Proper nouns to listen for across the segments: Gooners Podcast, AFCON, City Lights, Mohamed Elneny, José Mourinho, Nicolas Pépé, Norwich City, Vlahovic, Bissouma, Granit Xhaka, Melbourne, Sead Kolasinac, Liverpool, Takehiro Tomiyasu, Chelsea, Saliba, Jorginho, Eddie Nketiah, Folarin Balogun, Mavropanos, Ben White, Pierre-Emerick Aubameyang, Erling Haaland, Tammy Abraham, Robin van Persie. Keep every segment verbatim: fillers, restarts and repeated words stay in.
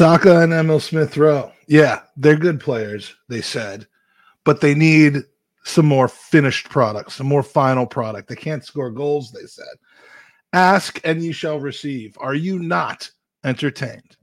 Saka and Emile Smith Rowe. Yeah, they're good players, they said, but they need some more finished product, some more final product. They can't score goals, they said. Ask and you shall receive. Are you not entertained?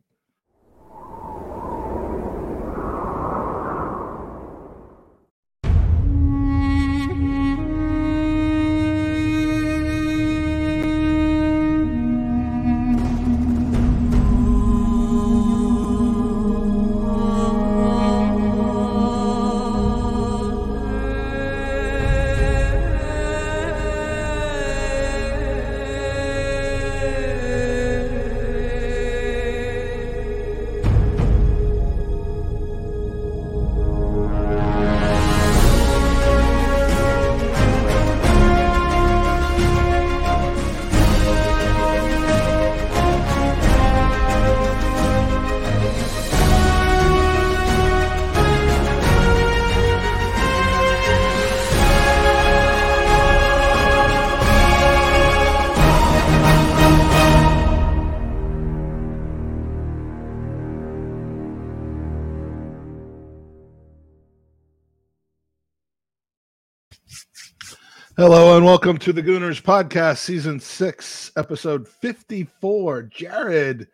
Hello and welcome to the Gooners Podcast, Season six, Episode fifty-four. Jared,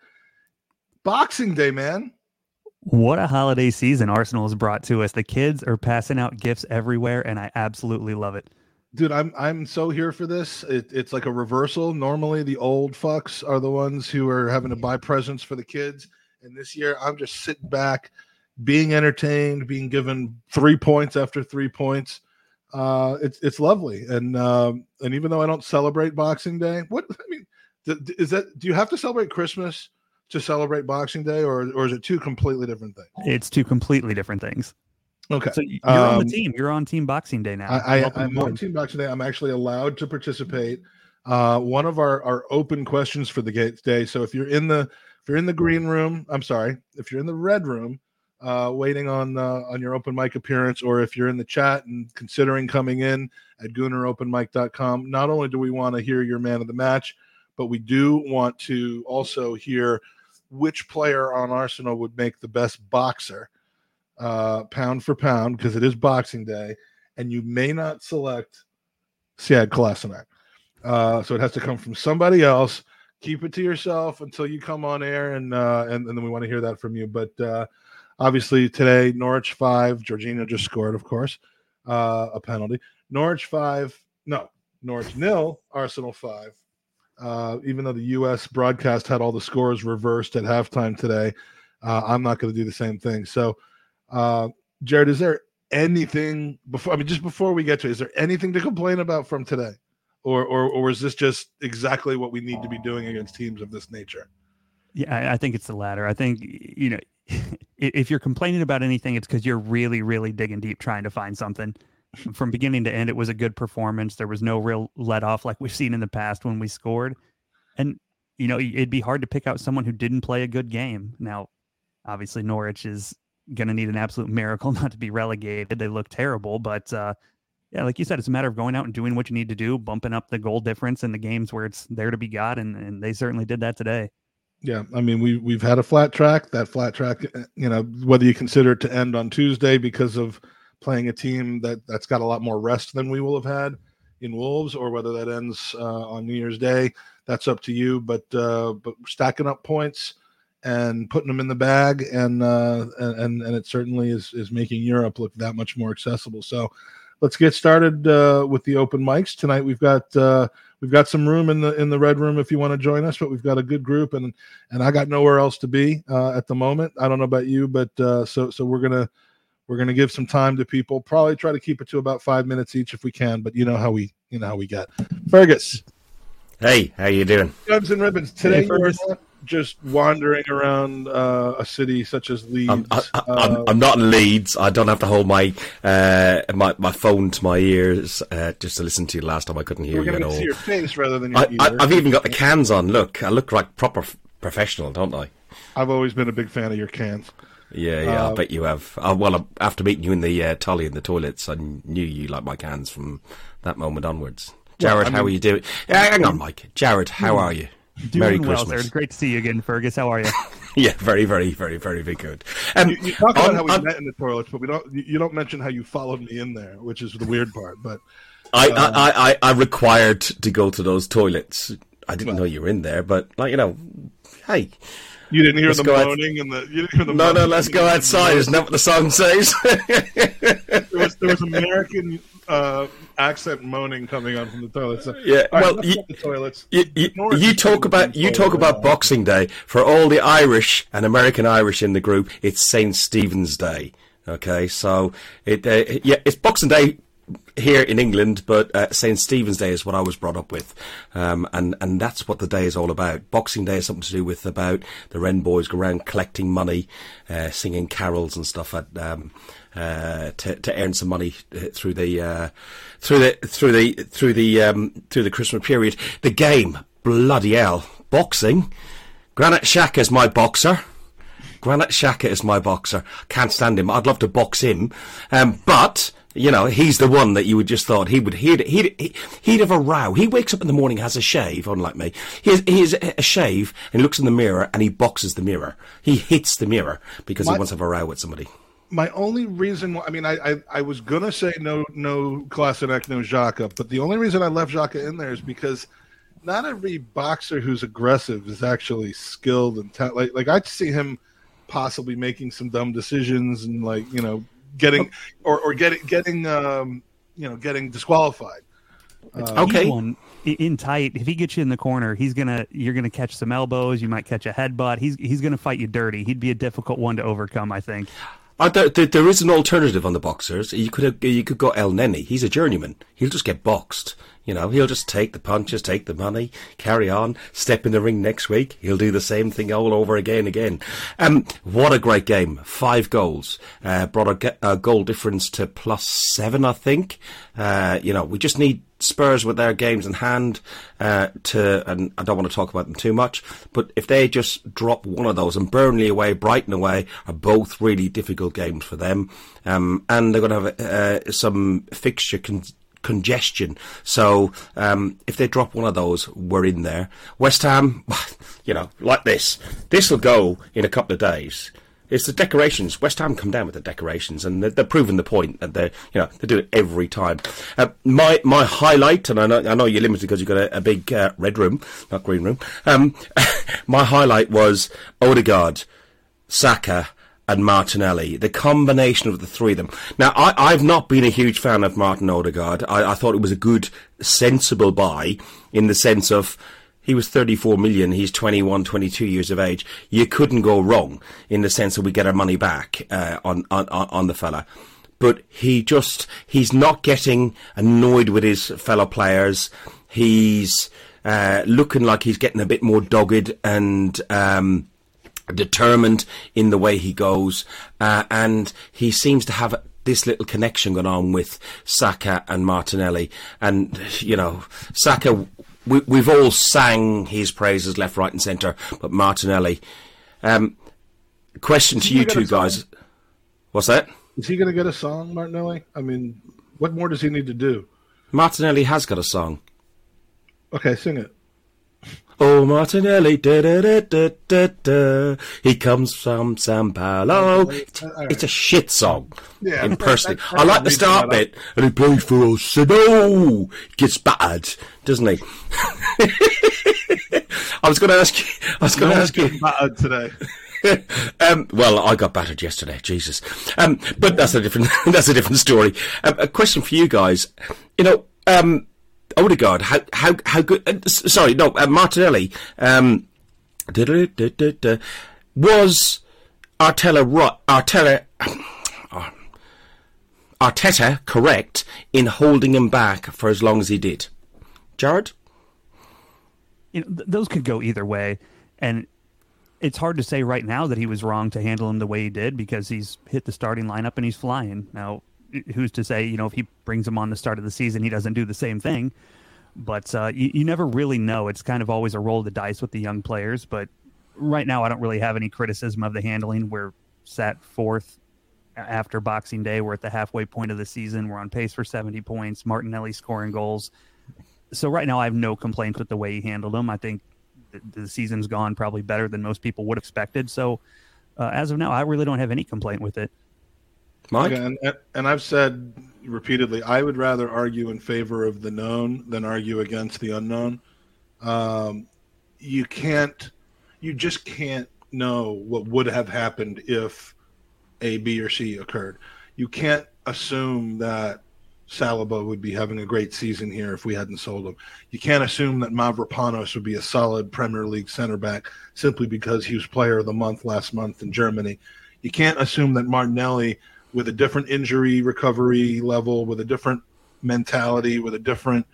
Boxing Day, man. What a holiday season Arsenal has brought to us. The kids are passing out gifts everywhere, and I absolutely love it. Dude, I'm I'm so here for this. It, it's like a reversal. Normally, the old fucks are the ones who are having to buy presents for the kids, and this year, I'm just sitting back, being entertained, being given three points after three points. Uh, it's it's lovely, and um, and even though I don't celebrate Boxing Day, what I mean th- is that do you have to celebrate Christmas to celebrate Boxing Day, or or is it two completely different things? It's two completely different things. Okay, so you're um, on the team. You're on Team Boxing Day now. I, I, I'm on Team Boxing Day. I'm actually allowed to participate. Uh, one of our, our open questions for the day. So if you're in the if you're in the green room, I'm sorry, if you're in the red room. Uh, waiting on uh, on your open mic appearance, or if you're in the chat and considering coming in at gooner open mic dot com. Not only do we want to hear your man of the match, but we do want to also hear which player on Arsenal would make the best boxer, uh, pound for pound, because it is Boxing Day, and you may not select Sead Kolasinac. Uh, so it has to come from somebody else. Keep it to yourself until you come on air, and uh, and, and then we want to hear that from you. But uh, obviously, today, Norwich five. Jorginho just scored, of course, uh, a penalty. Norwich five. No, Norwich nil. Arsenal five. Uh, even though the U S broadcast had all the scores reversed at halftime today, uh, I'm not going to do the same thing. So, uh, Jared, is there anything before? I mean, just before we get to it, is there anything to complain about from today, or or or is this just exactly what we need to be doing against teams of this nature? Yeah, I, I think it's the latter. I think you know. If you're complaining about anything, it's because you're really, really digging deep trying to find something. From beginning to end, it was a good performance. There was no real let off like we've seen in the past when we scored. And, you know, it'd be hard to pick out someone who didn't play a good game. Now, obviously, Norwich is going to need an absolute miracle not to be relegated. They look terrible. But, uh, yeah, like you said, it's a matter of going out and doing what you need to do, bumping up the goal difference in the games where it's there to be got. And, and they certainly did that today. Yeah, I mean, we, we've had a flat track. That flat track, you know, whether you consider it to end on Tuesday because of playing a team that, that's got a lot more rest than we will have had in Wolves, or whether that ends uh, on New Year's Day, that's up to you. But uh, but stacking up points and putting them in the bag, and uh, and and it certainly is, is making Europe look that much more accessible. So let's get started uh, with the open mics tonight. We've got uh, we've got some room in the in the red room if you want to join us, but we've got a good group, and and I got nowhere else to be uh, at the moment. I don't know about you, but uh, so so we're gonna we're gonna give some time to people. Probably try to keep it to about five minutes each if we can, but you know how we you know how we get. Fergus, hey, how you doing? Guns and ribbons today. Hey, Fergus. Just wandering around uh, a city such as Leeds. I'm, I, I, uh, I'm, I'm not in Leeds. I don't have to hold my uh, my, my phone to my ears uh, just to listen to you. Last time I couldn't hear you at all. See your face rather than your I, I, I've even got the cans on. Look, I look like proper professional, don't I? I've always been a big fan of your cans. Yeah, yeah, uh, I bet you have. Uh, well, after meeting you in the uh, tolly in the toilets, I knew you liked my cans from that moment onwards. Jared, well, I mean, how are you doing? Hang on, Mike. Jared, how are you? Doing Merry well, Christmas. Sir. Great to see you again, Fergus. How are you? Yeah, very, very, very, very, very good. Um, you, you talk about on, how we on, met in the toilet, but we don't. You don't mention how you followed me in there, which is the weird part. But uh, I, I, I, I required to go to those toilets. I didn't well, know you were in there, but like you know, hey, you didn't hear the moaning and the. You didn't hear the no, no, let's go outside. Isn't that what the song says? there was there was American. Uh, accent moaning coming on from the toilets. So, yeah, right, well, you, the toilets. You, you, you talk about you talk about Boxing Day for all the Irish and American Irish in the group. It's Saint Stephen's Day. Okay, so it uh, yeah, it's Boxing Day here in England, but uh, Saint Stephen's Day is what I was brought up with, um, and and that's what the day is all about. Boxing Day is something to do with about the Wren boys go around collecting money, uh, singing carols and stuff at. Um, Uh, to to earn some money through the uh, through the through the through the um, through the Christmas period. The game, bloody hell, boxing. Granit Xhaka is my boxer. Granit Xhaka is my boxer. Can't stand him. I'd love to box him, um, but. You know, he's the one that you would just thought he would, he'd, he'd, he'd have a row. He wakes up in the morning, has a shave, unlike me. He has, he has a shave and looks in the mirror and he boxes the mirror. He hits the mirror because what? He wants to have a row with somebody. My only reason, I mean, I, I, I was going to say no no Kolasinac, no Xhaka, but the only reason I left Xhaka in there is because not every boxer who's aggressive is actually skilled. and ta- Like, like I'd see him possibly making some dumb decisions and, like, you know, getting or, or getting, getting um, you know, getting disqualified. Uh, okay. In tight, if he gets you in the corner, he's gonna you're gonna catch some elbows. You might catch a headbutt. He's, he's going to fight you dirty. He'd be a difficult one to overcome, I think. Uh, there, there is an alternative on the boxers. You could you could go Elneny. He's a journeyman. He'll just get boxed. You know, he'll just take the punches, take the money, carry on, step in the ring next week. He'll do the same thing all over again and again. Um, what a great game. Five goals. Uh, brought a, a goal difference to plus seven, I think. Uh, you know, we just need Spurs with their games in hand uh, to, and I don't want to talk about them too much, but if they just drop one of those, and Burnley away, Brighton away are both really difficult games for them. Um, and they're going to have uh, some fixture con- congestion. So um, if they drop one of those, we're in there. West Ham, you know, like this. This will go in a couple of days. It's the decorations. West Ham come down with the decorations, and they're, they're proving the point that they, you know, they do it every time. Uh, my my highlight, and I know I know you're limited because you've got a, a big uh, red room, not green room. Um, my highlight was Ødegaard, Saka, and Martinelli. The combination of the three of them. Now, I, I've not been a huge fan of Martin Ødegaard. I, I thought it was a good, sensible buy in the sense of. He was thirty-four million. He's twenty-one, twenty-two years of age. You couldn't go wrong in the sense that we get our money back uh, on, on on the fella. But he just, he's not getting annoyed with his fellow players. He's uh, looking like he's getting a bit more dogged and um, determined in the way he goes. Uh, and he seems to have this little connection going on with Saka and Martinelli. And, you know, Saka... We, we've all sang his praises left, right and centre, but Martinelli. Um, question to you two guys. What's that? Is he going to get a song, Martinelli? I mean, what more does he need to do? Martinelli has got a song. Okay, sing it. Oh, Martinelli, da da da da da da. He comes from Sao Paulo. It's, right. It's a shit song. Yeah, impersonally. That's, that's, I like the start bit. And he plays for Arsenal. Gets battered, doesn't he? I was going to ask you. I was going to no ask you. Battered today. um, well, I got battered yesterday. Jesus. Um, but that's a different. That's a different story. Um, a question for you guys. You know. Um, Odegaard, how how how good? Uh, sorry, no, uh, Martinelli. Um, was Arteta right, Arteta uh, Arteta correct in holding him back for as long as he did? Jared, you know th- those could go either way, and it's hard to say right now that he was wrong to handle him the way he did because he's hit the starting lineup and he's flying now. Who's to say, you know, if he brings him on the start of the season, he doesn't do the same thing. But uh, you, you never really know. It's kind of always a roll of the dice with the young players. But right now, I don't really have any criticism of the handling. We're sat fourth after Boxing Day. We're at the halfway point of the season. We're on pace for seventy points. Martinelli scoring goals. So right now, I have no complaints with the way he handled them. I think the season's gone probably better than most people would have expected. So uh, as of now, I really don't have any complaint with it. Mike? And, and I've said repeatedly, I would rather argue in favor of the known than argue against the unknown. Um, you can't, you just can't know what would have happened if A, B, or C occurred. You can't assume that Saliba would be having a great season here if we hadn't sold him. You can't assume that Mavropanos would be a solid Premier League center back simply because he was player of the month last month in Germany. You can't assume that Martinelli, with a different injury recovery level, with a different mentality, with a different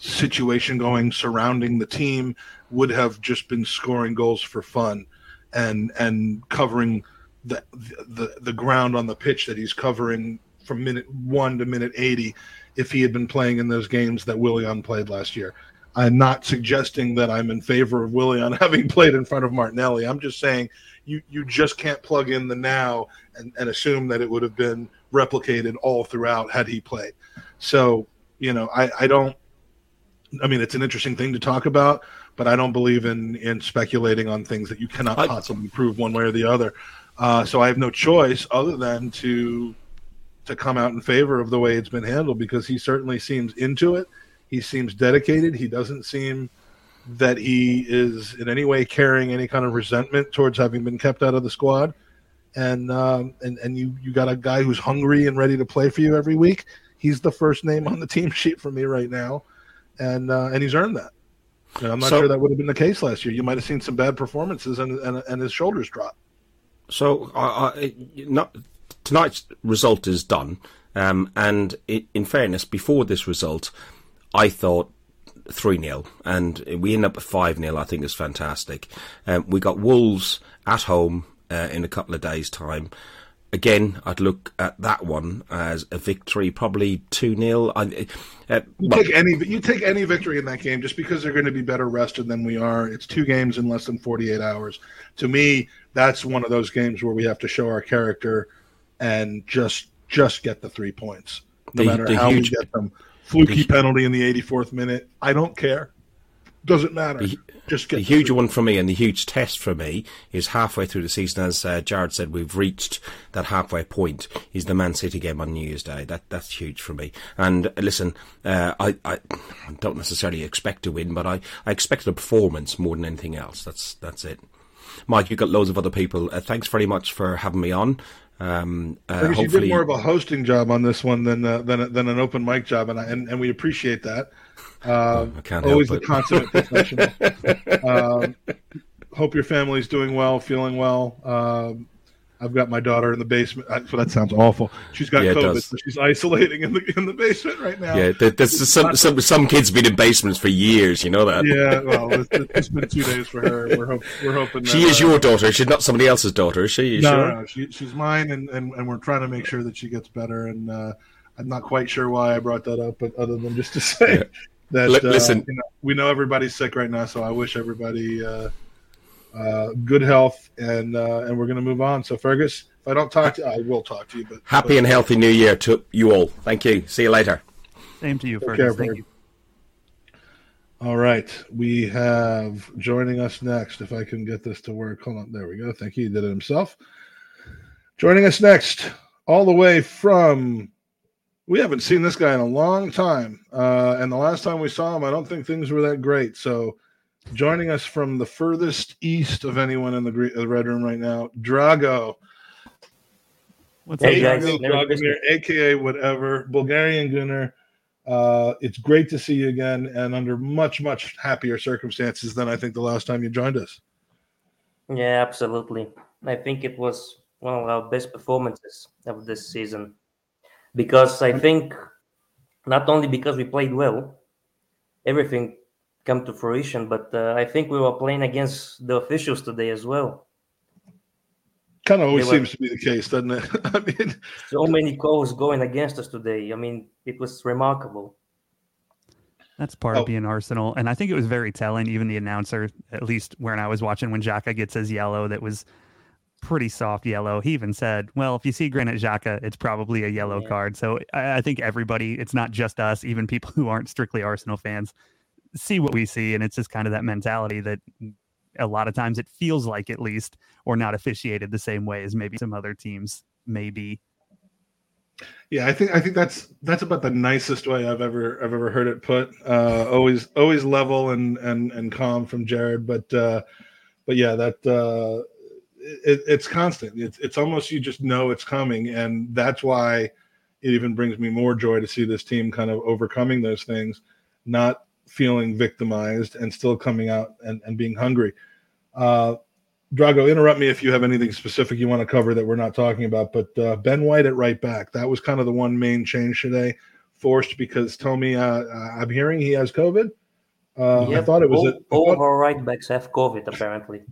situation going surrounding the team, would have just been scoring goals for fun and and covering the the, the ground on the pitch that he's covering from minute one to minute eighty if he had been playing in those games that Willian played last year. I'm not suggesting that I'm in favor of Willian having played in front of Martinelli. I'm just saying you you just can't plug in the now and, and assume that it would have been replicated all throughout had he played. So, you know, I, I don't – I mean, it's an interesting thing to talk about, but I don't believe in, in speculating on things that you cannot possibly prove one way or the other. Uh, so I have no choice other than to to come out in favor of the way it's been handled, because he certainly seems into it. He seems dedicated. He doesn't seem that he is in any way carrying any kind of resentment towards having been kept out of the squad. And um, and and you you got a guy who's hungry and ready to play for you every week. He's the first name on the team sheet for me right now, and uh, and he's earned that. And I'm not so, sure that would have been the case last year. You might have seen some bad performances and and, and his shoulders drop. So uh, I not tonight's result is done, um, and it, in fairness, before this result, I thought three nil, and we end up at five nil. I think it's fantastic. Um, we got Wolves at home uh, in a couple of days' time. Again, I'd look at that one as a victory, probably two nil. I, uh, you, well, take any, you take any victory in that game just because they're going to be better rested than we are. It's two games in less than forty-eight hours. To me, that's one of those games where we have to show our character and just just get the three points, no the, matter the how huge... we get them. Fluky penalty in the eighty-fourth minute. I don't care. Doesn't matter. The, Just get the huge through. One for me, and the huge test for me, is halfway through the season. As uh, Jared said, we've reached that halfway point. Is the Man City game on New Year's Day? That that's huge for me. And uh, listen, uh, I I don't necessarily expect to win, but I I expected a performance more than anything else. That's that's it. Mike, you've got loads of other people. Uh, thanks very much for having me on. Um, uh, hopefully... You did more of a hosting job on this one than uh, than than an open mic job, and I, and, and we appreciate that. Uh, I can't always help the consummate professional. Um, hope your family's doing well, feeling well. Um, I've got my daughter in the basement. I, so that sounds awful. She's got yeah, COVID, so she's isolating in the in the basement right now. Yeah, there, there's some some some kids been in basements for years. You know that. Yeah, well, it's, it's been two days for her. We're hope, we're hoping that, she is your daughter. She's not somebody else's daughter, is she? No, sure? no, she, she's mine, and, and, and we're trying to make sure that she gets better. And uh, I'm not quite sure why I brought that up, but other than just to say yeah. that L- listen, uh, you know, we know everybody's sick right now, so I wish everybody. Uh, Uh, good health, and uh, and we're going to move on. So, Fergus, if I don't talk to you, I will talk to you. But Happy but, and healthy New Year to you all. Thank you. See you later. Same to you, Fergus. Care, Thank you. All right. We have joining us next, if I can get this to work. Hold on. There we go. Thank you. He did it himself. Joining us next, all the way from – we haven't seen this guy in a long time. Uh, and the last time we saw him, I don't think things were that great. So – joining us from the furthest east of anyone in the, green, the Red Room right now, Drago. What's hey, up, Drago? Drago, A K A whatever, Bulgarian Gunner. Uh, it's great to see you again, and under much, much happier circumstances than I think the last time you joined us. Yeah, absolutely. I think it was one of our best performances of this season, because I think not only because we played well, everything come to fruition, but uh, I think we were playing against the officials today as well. Kind of always were, seems to be the case, doesn't it? I mean, so many calls going against us today. I mean, it was remarkable. That's part oh. of being Arsenal, and I think it was very telling. Even the announcer, at least when I was watching, when Xhaka gets his yellow, that was pretty soft yellow. He even said, "Well, if you see Granit Xhaka, it's probably a yellow yeah. card." So I, I think everybody—it's not just us, even people who aren't strictly Arsenal fans. see what we see. And it's just kind of that mentality that a lot of times it feels like, at least, or not officiated the same way as maybe some other teams may be. Yeah, I think I think that's that's about the nicest way I've ever I've ever heard it put. Uh, always always level and and and calm from Jared, but uh, but yeah, that uh, it, it's constant. It's it's almost, you just know it's coming, and that's why it even brings me more joy to see this team kind of overcoming those things, not feeling victimized, and still coming out and, and being hungry. Uh, Drago, interrupt me if you have anything specific you want to cover that we're not talking about, but uh, Ben White at right back, that was kind of the one main change today, forced because Tommy, uh, I'm hearing he has COVID. Uh, yep. I thought it was... All, a, all of our right backs have COVID, apparently.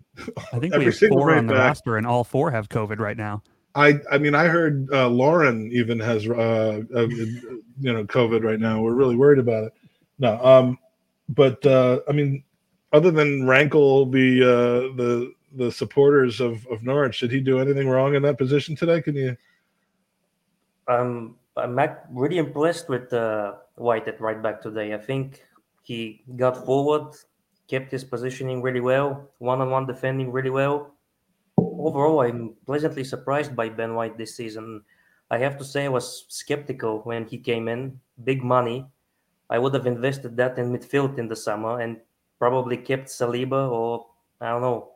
I think we have four right on the back. roster, and all four have COVID right now. I, I mean, I heard uh, Lauren even has, uh, uh, you know, COVID right now. We're really worried about it. No, um, but, uh, I mean, other than rankle the uh, the... the supporters of, of Norwich, did he do anything wrong in that position today? Can you? Um, I'm really impressed with uh, White at right back today. I think he got forward, kept his positioning really well, one-on-one defending really well. Overall, I'm pleasantly surprised by Ben White this season. I have to say I was skeptical when he came in. Big money. I would have invested that in midfield in the summer and probably kept Saliba or, I don't know,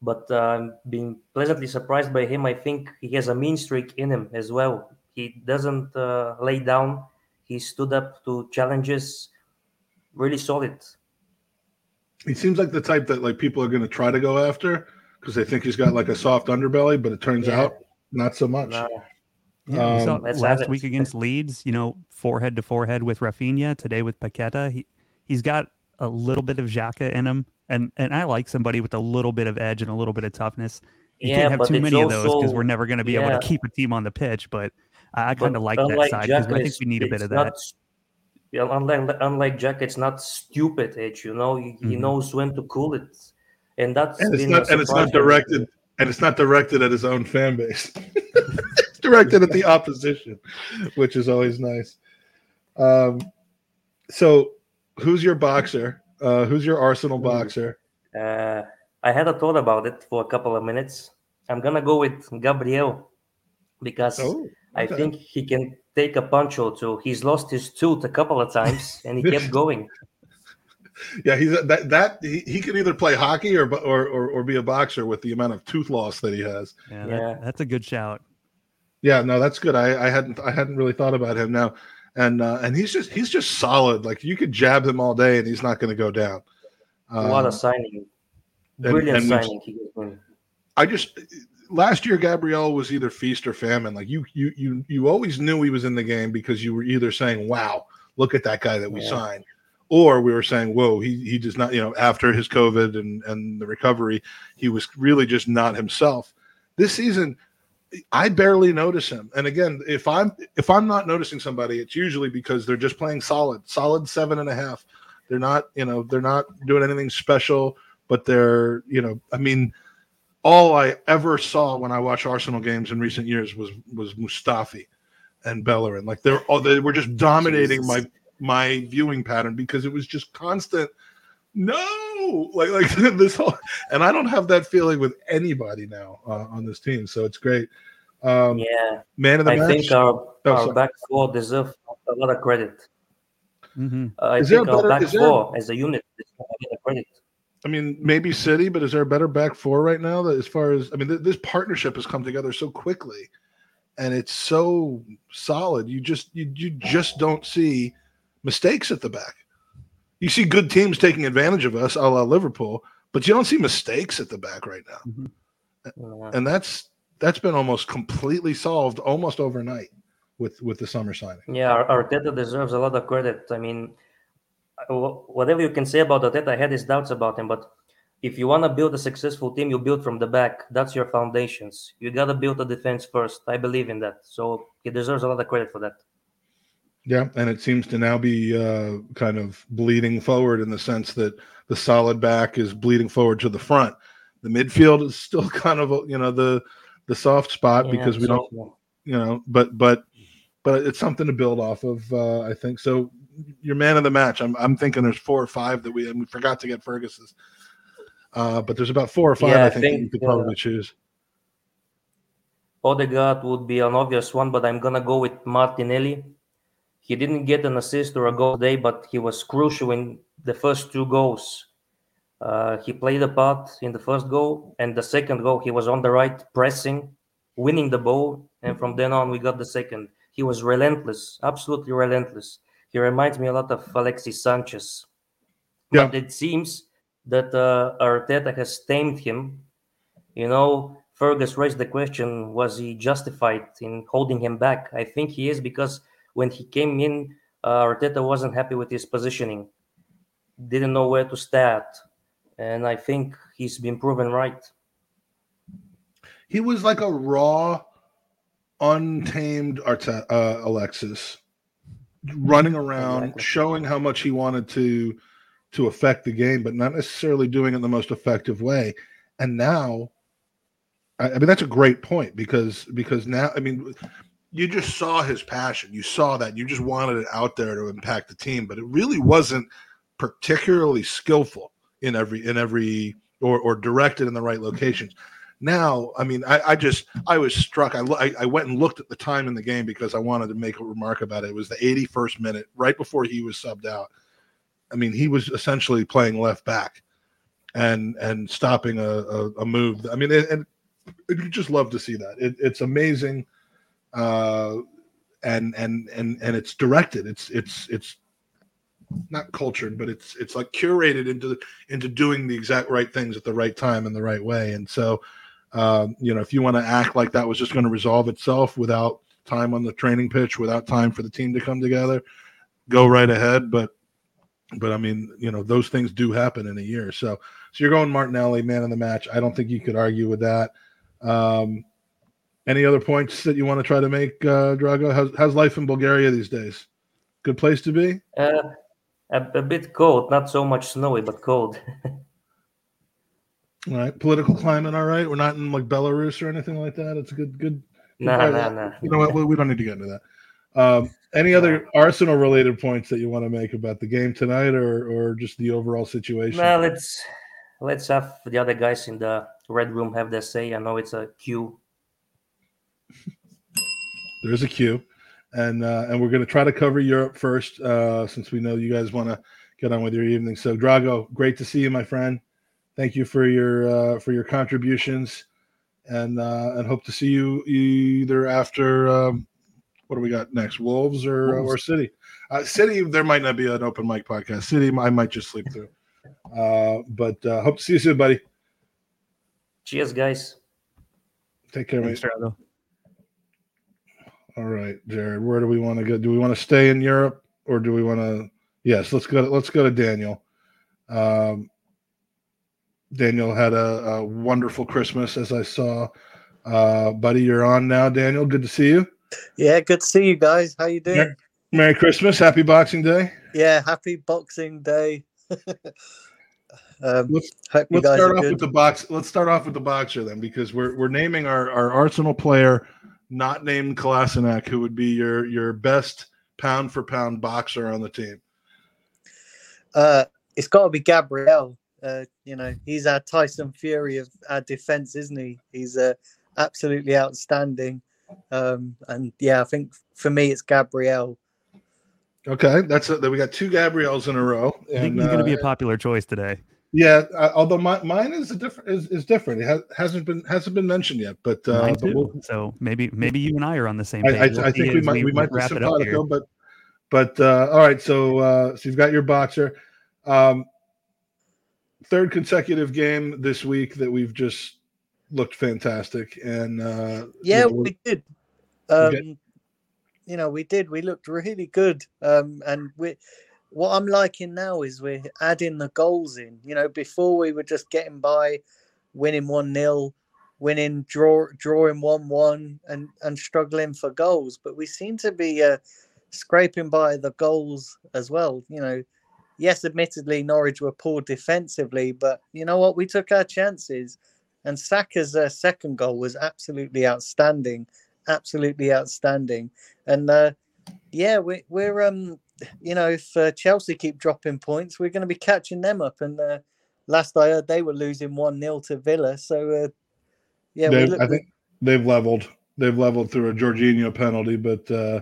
but I'm uh, being pleasantly surprised by him. I think he has a mean streak in him as well. He doesn't uh, lay down. He stood up to challenges. Really solid. He seems like the type that like people are going to try to go after because they think he's got like a soft underbelly, but it turns yeah. out not so much. No. Yeah, um, we saw last week against Leeds, you know, forehead to forehead with Rafinha, today with Paqueta. He, he's got a little bit of Xhaka in him. And and I like somebody with a little bit of edge and a little bit of toughness. You yeah, can't have too many also, of those because we're never going to be yeah. able to keep a team on the pitch. But I, I kind of like that side because I think we need a bit of not, that. Yeah, unlike unlike Xhaka, it's not stupid edge. You know, he, mm-hmm. he knows when to cool it, and that's and it's not and it's not directed and it's not directed at his own fan base. It's directed at the opposition, which is always nice. Um, so who's your boxer? Uh, who's your Arsenal boxer? Uh, I had a thought about it for a couple of minutes. I'm going to go with Gabriel because oh, okay. I think he can take a punch or two. He's lost his tooth a couple of times, and he kept going. Yeah, he's a, that that he, he could either play hockey or, or or or be a boxer with the amount of tooth loss that he has. Yeah, that, yeah. that's a good shout. Yeah, no, that's good. I, I hadn't I hadn't really thought about him now. And uh, and he's just he's just solid. Like you could jab him all day, and he's not going to go down. Um, what a signing! Brilliant and, and signing. Just, I just last year Gabriel was either feast or famine. Like you you you you always knew he was in the game because you were either saying, "Wow, look at that guy that we yeah. signed," or we were saying, "Whoa, he he does not." You know, after his COVID and and the recovery, he was really just not himself. This season, I barely notice him. And again, if I'm if I'm not noticing somebody, it's usually because they're just playing solid, solid seven and a half. They're not, you know, they're not doing anything special, but they're, you know, I mean, all I ever saw when I watched Arsenal games in recent years was was Mustafi and Bellerin. Like they're all they were just dominating Jesus. my my viewing pattern because it was just constant. No, like like this whole, and I don't have that feeling with anybody now uh, on this team, so it's great. Um, yeah, man of the I match. I think our, oh, our back four deserve a lot of credit. Mm-hmm. Uh, I is think there a better, our back four there, as a unit deserve a lot of credit. I mean, maybe City, but is there a better back four right now? That as far as I mean, th- this partnership has come together so quickly, and it's so solid. You just you you just don't see mistakes at the back. You see good teams taking advantage of us, a la Liverpool, but you don't see mistakes at the back right now. Mm-hmm. And that's that's been almost completely solved almost overnight with, with the summer signing. Yeah, Arteta deserves a lot of credit. I mean, whatever you can say about Arteta, I had his doubts about him, but if you want to build a successful team, you build from the back. That's your foundations. You got to build the defense first. I believe in that. So he deserves a lot of credit for that. Yeah, and it seems to now be uh, kind of bleeding forward in the sense that the solid back is bleeding forward to the front. The midfield is still kind of, you know, the the soft spot yeah, because we don't, you know, but but but it's something to build off of, uh, I think. So your man of the match. I'm I'm thinking there's four or five that we and we forgot to get Ferguson's. Uh, but there's about four or five yeah, I think, think that you could uh, probably choose. Odegaard would be an obvious one, but I'm gonna go with Martinelli. He didn't get an assist or a goal today, but he was crucial in the first two goals. Uh, he played a part in the first goal, and the second goal he was on the right, pressing, winning the ball, and from then on we got the second. He was relentless, absolutely relentless. He reminds me a lot of Alexis Sanchez. Yeah. But it seems that uh, Arteta has tamed him. You know, Fergus raised the question, was he justified in holding him back? I think he is, because when he came in, uh, Arteta wasn't happy with his positioning. Didn't know where to start. And I think he's been proven right. He was like a raw, untamed Arteta, uh, Alexis, running around, exactly. showing how much he wanted to to affect the game, but not necessarily doing it in the most effective way. And now, I, I mean, that's a great point, because because now, I mean, you just saw his passion. You saw that. You just wanted it out there to impact the team, but it really wasn't particularly skillful in every in every or or directed in the right locations. Now, I mean, I, I just I was struck. I, I I went and looked at the time in the game because I wanted to make a remark about it. It was the eighty-first minute, right before he was subbed out. I mean, he was essentially playing left back, and and stopping a a, a move. I mean, and you just love to see that. It, it's amazing, uh, and and and and it's directed. It's it's it's not cultured, but it's it's like curated into into doing the exact right things at the right time in the right way. And so, Um, you know, if you want to act like that was just going to resolve itself without time on the training pitch, without time for the team to come together, go right ahead. But, but I mean, you know, those things do happen in a year. So, so you're going Martinelli, man of the match. I don't think you could argue with that. Um, any other points that you want to try to make, uh, Drago? How's, how's life in Bulgaria these days? Good place to be? Uh, a, a bit cold, not so much snowy, but cold. All right, political climate. All right, we're not in like Belarus or anything like that. It's a good, good. No, no, no. You know what? We don't need to get into that. Um, any other no. Arsenal-related points that you want to make about the game tonight, or or just the overall situation? No, let's let's have the other guys in the red room have their say. I know it's a queue. There's a queue, and uh, and we're going to try to cover Europe first, uh, since we know you guys want to get on with your evening. So, Drago, great to see you, my friend. Thank you for your uh, for your contributions, and uh, and hope to see you either after um, what do we got next, Wolves or Wolves. or City? Uh, City, there might not be an open mic podcast. City, I might just sleep through, uh, but uh, hope to see you soon, buddy. Cheers, guys. Take care, mate. All right, Jared. Where do we want to go? Do we want to stay in Europe, or do we want to? Yes, let's go. To, let's go to Daniel. Um, Daniel had a, a wonderful Christmas, as I saw. Uh, buddy, you're on now, Daniel. Good to see you. Yeah, good to see you guys. How you doing? Merry, Merry Christmas. Happy Boxing Day. Yeah, happy Boxing Day. um, let's let's start off good. with the box. Let's start off with the boxer then, because we're we're naming our, our Arsenal player, not named Kolasinac, who would be your your best pound for pound boxer on the team. Uh, it's got to be Gabriel. Uh, you know, he's our Tyson Fury of our defense, isn't he? He's uh, absolutely outstanding. Um, and yeah, I think for me, it's Gabriel. Okay, that's it. We got two Gabriels in a row. And I think he's going to be a popular choice today. Yeah, uh, although my, mine is a different is, is different. It has, hasn't been hasn't been mentioned yet, but, uh, mine too. but we'll, so maybe maybe you and I are on the same page. I, I, we'll I think we might we, we might be simpatico, but but uh, all right. So uh, so you've got your boxer. Um, Third consecutive game this week that we've just looked fantastic, and uh, yeah, you know, we did. Um, okay. You know, we did. We looked really good, um, and we. What I'm liking now is we're adding the goals in. You know, before we were just getting by, winning one nil, winning draw, drawing one one, and and struggling for goals. But we seem to be uh, scraping by the goals as well. You know. Yes, admittedly, Norwich were poor defensively, but you know what? We took our chances, and Saka's uh, second goal was absolutely outstanding, absolutely outstanding. And uh, yeah, we, we're um, you know, if uh, Chelsea keep dropping points, we're going to be catching them up. And uh, last I heard, they were losing one nil to Villa. So, uh, yeah. They, we look, I think we... they've levelled. They've levelled through a Jorginho penalty, but, uh,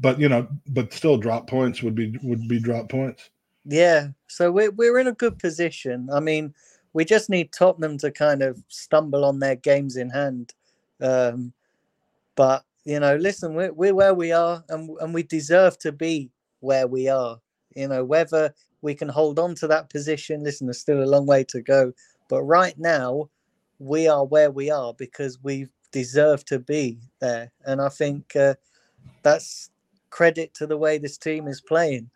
but you know, but still drop points would be would be drop points. Yeah. So we're, we're in a good position. I mean, we just need Tottenham to kind of stumble on their games in hand. Um, but, you know, listen, we're, we're where we are, and and we deserve to be where we are. You know, whether we can hold on to that position, listen, there's still a long way to go. But right now, we are where we are because we deserve to be there. And I think uh, that's credit to the way this team is playing.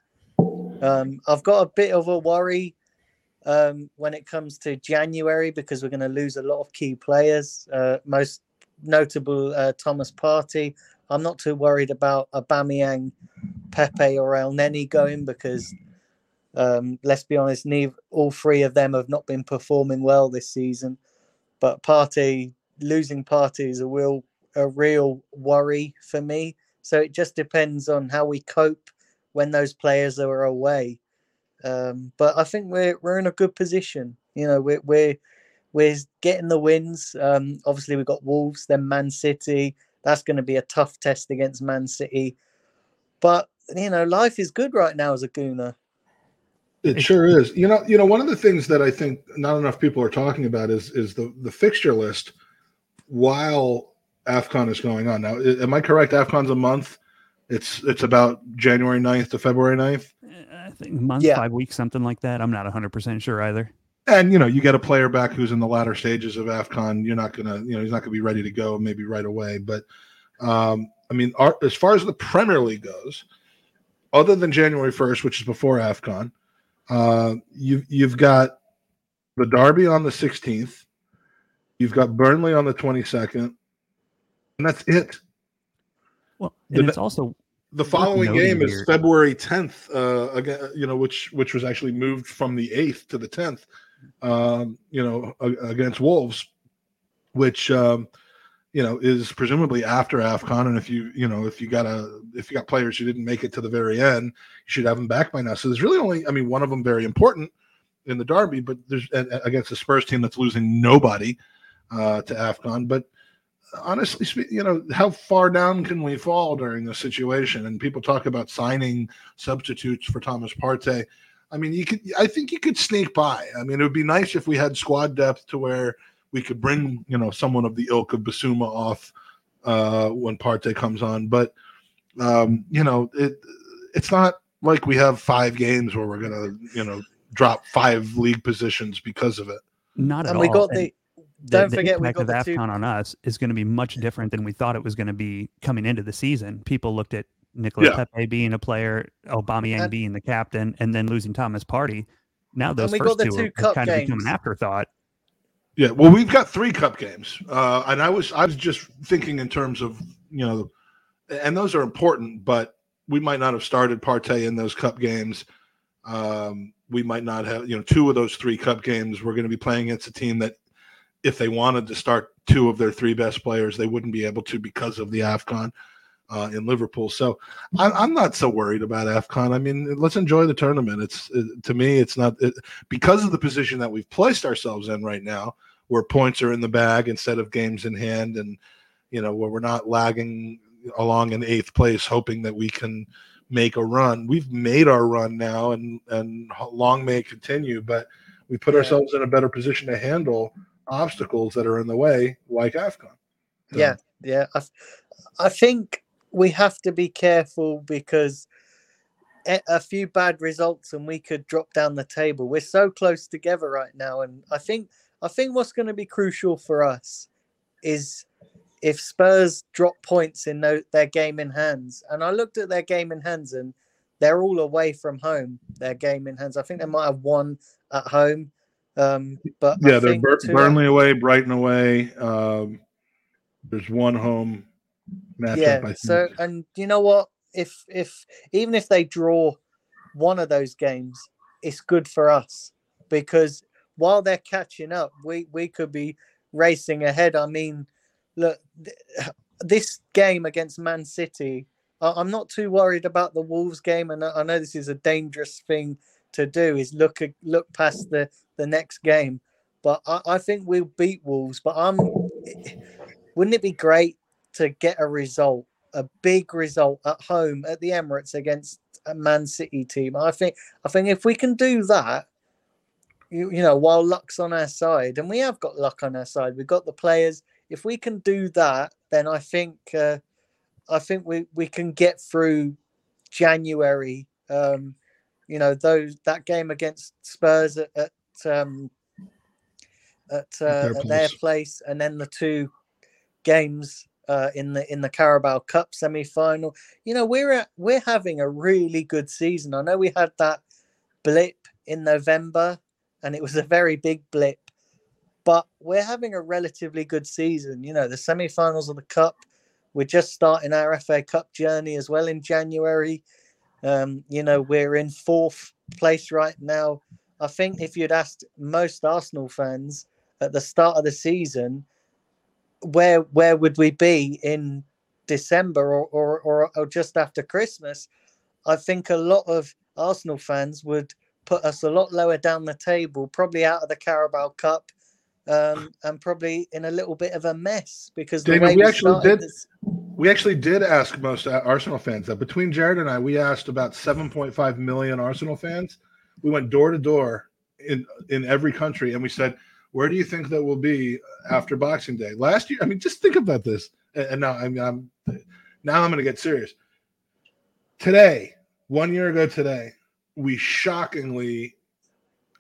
Um, I've got a bit of a worry um, when it comes to January because we're going to lose a lot of key players, uh, most notable uh, Thomas Partey. I'm not too worried about Aubameyang, Pepe or Elneny going because, um, let's be honest, neither, all three of them have not been performing well this season. But Partey, losing Partey is a real, a real worry for me. So it just depends on how we cope when those players are away. Um, but I think we're we're in a good position. You know, we're we're, we're getting the wins. Um, obviously, we've got Wolves, then Man City. That's going to be a tough test against Man City. But, you know, life is good right now as a Gooner. It sure is. You know, you know, one of the things that I think not enough people are talking about is is the, the fixture list while AFCON is going on. Now, am I correct? AFCON's a month. It's it's about January ninth to February ninth. I think a month, yeah. five weeks, something like that. I'm not one hundred percent sure either. And, you know, you get a player back who's in the latter stages of AFCON. You're not going to, you know, he's not going to be ready to go maybe right away. But, um, I mean, our, as far as the Premier League goes, other than January first, which is before AFCON, uh, you, you've got the Derby on the sixteenth. You've got Burnley on the twenty-second. And that's it. Well, and the, it's also the following game is February tenth, uh, again, you know, which which was actually moved from the eighth to the tenth, um, you know, against Wolves, which um, you know is presumably after AFCON. And if you you know if you got a if you got players who didn't make it to the very end, you should have them back by now. So there's really only, I mean, one of them very important in the Derby, but there's against the Spurs team that's losing nobody uh, to AFCON, but. Honestly, you know, how far down can we fall during this situation? And people talk about signing substitutes for Thomas Partey. I mean, you could, I think you could sneak by. I mean, it would be nice if we had squad depth to where we could bring, you know, someone of the ilk of Bissouma off uh, when Partey comes on. But, um, you know, it it's not like we have five games where we're going to, you know, drop five league positions because of it. Not at all. And we got the... The, Don't the forget impact we got of the AFCON two... on us is going to be much different than we thought it was going to be coming into the season. People looked at Nicolas yeah. Pépé being a player, Aubameyang and, being the captain, and then losing Thomas Partey. Now those first two, two are, are kind games. of become an afterthought. Yeah, well, we've got three cup games, uh, and I was I was just thinking in terms of, you know, and those are important, but we might not have started Partey in those cup games. Um, we might not have, you know, two of those three cup games we're going to be playing against a team that, if they wanted to start two of their three best players, they wouldn't be able to because of the AFCON uh, in Liverpool. So I, I'm not so worried about AFCON. I mean, let's enjoy the tournament. It's it, to me, it's not it, because of the position that we've placed ourselves in right now, where points are in the bag instead of games in hand, and you know where we're not lagging along in eighth place, hoping that we can make a run. We've made our run now, and and long may it continue. But we put yeah. ourselves in a better position to handle obstacles that are in the way, like AFCON. So. Yeah, yeah. I, I think we have to be careful because a, a few bad results and we could drop down the table. We're so close together right now, and I think I think what's going to be crucial for us is if Spurs drop points in no, their game in hands. And I looked at their game in hands, and they're all away from home. Their game in hands. I think they might have one at home. Um, but yeah, I they're Bur- Burnley that, away, Brighton away. Um, there's one home matchup. Yeah, I so think. And you know what? If if even if they draw one of those games, it's good for us because while they're catching up, we we could be racing ahead. I mean, look, th- this game against Man City I'm not too worried about the Wolves game, and I know this is a dangerous thing to do, is look look past the, the next game. But I, I think we'll beat Wolves. But I'm, wouldn't it be great to get a result, a big result at home at the Emirates against a Man City team? I think I think if we can do that, you, you know, while luck's on our side, and we have got luck on our side, we've got the players. If we can do that, then I think uh, I think we, we can get through January. Um, you know, those that game against Spurs at at, um, at, uh, their, at their place, and then the two games uh, in the in the Carabao Cup semi-final. You know, we're at, we're having a really good season. I know we had that blip in November, and it was a very big blip. But we're having a relatively good season. You know, the semi-finals of the Cup. We're just starting our F A Cup journey as well in January. Um, you know, we're in fourth place right now. I think if you'd asked most Arsenal fans at the start of the season, where where would we be in December or or, or, or just after Christmas, I think a lot of Arsenal fans would put us a lot lower down the table, probably out of the Carabao Cup. Um, and probably in a little bit of a mess because the David, way we, we actually did. This... We actually did ask most Arsenal fans that. Between Jared and I, we asked about seven point five million Arsenal fans. We went door to door in in every country, and we said, "Where do you think that will be after Boxing Day?" Last year, I mean, just think about this. And now, I mean, I'm now I'm going to get serious. Today, one year ago today, we shockingly,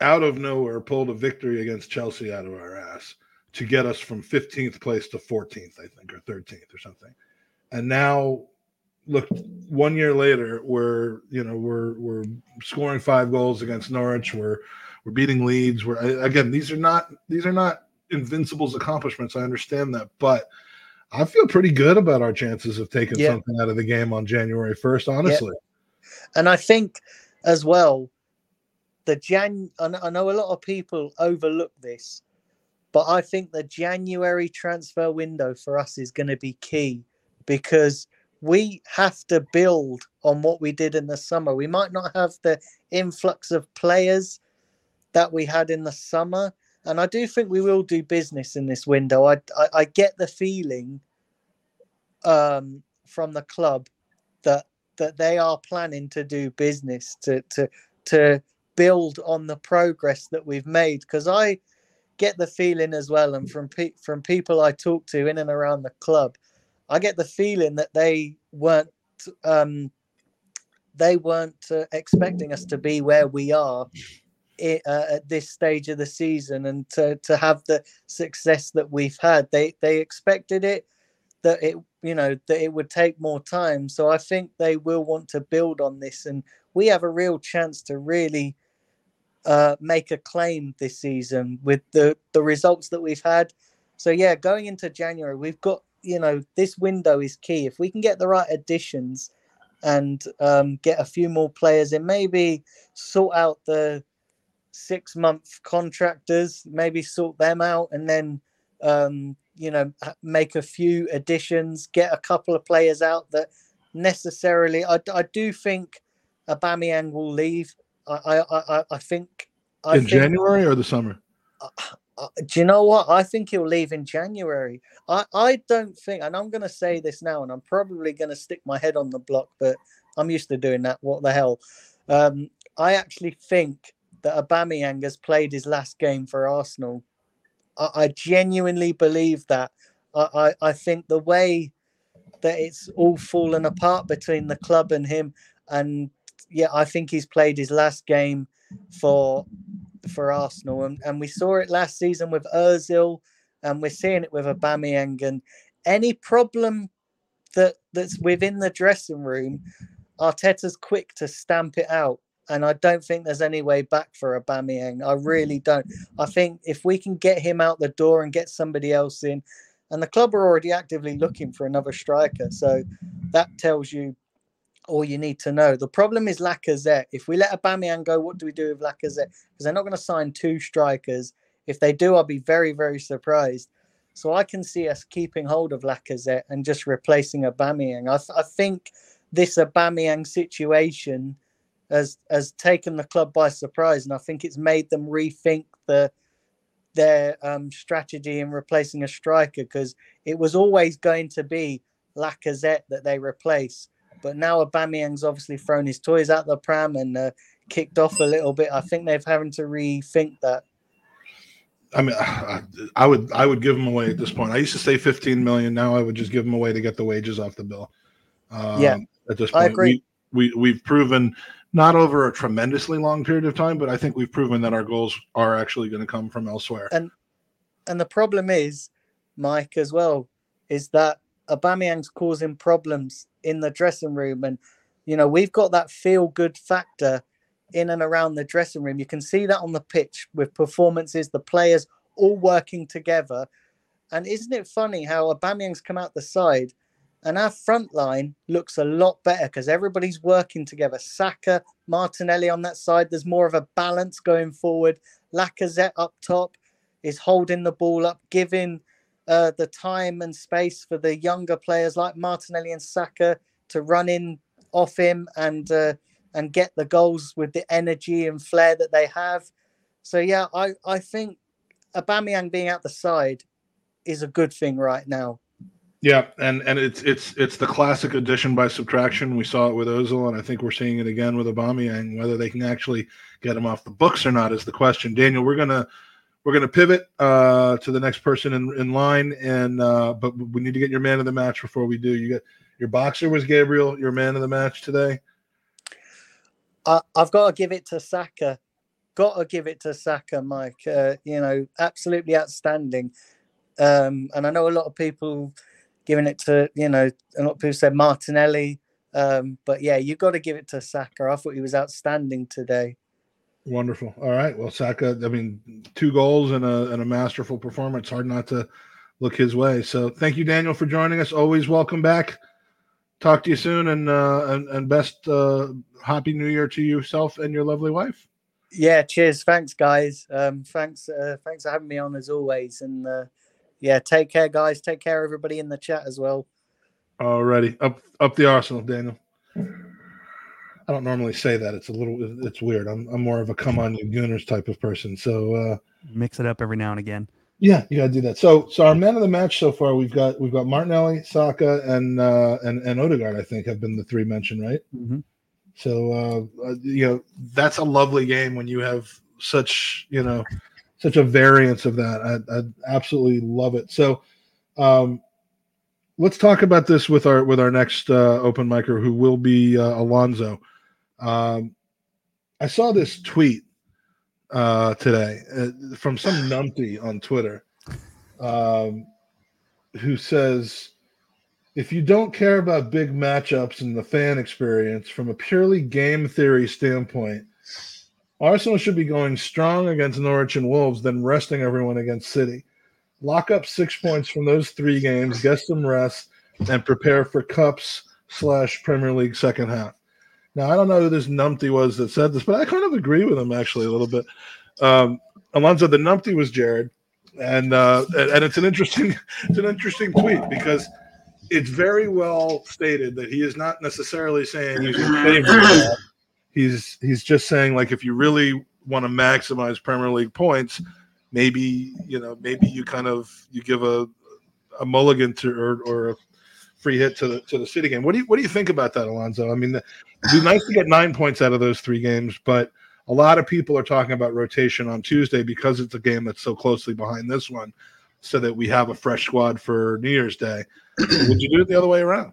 out of nowhere, pulled a victory against Chelsea out of our ass to get us from fifteenth place to fourteenth, I think, or thirteenth or something. And now, look, one year later, we're you know we're we're scoring five goals against Norwich. We're we're beating Leeds. We're again these are not these are not Invincibles accomplishments. I understand that, but I feel pretty good about our chances of taking yeah. something out of the game on January first, honestly. Yeah. And I think as well. The Jan, I know a lot of people overlook this, but I think the January transfer window for us is going to be key because we have to build on what we did in the summer. We might not have the influx of players that we had in the summer, and I do think we will do business in this window. I I, I get the feeling um, from the club that that they are planning to do business to to to. build on the progress that we've made, because I get the feeling as well, and from pe- from people I talk to in and around the club, I get the feeling that they weren't um, they weren't uh, expecting us to be where we are it, uh, at this stage of the season and to, to have the success that we've had. They they expected it that it you know that it would take more time. So I think they will want to build on this, and we have a real chance to really uh, make a claim this season with the, the results that we've had. So, yeah, going into January, we've got, you know, this window is key. If we can get the right additions and um, get a few more players in, maybe sort out the six-month contractors, maybe sort them out and then, um, you know, make a few additions, get a couple of players out that necessarily I, I do think... Aubameyang will leave. I, I, I, I think. I in think, January or the summer? Uh, uh, do you know what? I think he'll leave in January. I, I don't think, and I'm going to say this now, and I'm probably going to stick my head on the block, but I'm used to doing that. What the hell? Um, I actually think that Aubameyang has played his last game for Arsenal. I, I genuinely believe that. I, I, I think the way that it's all fallen apart between the club and him, and yeah, I think he's played his last game for for Arsenal. And, and we saw it last season with Ozil, and we're seeing it with Aubameyang. And any problem that that's within the dressing room, Arteta's quick to stamp it out. And I don't think there's any way back for Aubameyang. I really don't. I think if we can get him out the door and get somebody else in, and the club are already actively looking for another striker. So that tells you all you need to know. The problem is Lacazette. If we let Aubameyang go, what do we do with Lacazette? Because they're not going to sign two strikers. If they do, I'll be very, very surprised. So I can see us keeping hold of Lacazette and just replacing Aubameyang. I, th- I think this Aubameyang situation has has taken the club by surprise, and I think it's made them rethink the their um, strategy in replacing a striker, because it was always going to be Lacazette that they replace. But now Aubameyang's obviously thrown his toys out the pram and uh, kicked off a little bit. I think they've having to rethink that. I mean, I, I would I would give him away at this point. I used to say fifteen million. Now I would just give him away to get the wages off the bill. Um, yeah, at this point, I agree. We, we we've proven, not over a tremendously long period of time, but I think we've proven that our goals are actually going to come from elsewhere. And and the problem is, Mike, as well, is that Aubameyang's causing problems in the dressing room. And, you know, we've got that feel-good factor in and around the dressing room. You can see that on the pitch with performances, the players all working together. And isn't it funny how Aubameyang's come out the side and our front line looks a lot better because everybody's working together. Saka, Martinelli on that side. There's more of a balance going forward. Lacazette up top is holding the ball up, giving uh, the time and space for the younger players like Martinelli and Saka to run in off him and uh, and get the goals with the energy and flair that they have. So, yeah, I, I think Aubameyang being out the side is a good thing right now. Yeah, and, and it's it's it's the classic addition by subtraction. We saw it with Ozil, and I think we're seeing it again with Aubameyang. Whether they can actually get him off the books or not is the question. Daniel, we're gonna we're gonna pivot uh, to the next person in, in line, and uh, but we need to get your man of the match before we do. You got your boxer was Gabriel, your man of the match today. I, I've got to give it to Saka. Got to give it to Saka, Mike. Uh, you know, absolutely outstanding. Um, and I know a lot of people. Giving it to, you know, a lot of people said Martinelli. Um, but, yeah, you've got to give it to Saka. I thought he was outstanding today. Wonderful. All right. Well, Saka, I mean, two goals and a, and a masterful performance. Hard not to look his way. So thank you, Daniel, for joining us. Always welcome back. Talk to you soon. And uh, and, and best uh, happy new year to yourself and your lovely wife. Yeah, cheers. Thanks, guys. Um, thanks, uh, thanks for having me on, as always. And, uh, yeah, take care, guys. Take care, everybody in the chat as well. Alrighty, up up the Arsenal, Daniel. I don't normally say that. It's a little, it's weird. I'm I'm more of a come on you gooners type of person. So uh, mix it up every now and again. Yeah, you gotta do that. So so our men of the match so far, we've got we've got Martinelli, Saka, and uh, and and Ødegaard. I think have been the three mentioned, right? Mm-hmm. So uh, you know that's a lovely game when you have such you know. Such a variance of that. I, I absolutely love it. So um, let's talk about this with our with our next uh, open micer, who will be uh, Alonzo. Um, I saw this tweet uh, today uh, from some numpty on Twitter um, who says, if you don't care about big matchups and the fan experience from a purely game theory standpoint, Arsenal should be going strong against Norwich and Wolves, then resting everyone against City. Lock up six points from those three games, get some rest, and prepare for Cups slash Premier League second half. Now, I don't know who this numpty was that said this, but I kind of agree with him actually a little bit. Um, Alonso, the numpty was Jared, and uh, and it's an interesting it's an interesting tweet because it's very well stated that he is not necessarily saying he's in favor of that. He's he's just saying, like, if you really want to maximize Premier League points, maybe you know maybe you kind of you give a a mulligan to or, or a free hit to the to the City game. What do you what do you think about that, Alonso? I mean, it'd be nice to get nine points out of those three games, but a lot of people are talking about rotation on Tuesday because it's a game that's so closely behind this one, so that we have a fresh squad for New Year's Day. Would you do it the other way around?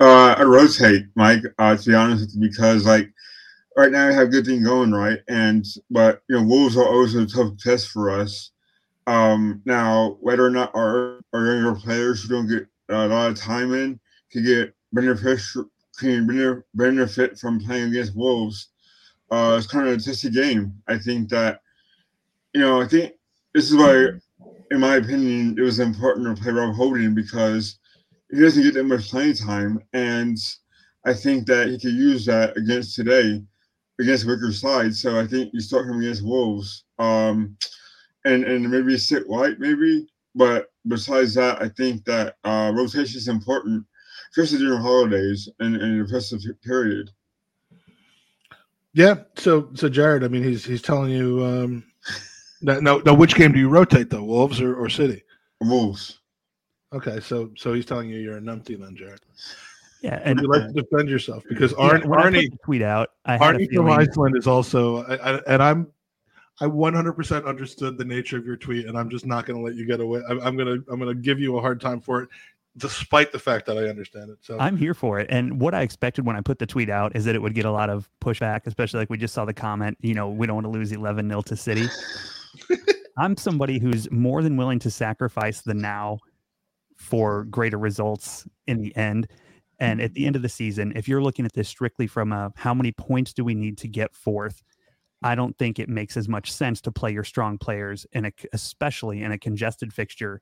Uh, I rotate, Mike. Uh, to be honest, because like. Right now, we have a good thing going, right? And but you know, Wolves are always a tough test for us. Um, now, whether or not our, our younger players who don't get a lot of time in can get benefit can benefit from playing against Wolves, uh, it's kind of a testy game. I think that you know, I think this is why, in my opinion, it was important to play Rob Holding because he doesn't get that much playing time, and I think that he could use that against today. Against Wicker Slide, so I think you start him against Wolves, um, and and maybe sit White, maybe. But besides that, I think that uh, rotation is important especially during holidays and, and the festive period. Yeah. So, so Jared, I mean, he's he's telling you. Um, now, now, now, which game do you rotate though, Wolves or, or City? Wolves. Okay, so so he's telling you you're a numpty then, Jared. Yeah, and you like to defend yourself because Ar- yeah, Arnie tweet out. I Arnie from Iceland is also, I, I, and I'm, I one hundred percent understood the nature of your tweet, and I'm just not going to let you get away. I, I'm gonna I'm gonna give you a hard time for it, despite the fact that I understand it. So I'm here for it. And what I expected when I put the tweet out is that it would get a lot of pushback, especially like we just saw the comment, you know, we don't want to lose eleven nil to City. I'm somebody who's more than willing to sacrifice the now for greater results in the end. And at the end of the season, if you're looking at this strictly from a how many points do we need to get fourth, I don't think it makes as much sense to play your strong players, in a, especially in a congested fixture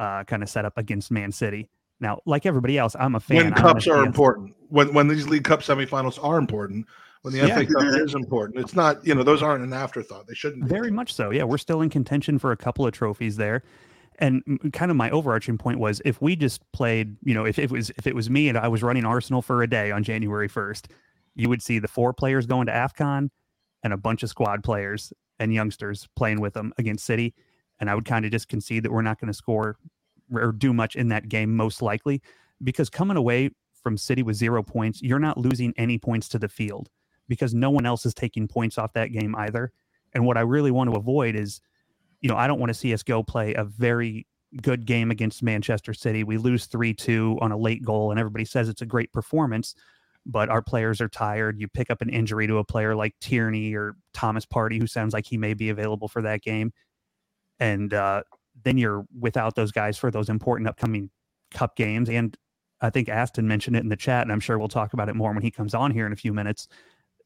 uh, kind of setup against Man City. Now, like everybody else, I'm a fan. When cups are important, when when these League Cup semifinals are important, when the yeah. F A Cup is important, it's not, you know, those aren't an afterthought. They shouldn't be. Very much so. Yeah, we're still in contention for a couple of trophies there. And kind of my overarching point was, if we just played, you know, if, if it was if it was me and I was running Arsenal for a day on January first, you would see the four players going to AFCON and a bunch of squad players and youngsters playing with them against City. And I would kind of just concede that we're not going to score or do much in that game, most likely, because coming away from City with zero points, you're not losing any points to the field because no one else is taking points off that game either. And what I really want to avoid is, you know, I don't want to see us go play a very good game against Manchester City. We lose three two on a late goal, and everybody says it's a great performance, but our players are tired. You pick up an injury to a player like Tierney or Thomas Partey, who sounds like he may be available for that game. And uh, then you're without those guys for those important upcoming cup games. And I think Aston mentioned it in the chat, and I'm sure we'll talk about it more when he comes on here in a few minutes.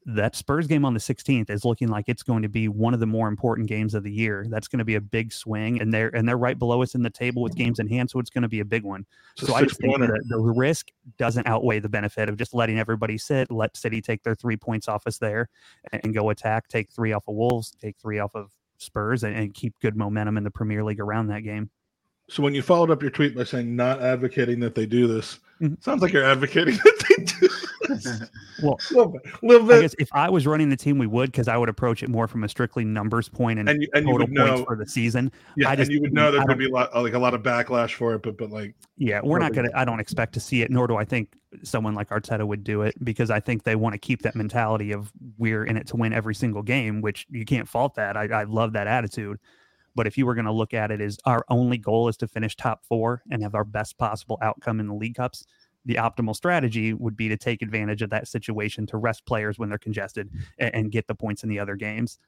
That Spurs game on the sixteenth is looking like it's going to be one of the more important games of the year. That's going to be a big swing, and they're and they're right below us in the table with games in hand, so it's going to be a big one. So, so I just think that the risk doesn't outweigh the benefit of just letting everybody sit, let City take their three points off us there and go attack, take three off of Wolves, take three off of Spurs, and, and keep good momentum in the Premier League around that game. So when you followed up your tweet by saying not advocating that they do this, mm-hmm. sounds like you're advocating that they do this. Well, a little bit, little bit. I guess if I was running the team, we would, because I would approach it more from a strictly numbers point and, and, you, and total you points know, for the season. Yeah, I just, and you would know there could be a lot, like a lot of backlash for it, but but like yeah, we're not gonna. I don't expect to see it, nor do I think someone like Arteta would do it, because I think they want to keep that mentality of we're in it to win every single game, which you can't fault that. I, I love that attitude. But if you were going to look at it as our only goal is to finish top four and have our best possible outcome in the League Cups, the optimal strategy would be to take advantage of that situation to rest players when they're congested and, and get the points in the other games.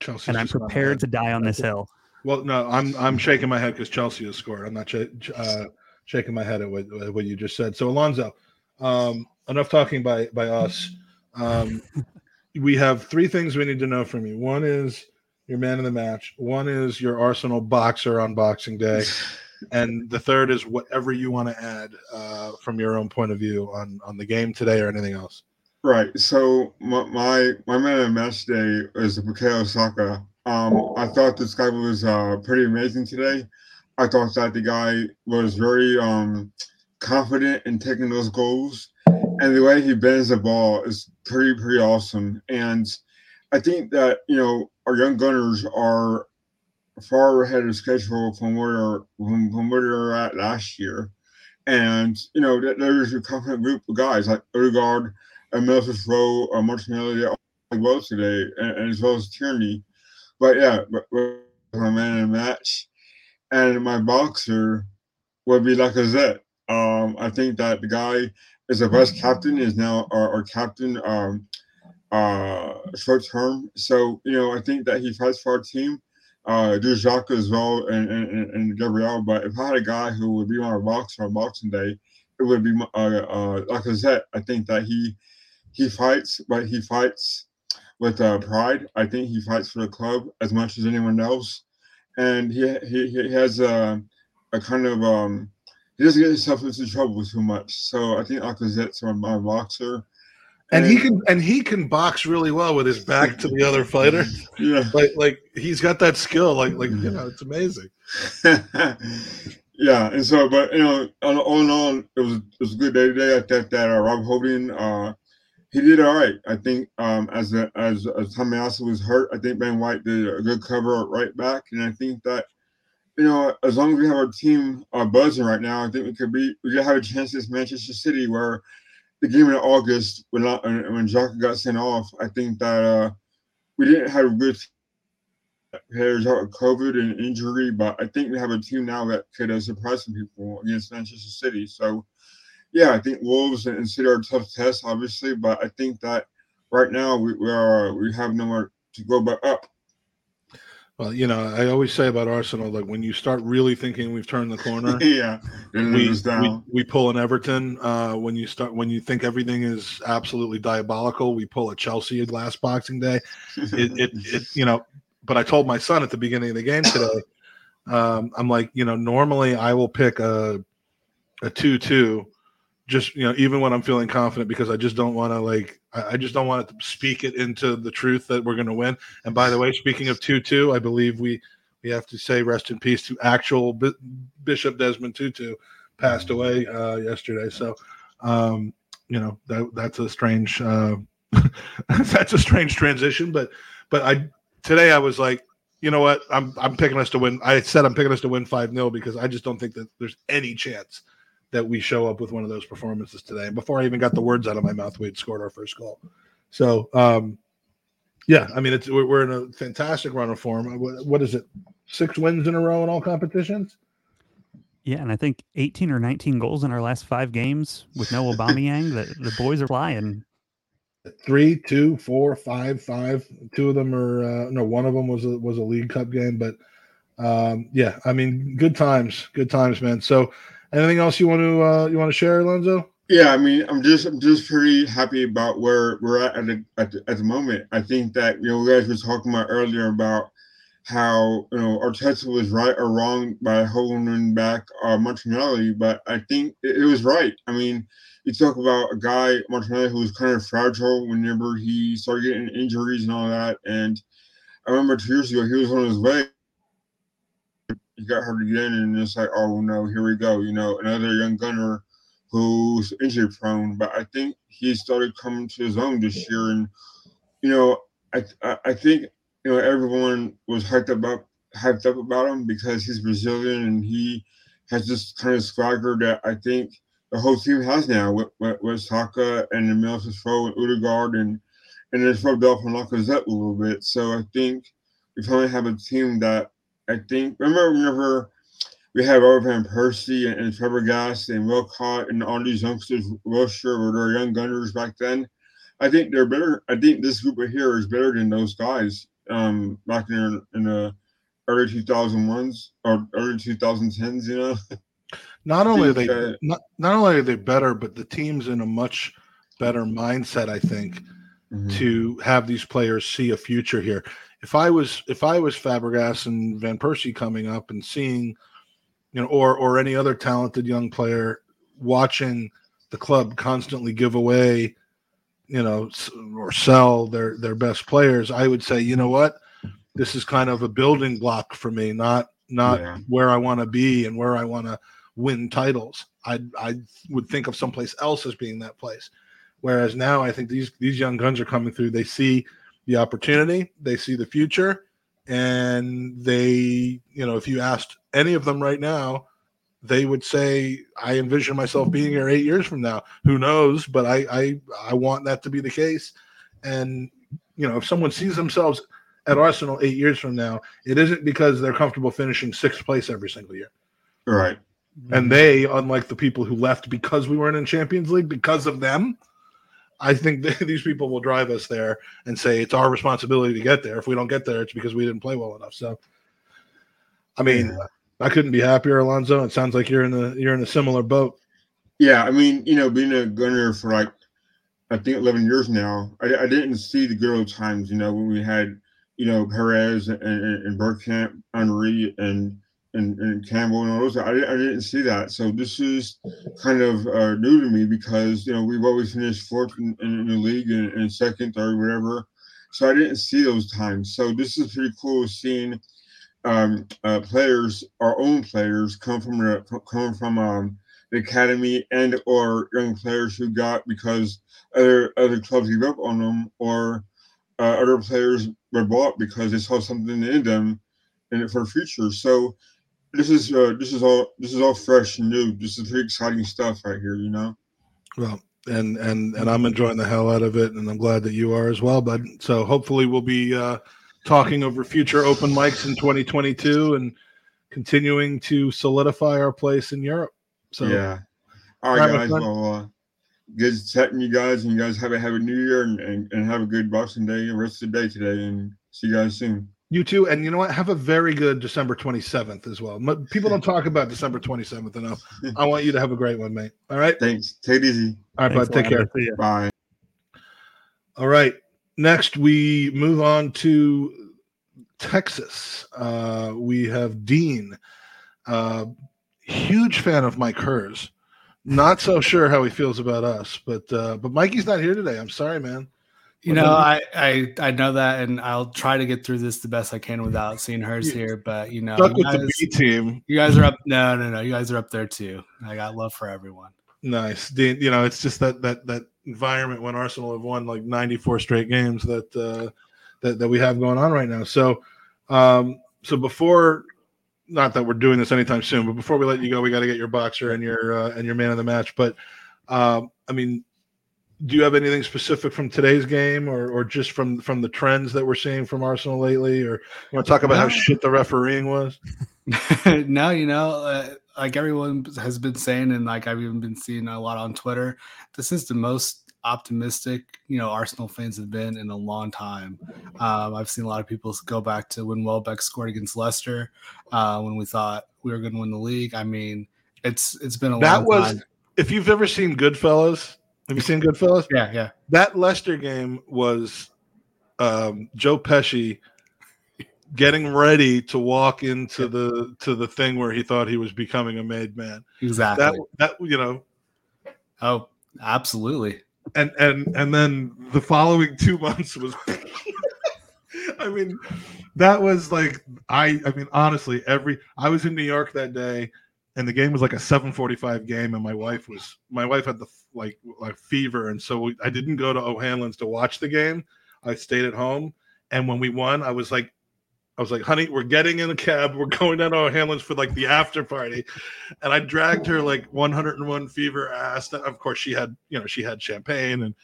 Chelsea's and I'm prepared to die on this hill. Well, no, I'm I'm shaking my head because Chelsea has scored. I'm not sh- uh, shaking my head at what, at what you just said. So, Alonzo, um, enough talking by, by us. Um, we have three things we need to know from you. One is your man of the match. One is your Arsenal boxer on Boxing Day. And the third is whatever you want to add uh, from your own point of view on, on the game today or anything else. Right. So my my, my man of the match today is Bukayo Saka. Um, I thought this guy was uh, pretty amazing today. I thought that the guy was very um, confident in taking those goals. And the way he bends the ball is pretty, pretty awesome. And I think that, you know, our young Gunners are far ahead of schedule from where from, from where they were at last year. And, you know, there's a confident group of guys like Ødegaard, Emile Smith Rowe, uh, Martinelli, all well today, and, and as well as Tierney. But, yeah, but, but my man in the match. And my boxer would be Lacazette. Um, I think that the guy is a vice captain, is now our, our captain. Um, uh short term. So, you know, I think that he fights for our team. Uh there's Xhaka as well and, and and Gabriel, but if I had a guy who would be on our boxer on Boxing Day, it would be uh, uh Lacazette. I think that he he fights, but he fights with uh, pride. I think he fights for the club as much as anyone else. And he he, he has a, a kind of um he doesn't get himself into trouble too much. So I think Lacazette's my, my boxer. And he can and he can box really well with his back to the other fighter. Yeah, like like he's got that skill. Like like you know, it's amazing. Yeah, and so, but you know, all in all, it was it was a good day today. I thought that uh, Rob Holding, uh, he did all right. I think um, as a, as as Tomiyasu was hurt, I think Ben White did a good cover right back, and I think that, you know, as long as we have our team uh, buzzing right now, I think we could be we could have a chance against Manchester City, where the game in August when when Xhaka got sent off, I think that uh, we didn't have a good. There's COVID and injury, but I think we have a team now that could uh, surprise some people against Manchester City. So, yeah, I think Wolves and, and City are tough tests, obviously, but I think that right now we we, are, we have nowhere to go but up. Well, you know, I always say about Arsenal, like when you start really thinking we've turned the corner, yeah, we, we we pull an Everton. Uh, when you start, when you think everything is absolutely diabolical, we pull a Chelsea last Boxing Day. It, it, it you know. But I told my son at the beginning of the game today, um, I'm like, you know, normally I will pick a a two-two, just, you know, even when I'm feeling confident, because I just don't want to, like, I just don't want to speak it into the truth that we're going to win. And by the way, speaking of two-two, I believe we we have to say rest in peace to actual B- Bishop Desmond Tutu, passed away uh, yesterday. So, um, you know, that that's a strange uh, that's a strange transition, but but I. Today I was like, you know what? I'm I'm picking us to win. I said I'm picking us to win five nil because I just don't think that there's any chance that we show up with one of those performances today. And before I even got the words out of my mouth, we had scored our first goal. So, um, yeah, I mean, it's we're, we're in a fantastic run of form. What, what is it? Six wins in a row in all competitions? Yeah, and I think eighteen or nineteen goals in our last five games with no Aubameyang. the, the boys are flying. Three, two, four, five, five. Two of them are uh, no. One of them was a, was a League Cup game, but um, yeah, I mean, good times, good times, man. So, anything else you want to uh, you want to share, Alonzo? Yeah, I mean, I'm just I'm just pretty happy about where we're at at the, at the, at the moment. I think that, you know, you guys were talking about earlier about how, you know, Arteta was right or wrong by holding back uh, Martinelli, but I think it, it was right. I mean, you talk about a guy, Martinelli, who was kind of fragile whenever he started getting injuries and all that. And I remember two years ago, he was on his way. He got hurt again, and it's like, oh, no, here we go. You know, another young gunner who's injury-prone. But I think he started coming to his own this year. And, you know, I I, I think – you know, everyone was hyped about hyped up about him because he's Brazilian and he has this kind of swagger that I think the whole team has now with with, with Saka and Emile Smith Rowe and Ødegaard and and it's rubbed off on Lacazette a little bit. So I think we finally have a team that I think remember whenever we have Robert Van Persie and, and Fabregas and Wilcott and all these youngsters, Wilshere, were their young gunners back then. I think they're better. I think this group of here is better than those guys. Um, back in, in the early two thousands or early two thousand tens, you know. Not only are they uh, not, not only are they better, but the team's in a much better mindset, I think, mm-hmm. to have these players see a future here. If I was if I was Fabregas and Van Persie coming up and seeing, you know, or or any other talented young player, watching the club constantly give away, you know, or sell their, their best players, I would say, you know what, this is kind of a building block for me, not not yeah. where I want to be and where I want to win titles. I I would think of someplace else as being that place. Whereas now I think these these young guns are coming through. They see the opportunity, they see the future, and they, you know, if you asked any of them right now, they would say, I envision myself being here eight years from now. Who knows? But I, I I want that to be the case. And, you know, if someone sees themselves at Arsenal eight years from now, it isn't because they're comfortable finishing sixth place every single year. Right. And they, unlike the people who left because we weren't in Champions League, because of them, I think that these people will drive us there and say it's our responsibility to get there. If we don't get there, it's because we didn't play well enough. So, I mean... Yeah. I couldn't be happier, Alonzo. It sounds like you're in a you're in a similar boat. Yeah, I mean, you know, being a gunner for like I think eleven years now, I, I didn't see the good old times. You know, when we had, you know, Perez and and, and Bergkamp, Henry and, and and Campbell and all those. I I didn't see that. So this is kind of uh, new to me because, you know, we've always finished fourth in, in the league and, and second, third, whatever. So I didn't see those times. So this is pretty cool seeing. um, uh, players, our own players, come from the, come from um, the academy, and or young players who got because other other clubs gave up on them, or uh, other players were bought because they saw something in them, and for the future. So this is uh, this is all this is all fresh and new. This is pretty exciting stuff right here, you know. Well. And, and and I'm enjoying the hell out of it, and I'm glad that you are as well, bud. So hopefully we'll be uh, talking over future open mics in twenty twenty-two and continuing to solidify our place in Europe. So yeah, all right, guys. Well, uh, good chatting, you guys, and you guys have a have a new year and, and, and have a good Boxing Day and rest of the day today, and see you guys soon. You too, and you know what? Have a very good December twenty-seventh as well. People don't talk about December twenty-seventh enough. I want you to have a great one, mate. All right? Thanks. Take it easy. All right, bud. Take care. See you. Bye. All right. Next, we move on to Texas. Uh, we have Dean. Uh, huge fan of Mike Hers. Not so sure how he feels about us, but uh, but Mikey's not here today. I'm sorry, man. You know, I, I I know that, and I'll try to get through this the best I can without seeing Hers here. But you know, stuck with the B team. You guys are up. No, no, no. You guys are up there too. I got love for everyone. Nice, Dean. You know, it's just that that that environment when Arsenal have won like ninety-four straight games that uh, that that we have going on right now. So, um, so before, not that we're doing this anytime soon, but before we let you go, we got to get your boxer and your uh, and your man of the match. But um, I mean. Do you have anything specific from today's game or or just from, from the trends that we're seeing from Arsenal lately? Or you want to talk about no. how shit the refereeing was? No, you know, uh, like everyone has been saying, and like I've even been seeing a lot on Twitter, this is the most optimistic, you know, Arsenal fans have been in a long time. Um, I've seen a lot of people go back to when Welbeck scored against Leicester uh, when we thought we were going to win the league. I mean, it's it's been a that long was, time. If you've ever seen Goodfellas, Have you seen Goodfellas? Yeah, yeah. That Leicester game was um, Joe Pesci getting ready to walk into yeah. the to the thing where he thought he was becoming a made man. Exactly. That, that you know. Oh, absolutely. And and and then the following two months was. I mean, that was like I. I mean, honestly, every I was in New York that day. And the game was like a seven forty-five game, and my wife was my wife had the like like fever, and so we, I didn't go to O'Hanlon's to watch the game. I stayed at home, and when we won, I was like, I was like, honey, we're getting in a cab, we're going down to O'Hanlon's for like the after party, and I dragged her like one oh one fever ass. Of course, she had you know she had champagne, and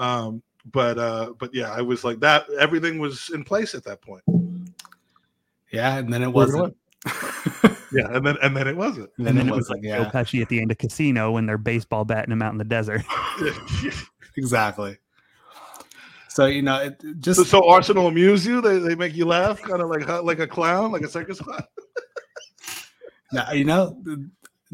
um, but uh, but yeah, I was like that. Everything was in place at that point. Yeah, and then it wasn't. Yeah, and then and then it wasn't. And then, and then it, it was like yeah. Joe Pesci at the end of Casino when they're baseball batting him out in the desert. Exactly. So you know, it just so, so Arsenal amuse you. They they make you laugh, kind of like like a clown, like a circus clown. Now, you know,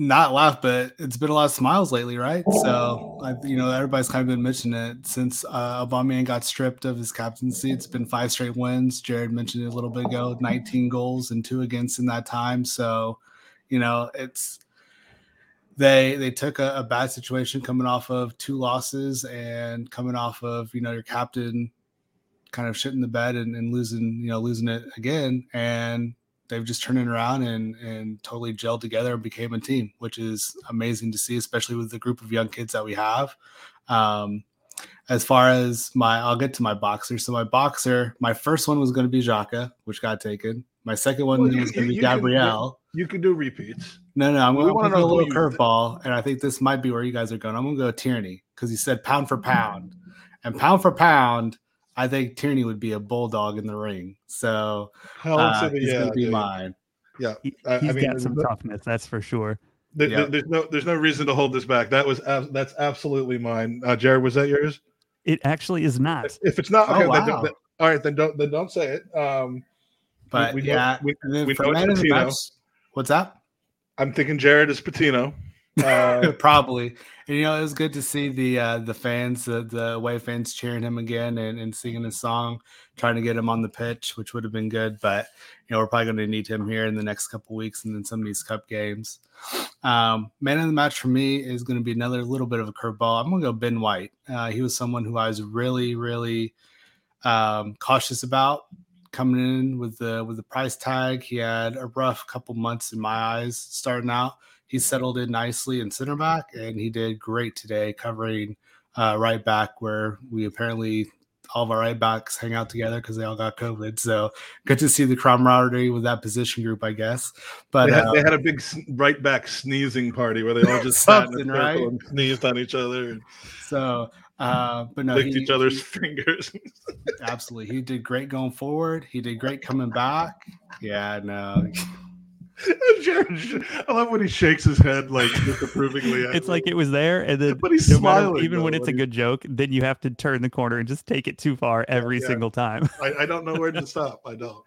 not laugh, but it's been a lot of smiles lately, right? So I, you know, everybody's kind of been mentioning it since uh, Aubameyang got stripped of his captaincy. It's been five straight wins. Jared mentioned it a little bit ago, nineteen goals and two against in that time. So, you know, it's they they took a, a bad situation coming off of two losses and coming off of you know your captain kind of shitting the bed and, and losing you know losing it again and. They've just turned it around and and totally gelled together and became a team, which is amazing to see, especially with the group of young kids that we have. Um, as far as my, I'll get to my boxer. So my boxer, my first one was going to be Xhaka, which got taken. My second one well, was going to be Gabriel. Can, you, you can do repeats. No, no, I'm going to do a little curveball, and I think this might be where you guys are going. I'm going to go Tierney because he said pound for pound, and pound for pound. I think Tierney would be a bulldog in the ring, so uh, he's yeah, gonna be dude. mine. Yeah, he, he's I mean, got some toughness, that's for sure. There, yeah. There's no, there's no reason to hold this back. That was, that's absolutely mine. Uh, Jared, was that yours? It actually is not. If it's not, okay, oh, wow. then, then, all right, then don't, then don't say it. Um, but we, we yeah, know, we, and then we know it's Patino. Match, what's that? I'm thinking Jared is Patino. Uh, Probably, and you know it was good to see the uh, the fans, the, the away fans cheering him again and, and singing his song, trying to get him on the pitch, which would have been good. But you know we're probably going to need him here in the next couple weeks, and then some of these cup games. Um, man of the match for me is going to be another little bit of a curveball. I'm going to go Ben White. Uh, he was someone who I was really, really um, cautious about coming in with the with the price tag. He had a rough couple months in my eyes starting out. He settled in nicely in center back, and he did great today covering uh, right back, where we apparently all of our right backs hang out together because they all got COVID. So good to see the camaraderie with that position group, I guess. But they had, uh, they had a big right back sneezing party where they all just sat in a right? circle and sneezed on each other. So. Uh, but no, licked he, each other's he, fingers. Absolutely, he did great going forward. He did great coming back. Yeah, no. I love when he shakes his head like disapprovingly. It's like it was there, and then but he's no smiling, matter, even though, when it's like a good joke, then you have to turn the corner and just take it too far every yeah, single time. I, I don't know where to stop. I don't.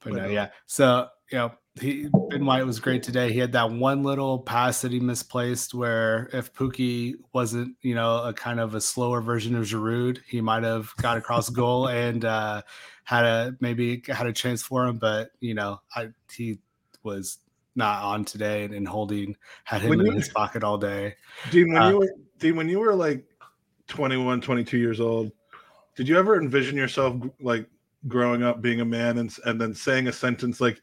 But, but no, no. yeah. So you know, he Ben White was great today. He had that one little pass that he misplaced where if Pukki wasn't, you know, a kind of a slower version of Giroud, he might have got across goal and uh, had a maybe had a chance for him. But you know, I, he was not on today, and, and Holding had him when in you, his pocket all day. Dean, when uh, you were Dean, when you were like twenty-one, twenty-two years old, did you ever envision yourself like growing up being a man and and then saying a sentence like,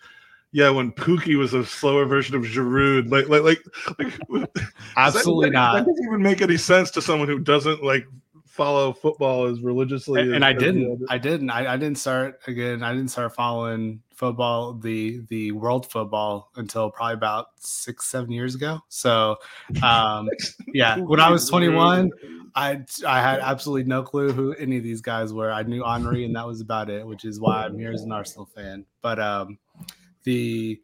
yeah, when Pukki was a slower version of Giroud, like, like, like, like absolutely that, not. That doesn't even make any sense to someone who doesn't like follow football as religiously. And, as, and I, didn't, I didn't, I didn't, I didn't start again. I didn't start following football, the the world football, until probably about six, seven years ago. So, um, yeah, when I was twenty-one, I I had absolutely no clue who any of these guys were. I knew Henry, and that was about it, which is why I'm here as an Arsenal fan. But um. The,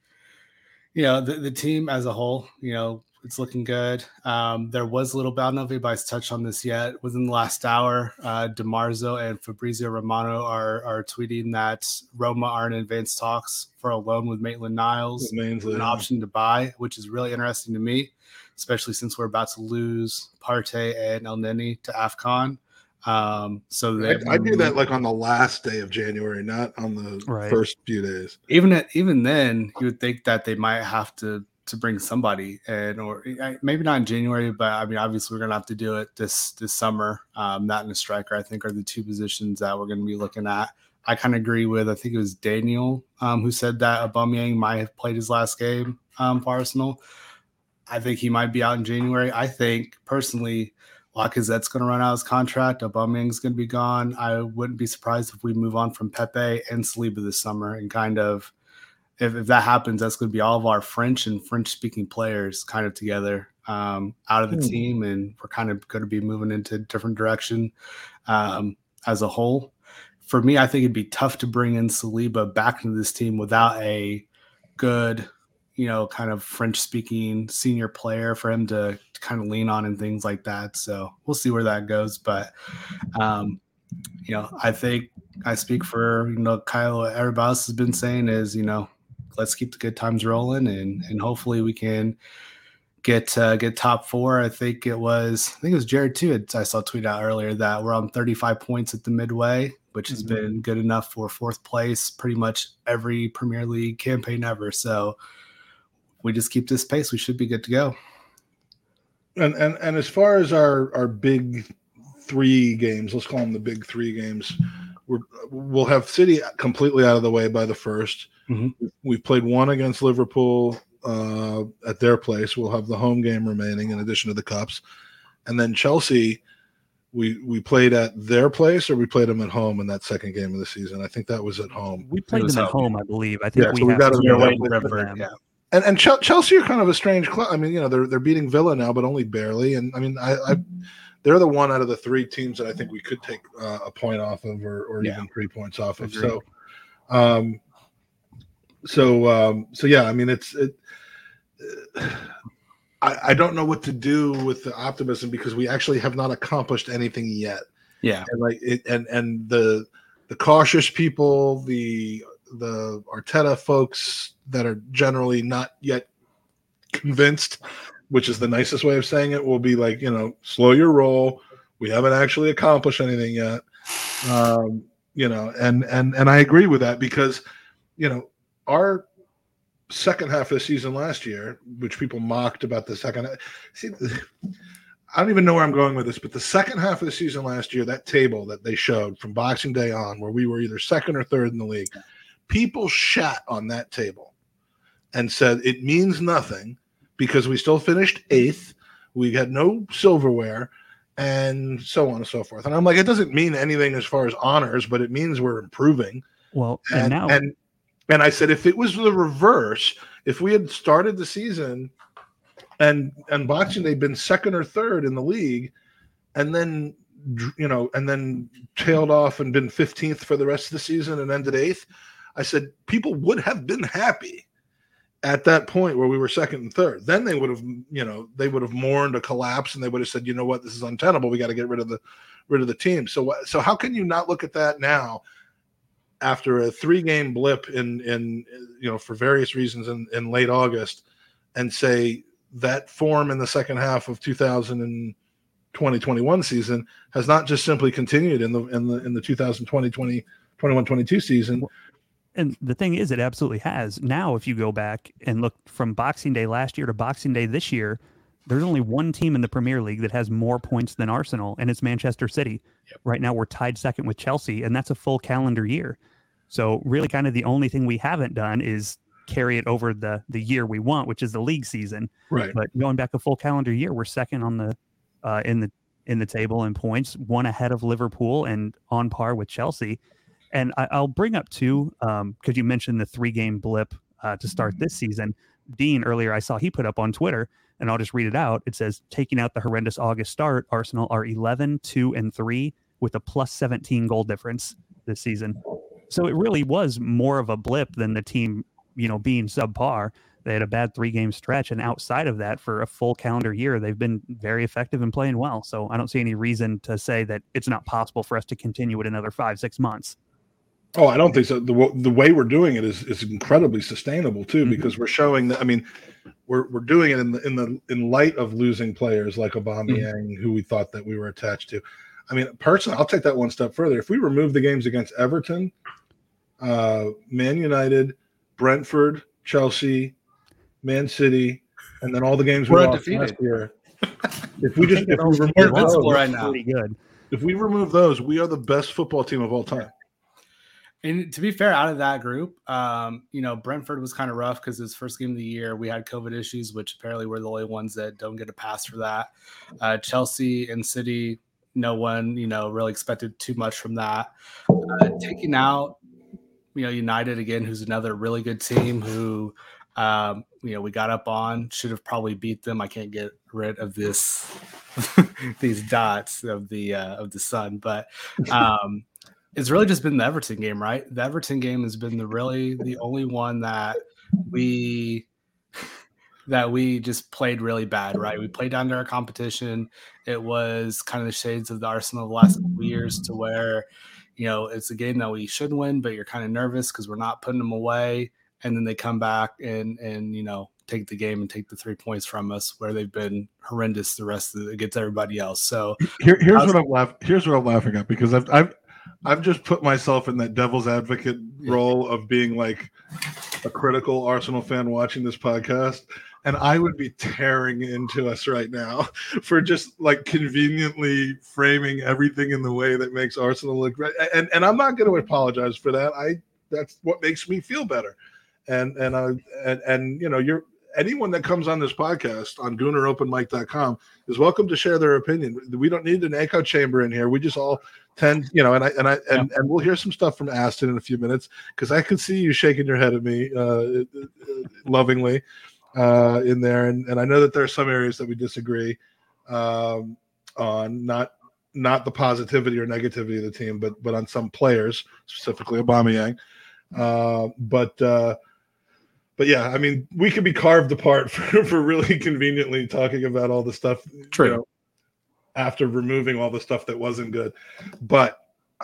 you know, the, the team as a whole, you know, it's looking good. Um, there was a little bit, I don't know if anybody's touched on this yet. Within the last hour, uh, DiMarzo and Fabrizio Romano are are tweeting that Roma are in advanced talks for a loan with Maitland-Niles, an option to buy, which is really interesting to me, especially since we're about to lose Partey and Elneny to AFCON. Um, so they I, I do that like on the last day of January, not on the right. first few days. Even at, even then, you would think that they might have to to bring somebody in, or maybe not in January, but I mean, obviously, we're gonna have to do it this this summer. Um, that and a striker, I think, are the two positions that we're gonna be looking at. I kind of agree with. I think it was Daniel um, who said that Aubameyang might have played his last game um, for Arsenal. I think he might be out in January. I think personally. Lacazette's going to run out of his contract. Aubameyang's going to be gone. I wouldn't be surprised if we move on from Pepe and Saliba this summer. And kind of, if, if that happens, that's going to be all of our French and French-speaking players kind of together um, out of the mm. team. And we're kind of going to be moving into a different direction um, as a whole. For me, I think it'd be tough to bring in Saliba back into this team without a good, you know, kind of French-speaking senior player for him to – kind of lean on and things like that. So we'll see where that goes. But um, you know, I think I speak for, you know, Kyle, what everybody else has been saying is, you know, let's keep the good times rolling, and and hopefully we can get uh, get top four. I think it was I think it was Jared too. I saw tweet out earlier that we're on thirty-five points at the midway, which has mm-hmm. been good enough for fourth place pretty much every Premier League campaign ever. So we just keep this pace, we should be good to go. And, and and as far as our, our big three games, let's call them the big three games, we're, we'll have City completely out of the way by the first. Mm-hmm. We've played one against Liverpool uh, at their place. We'll have the home game remaining in addition to the Cups. And then Chelsea, we we played at their place, or we played them at home in that second game of the season. I think that was at home. We played them at home, I believe. I think yeah, we so have got to go away from them. And, and Chelsea are kind of a strange club. I mean, you know, they're they're beating Villa now, but only barely. And I mean, I, I they're the one out of the three teams that I think we could take uh, a point off of, or, or yeah. even three points off of. Agreed. So, um, so um, so yeah. I mean, it's it. Uh, I, I don't know what to do with the optimism, because we actually have not accomplished anything yet. Yeah, and like it, and and the the cautious people, the. the Arteta folks that are generally not yet convinced, which is the nicest way of saying it, will be like, you know, slow your roll. We haven't actually accomplished anything yet. Um, you know, and, and, and I agree with that, because, you know, our second half of the season last year, which people mocked about the second, see, I don't even know where I'm going with this, but the second half of the season last year, that table that they showed from Boxing Day on, where we were either second or third in the league, people shat on that table and said it means nothing because we still finished eighth, we had no silverware, and so on and so forth. And I'm like, it doesn't mean anything as far as honors, but it means we're improving. Well, and, and now, and, and I said, if it was the reverse, if we had started the season and and Boxing Day, they've been second or third in the league, and then you know, and then tailed off and been fifteenth for the rest of the season and ended eighth. I said people would have been happy at that point where we were second and third. Then they would have, you know, they would have mourned a collapse and they would have said, you know what, this is untenable. We got to get rid of the rid of the team. So so how can you not look at that now after a three game blip in in you know for various reasons in, in late August and say that form in the second half of two thousand twenty twenty-one season has not just simply continued in the in the in the two thousand twenty twenty twenty-one twenty-two season. And the thing is, it absolutely has. Now, if you go back and look from Boxing Day last year to Boxing Day this year, there's only one team in the Premier League that has more points than Arsenal, and it's Manchester City. Yep. Right now, we're tied second with Chelsea, and that's a full calendar year. So really kind of the only thing we haven't done is carry it over the, the year we want, which is the league season. Right. But going back a full calendar year, we're second on the uh, in the in the table in points, one ahead of Liverpool and on par with Chelsea. And I, I'll bring up, too, because um, you mentioned the three-game blip uh, to start this season. Dean, earlier, I saw he put up on Twitter, and I'll just read it out. It says, taking out the horrendous August start, Arsenal are eleven, two, and three with a plus seventeen goal difference this season. So it really was more of a blip than the team, you know, being subpar. They had a bad three-game stretch, and outside of that, for a full calendar year, they've been very effective and playing well. So I don't see any reason to say that it's not possible for us to continue it another five, six months. Oh, I don't think so. The, the way we're doing it is, is incredibly sustainable too, because mm-hmm. we're showing that. I mean, we're we're doing it in the in the in light of losing players like Aubameyang, mm-hmm. who we thought that we were attached to. I mean, personally, I'll take that one step further. If we remove the games against Everton, uh, Man United, Brentford, Chelsea, Man City, and then all the games we're we lost last year, if we just if we remove those, right now, pretty good. If we remove those, we are the best football team of all time. And to be fair, out of that group, um, you know, Brentford was kind of rough because his first game of the year, we had COVID issues, which apparently we're the only ones that don't get a pass for that. Uh, Chelsea and City, no one, you know, really expected too much from that. Uh, taking out, you know, United again, who's another really good team who, um, you know, we got up on, should have probably beat them. I can't get rid of this, these dots of the, uh, of the sun, but, um, it's really just been the Everton game, right? The Everton game has been the really the only one that we that we just played really bad, right? We played down to our competition. It was kind of the shades of the Arsenal of the last couple years to where, you know, it's a game that we should win, but you're kind of nervous because we're not putting them away. And then they come back and and you know take the game and take the three points from us, where they've been horrendous the rest of the, against everybody else. So Here, here's was, what I'm laughing. Here's what I'm laughing at because I've. I've I've just put myself in that devil's advocate role of being like a critical Arsenal fan watching this podcast, and I would be tearing into us right now for just like conveniently framing everything in the way that makes Arsenal look right. And and I'm not going to apologize for that. I that's what makes me feel better. And and I and, and you know you're anyone that comes on this podcast on gooner open mic dot com is welcome to share their opinion. We don't need an echo chamber in here. We just all tend, you know, and I, and I, and, yeah. and we'll hear some stuff from Aston in a few minutes. Cause I could see you shaking your head at me uh, lovingly uh, in there. And, and I know that there are some areas that we disagree um, on, not, not the positivity or negativity of the team, but, but on some players, specifically Aubameyang. Uh, but, uh, But yeah, I mean, we could be carved apart for, for really conveniently talking about all the stuff. True. You know, after removing all the stuff that wasn't good, but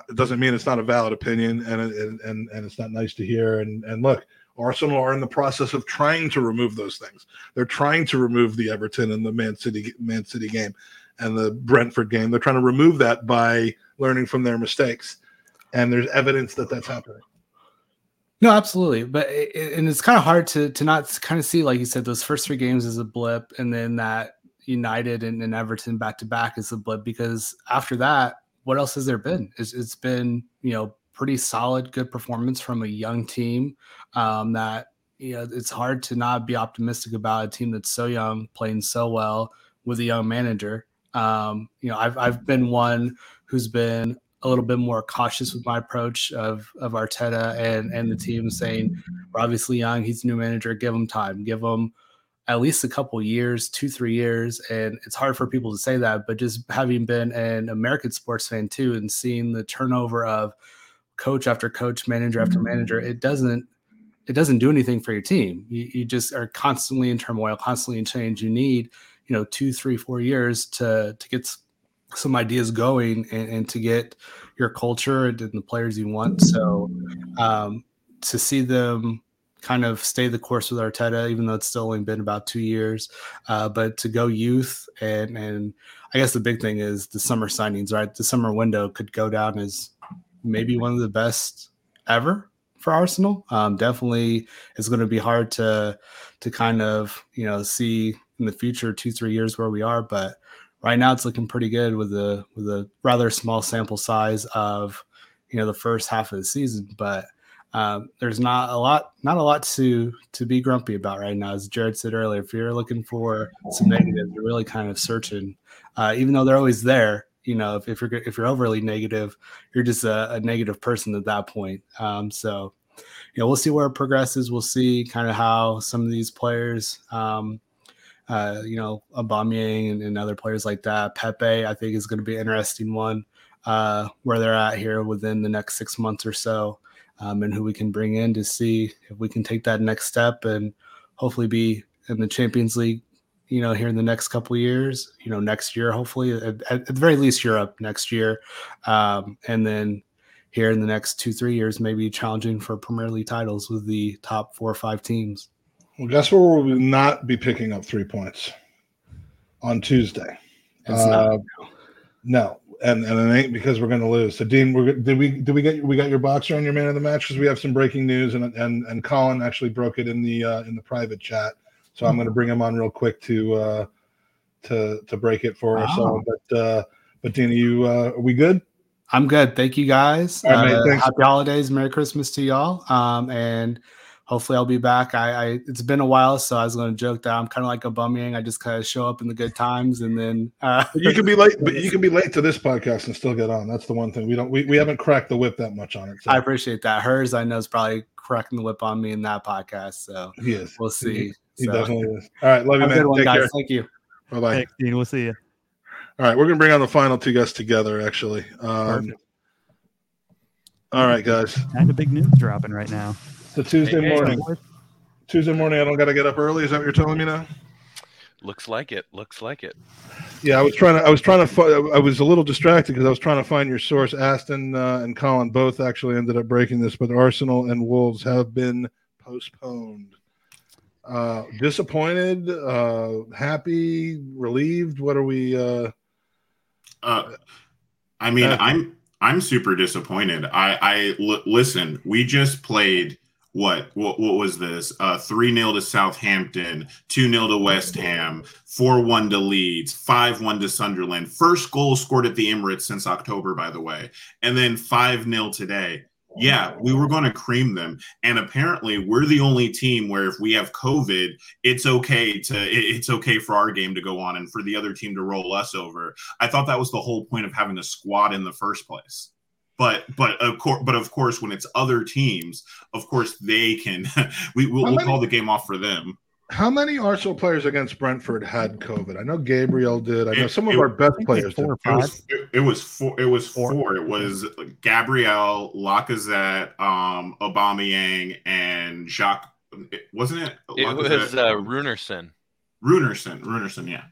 it doesn't mean it's not a valid opinion, and and and, and it's not nice to hear. And and look, Arsenal are in the process of trying to remove those things. They're trying to remove the Everton and the Man City Man City game, and the Brentford game. They're trying to remove that by learning from their mistakes, and there's evidence that that's happening. No, absolutely. But it, and it's kind of hard to to not kind of see, like you said, those first three games as a blip. And then that United and, and Everton back to back is the blip, because after that, what else has there been? It's, it's been, you know, pretty solid, good performance from a young team um, that, you know, it's hard to not be optimistic about a team that's so young, playing so well with a young manager. Um, you know, I've, I've been one who's been a little bit more cautious with my approach of, of Arteta and, and the team, saying, we're obviously young, he's a new manager, give him time, give him at least a couple years, two, three years. And it's hard for people to say that, but just having been an American sports fan too, and seeing the turnover of coach after coach, manager after manager, it doesn't, it doesn't do anything for your team. You, you just are constantly in turmoil, constantly in change. You need, you know, two, three, four years to, to get some ideas going and, and to get your culture and the players you want. So um, to see them kind of stay the course with Arteta, even though it's still only been about two years, uh, but to go youth. And, and I guess the big thing is the summer signings, right? The summer window could go down as maybe one of the best ever for Arsenal. Um, definitely it's going to be hard to, to kind of, you know, see in the future, two, three years where we are, but right now it's looking pretty good with a, with a rather small sample size of, you know, the first half of the season, but Um, there's not a lot, not a lot to to be grumpy about right now. As Jared said earlier, if you're looking for some negatives, you're really kind of searching, uh, even though they're always there. You know, if, if you're if you're overly negative, you're just a, a negative person at that point. Um, so, you know, we'll see where it progresses. We'll see kind of how some of these players, um, uh, you know, Aubameyang and, and other players like that. Pepe, I think, is going to be an interesting one, uh, where they're at here within the next six months or so. Um, and who we can bring in to see if we can take that next step and hopefully be in the Champions League, you know, here in the next couple of years, you know, next year, hopefully at, at the very least Europe next year. Um, and then here in the next two, three years, maybe challenging for Premier League titles with the top four or five teams. Well, guess where we will not be picking up three points on Tuesday. It's uh, not. No. And, and it ain't because we're going to lose. So, Dean, we're, did we did we get we got your boxer on your man of the match? Because we have some breaking news, and and and Colin actually broke it in the uh, in the private chat. So I'm going to bring him on real quick to uh, to to break it for wow. us all. But uh, but Dean, are you uh, are we good? I'm good. Thank you guys. All right, uh, mate, happy holidays, Merry Christmas to y'all, um, and hopefully I'll be back. I, I it's been a while, so I was going to joke that I'm kind of like a Aubameyang. I just kind of show up in the good times, and then uh, you can be late. But you can be late to this podcast and still get on. That's the one thing we don't. We, we haven't cracked the whip that much on it. So. I appreciate that. Hers, I know, is probably cracking the whip on me in that podcast. So he is. We'll see. He, he so. definitely is. All right, love you, man. Good one, Take guys. Care. Thank you. Bye bye. Thanks, Dean. We'll see you. All right, we're gonna bring on the final two guests together. Actually, um, all right, guys. Kind of big news dropping right now. So Tuesday hey, morning, hey, Tuesday morning, I don't got to get up early. Is that what you're telling me now? Looks like it. Looks like it. Yeah, I was trying to. I was trying to. Fi- I was a little distracted because I was trying to find your source. Aston uh, and Colin both actually ended up breaking this, but Arsenal and Wolves have been postponed. Uh, disappointed, uh, happy, relieved. What are we? Uh, uh, I mean, happy? I'm I'm super disappointed. I, I l- listen. We just played. What, what what was this? Uh, three nil to Southampton, two nil to West Ham, four one to Leeds, five one to Sunderland. First goal scored at the Emirates since October, by the way. And then five nil today. Yeah, we were going to cream them. And apparently we're the only team where if we have COVID, it's okay to it's okay for our game to go on and for the other team to roll us over. I thought that was the whole point of having a squad in the first place. But but of course, but of course, when it's other teams, of course they can. We will we'll call the game off for them. How many Arsenal players against Brentford had COVID? I know Gabriel did. I know it, some of it, our best players did. It was, it, it was four. It was four. four. It was Gabriel, Lacazette, um, Aubameyang, and Jacques. Wasn't it? It was uh, Runerson. Runerson. Runerson. Yeah.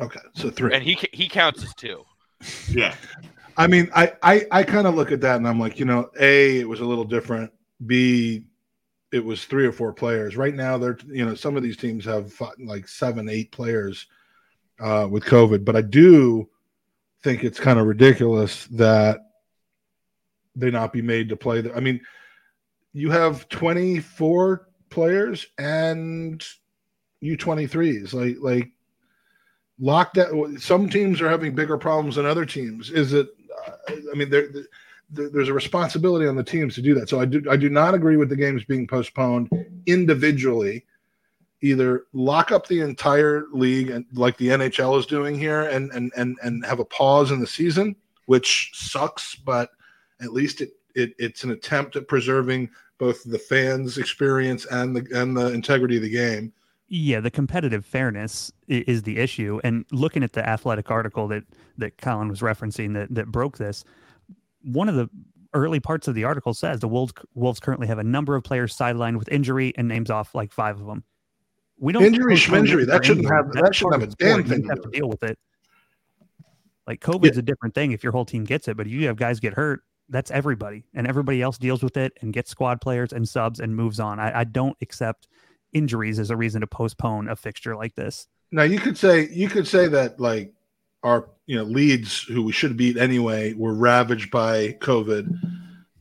Okay, so three. And he he counts as two. Yeah. I mean, I, I, I kind of look at that and I'm like, you know, A, it was a little different. B, it was three or four players. Right now, they're, you know, some of these teams have like seven, eight players uh, with COVID. But I do think it's kind of ridiculous that they not be made to play. The, I mean, you have twenty-four players and U twenty-threes. Like, like lock that. Some teams are having bigger problems than other teams. Is it? I mean, there, there, there's a responsibility on the teams to do that. So I do, I do not agree with the games being postponed individually. Either lock up the entire league, and like the N H L is doing here, and and and and have a pause in the season, which sucks, but at least it, it it's an attempt at preserving both the fans' experience and the and the integrity of the game. Yeah, the competitive fairness is the issue. And looking at the Athletic article that that Colin was referencing that that broke this, one of the early parts of the article says the Wolves Wolves currently have a number of players sidelined with injury, and names off like five of them. We don't injury, injury. That shouldn't have that shouldn't have a damn thing. You have to deal with it. Like COVID's yeah. a different thing if your whole team gets it, but if you have guys get hurt, that's everybody, and everybody else deals with it and gets squad players and subs and moves on. I, I don't accept injuries as a reason to postpone a fixture like this. Now you could say you could say that like our you know Leeds, who we should beat anyway, were ravaged by COVID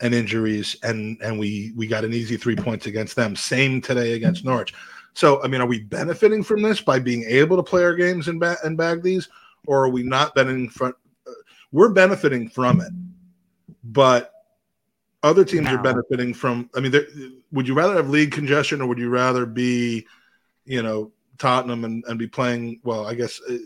and injuries, and and we we got an easy three points against them. Same today against Norwich. So, I mean, are we benefiting from this by being able to play our games and, ba- and bag these, or are we not benefiting from uh, We're benefiting from it, but other teams now. are benefiting from – I mean, would you rather have league congestion, or would you rather be, you know, Tottenham and, and be playing – well, I guess uh,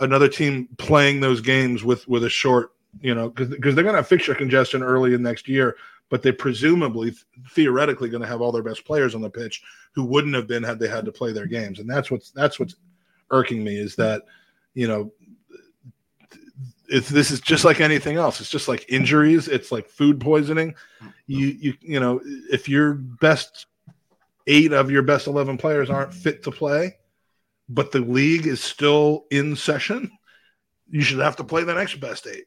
another team playing those games with, with a short – you know, because they're going to have fixture congestion early in next year, but they're presumably, theoretically, going to have all their best players on the pitch who wouldn't have been had they had to play their games. And that's what's that's what's irking me is that, you know, it's, this is just like anything else. It's just like injuries. It's like food poisoning. You you you know, if your best eight of your best eleven players aren't fit to play, but the league is still in session, you should have to play the next best eight.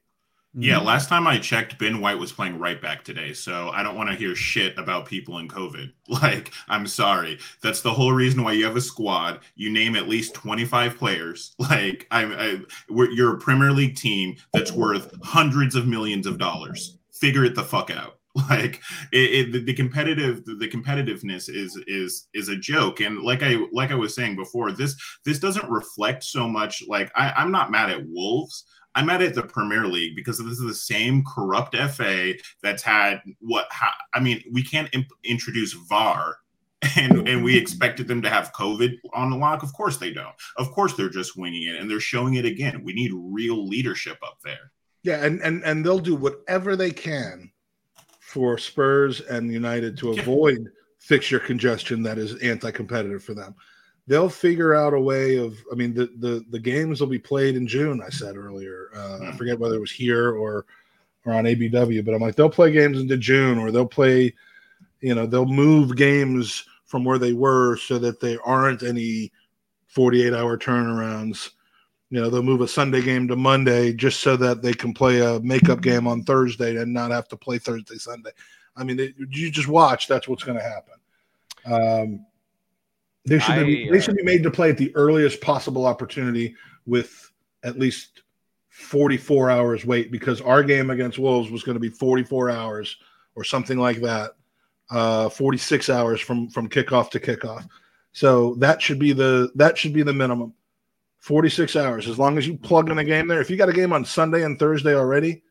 Yeah, last time I checked, Ben White was playing right back today, so I don't want to hear shit about people in COVID. Like, I'm sorry. That's the whole reason why you have a squad. You name at least twenty-five players. Like, I, I, we're, you're a Premier League team that's worth hundreds of millions of dollars. Figure it the fuck out. Like, it, it, the competitive, the competitiveness is is is a joke. And like I like I was saying before, this this doesn't reflect so much. Like, I, I'm not mad at Wolves. I'm mad at the Premier League because this is the same corrupt F A that's had what – I mean, we can't imp- introduce V A R, and, and we expected them to have COVID on the lock. Of course they don't. Of course they're just winging it, and they're showing it again. We need real leadership up there. Yeah, and and, and they'll do whatever they can for Spurs and United to yeah. avoid fixture congestion that is anti-competitive for them. They'll figure out a way of, I mean, the, the, the games will be played in June, I said earlier. Uh, I forget whether it was here or, or on A B W, but I'm like, they'll play games into June, or they'll play, you know, they'll move games from where they were so that there aren't any forty-eight hour turnarounds. You know, they'll move a Sunday game to Monday just so that they can play a makeup game on Thursday and not have to play Thursday, Sunday. I mean, it, you just watch, that's what's going to happen. Um, They should, be, I, uh, they should be made to play at the earliest possible opportunity with at least forty-four hours wait, because our game against Wolves was going to be forty-four hours or something like that, uh, forty-six hours from, from kickoff to kickoff. So that should be the that should be the minimum, forty-six hours. As long as you plug in a game there, if you got a game on Sunday and Thursday already,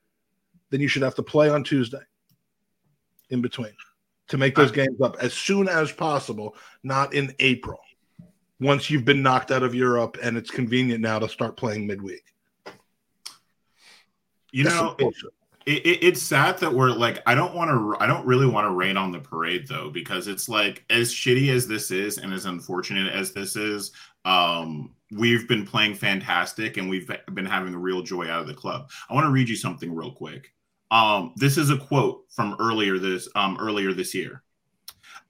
then you should have to play on Tuesday in between. To make those games up as soon as possible, not in April, once you've been knocked out of Europe and it's convenient now to start playing midweek. You That's know, it, it, it's sad that we're like, I don't want to, I don't really want to rain on the parade though, because it's like, as shitty as this is and as unfortunate as this is, um, we've been playing fantastic and we've been having the real joy out of the club. I want to read you something real quick. Um, this is a quote from earlier this um, earlier this year.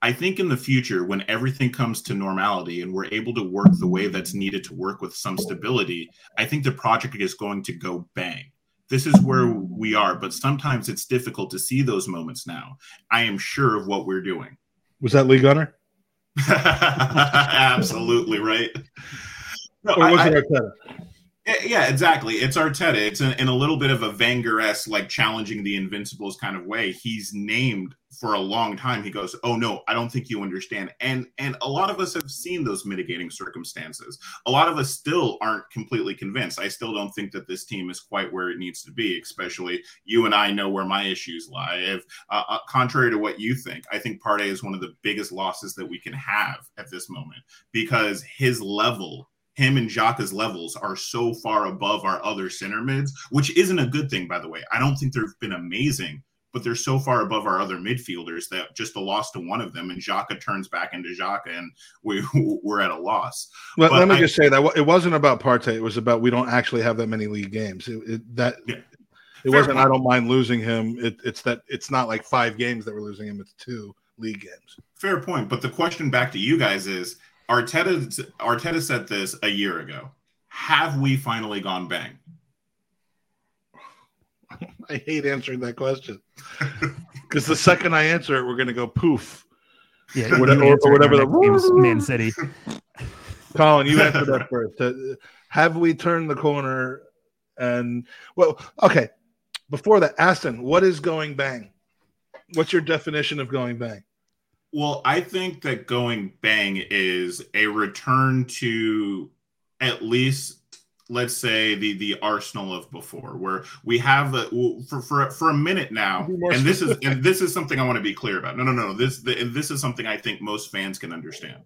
I think in the future, when everything comes to normality and we're able to work the way that's needed to work with some stability, I think the project is going to go bang. This is where we are, but sometimes it's difficult to see those moments now. I am sure of what we're doing. Was that Lee Gunner? Absolutely right. No, or was I, it Arteta? yeah, exactly. It's Arteta. It's in, in a little bit of a Wenger-esque, like challenging the Invincibles kind of way. He's named for a long time. He goes, oh, no, I don't think you understand. And and a lot of us have seen those mitigating circumstances. A lot of us still aren't completely convinced. I still don't think that this team is quite where it needs to be, especially you and I know where my issues lie. If, uh, uh, contrary to what you think, I think Partey is one of the biggest losses that we can have at this moment because his level him and Xhaka's levels are so far above our other center mids, which isn't a good thing, by the way. I don't think they've been amazing, but they're so far above our other midfielders that just a loss to one of them and Xhaka turns back into Xhaka and we, we're at a loss. Well, let me I, just say that it wasn't about Partey. It was about we don't actually have that many league games. It, it, that yeah. It wasn't point. I don't mind losing him. It, it's that it's not like five games that we're losing him. It's two league games. Fair point. But the question back to you guys is, Arteta, Arteta said this a year ago. Have we finally gone bang? I hate answering that question because the second I answer it, we're going to go poof. Yeah, whatever, or, or whatever. The Man City. Colin, you answered that first. Have we turned the corner? And well, okay. Before that, Aston, what is going bang? What's your definition of going bang? Well, I think that going bang is a return to at least, let's say, the, the Arsenal of before, where we have a, for for for a minute now, and this is and this is something I want to be clear about. No, no, no. This the, and this is something I think most fans can understand.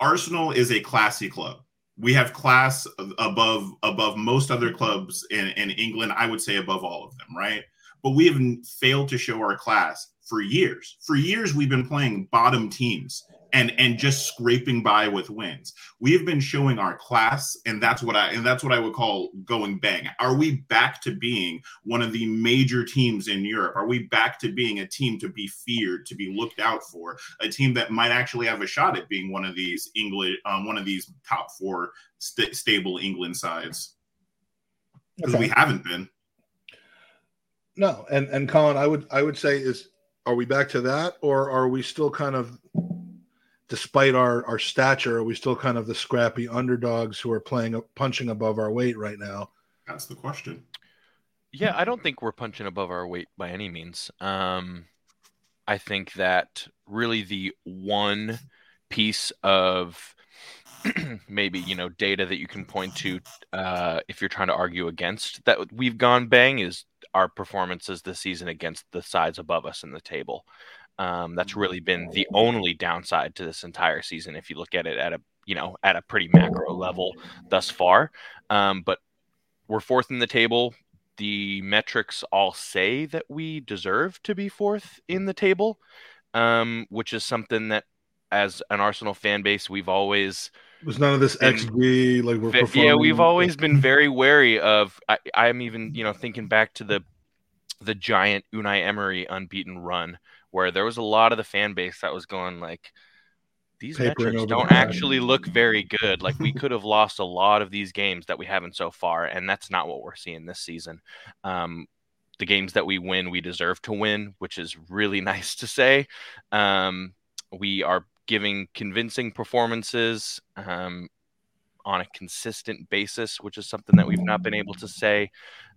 Arsenal is a classy club. We have class above above most other clubs in, in England. I would say above all of them, right? But we have failed to show our class. For years, for years, we've been playing bottom teams and and just scraping by with wins. We have been showing our class, and that's what I and that's what I would call going bang. Are we back to being one of the major teams in Europe? Are we back to being a team to be feared, to be looked out for, a team that might actually have a shot at being one of these England, um, one of these top four st- stable England sides? Because okay. We haven't been. No, and and Colin, I would I would say is. Are we back to that, or are we still kind of, despite our, our stature, are we still kind of the scrappy underdogs who are playing punching above our weight right now? That's the question. Yeah, I don't think we're punching above our weight by any means. Um, I think that really the one piece of maybe, you know, data that you can point to uh, if you're trying to argue against that we've gone bang is our performances this season against the sides above us in the table. Um, that's really been the only downside to this entire season. If you look at it at a, you know, at a pretty macro level thus far. Um, but we're fourth in the table. The metrics all say that we deserve to be fourth in the table, um, which is something that as an Arsenal fan base, we've always, there's none of this X G, like we're performing. Yeah, we've always been very wary of. I, I'm even, you know, thinking back to the the giant Unai Emery unbeaten run, where there was a lot of the fan base that was going like, these Papering metrics don't actually look very good. Like we could have lost a lot of these games that we haven't so far, and that's not what we're seeing this season. Um, the games that we win, we deserve to win, which is really nice to say. Um, we are giving convincing performances um, on a consistent basis, which is something that we've not been able to say.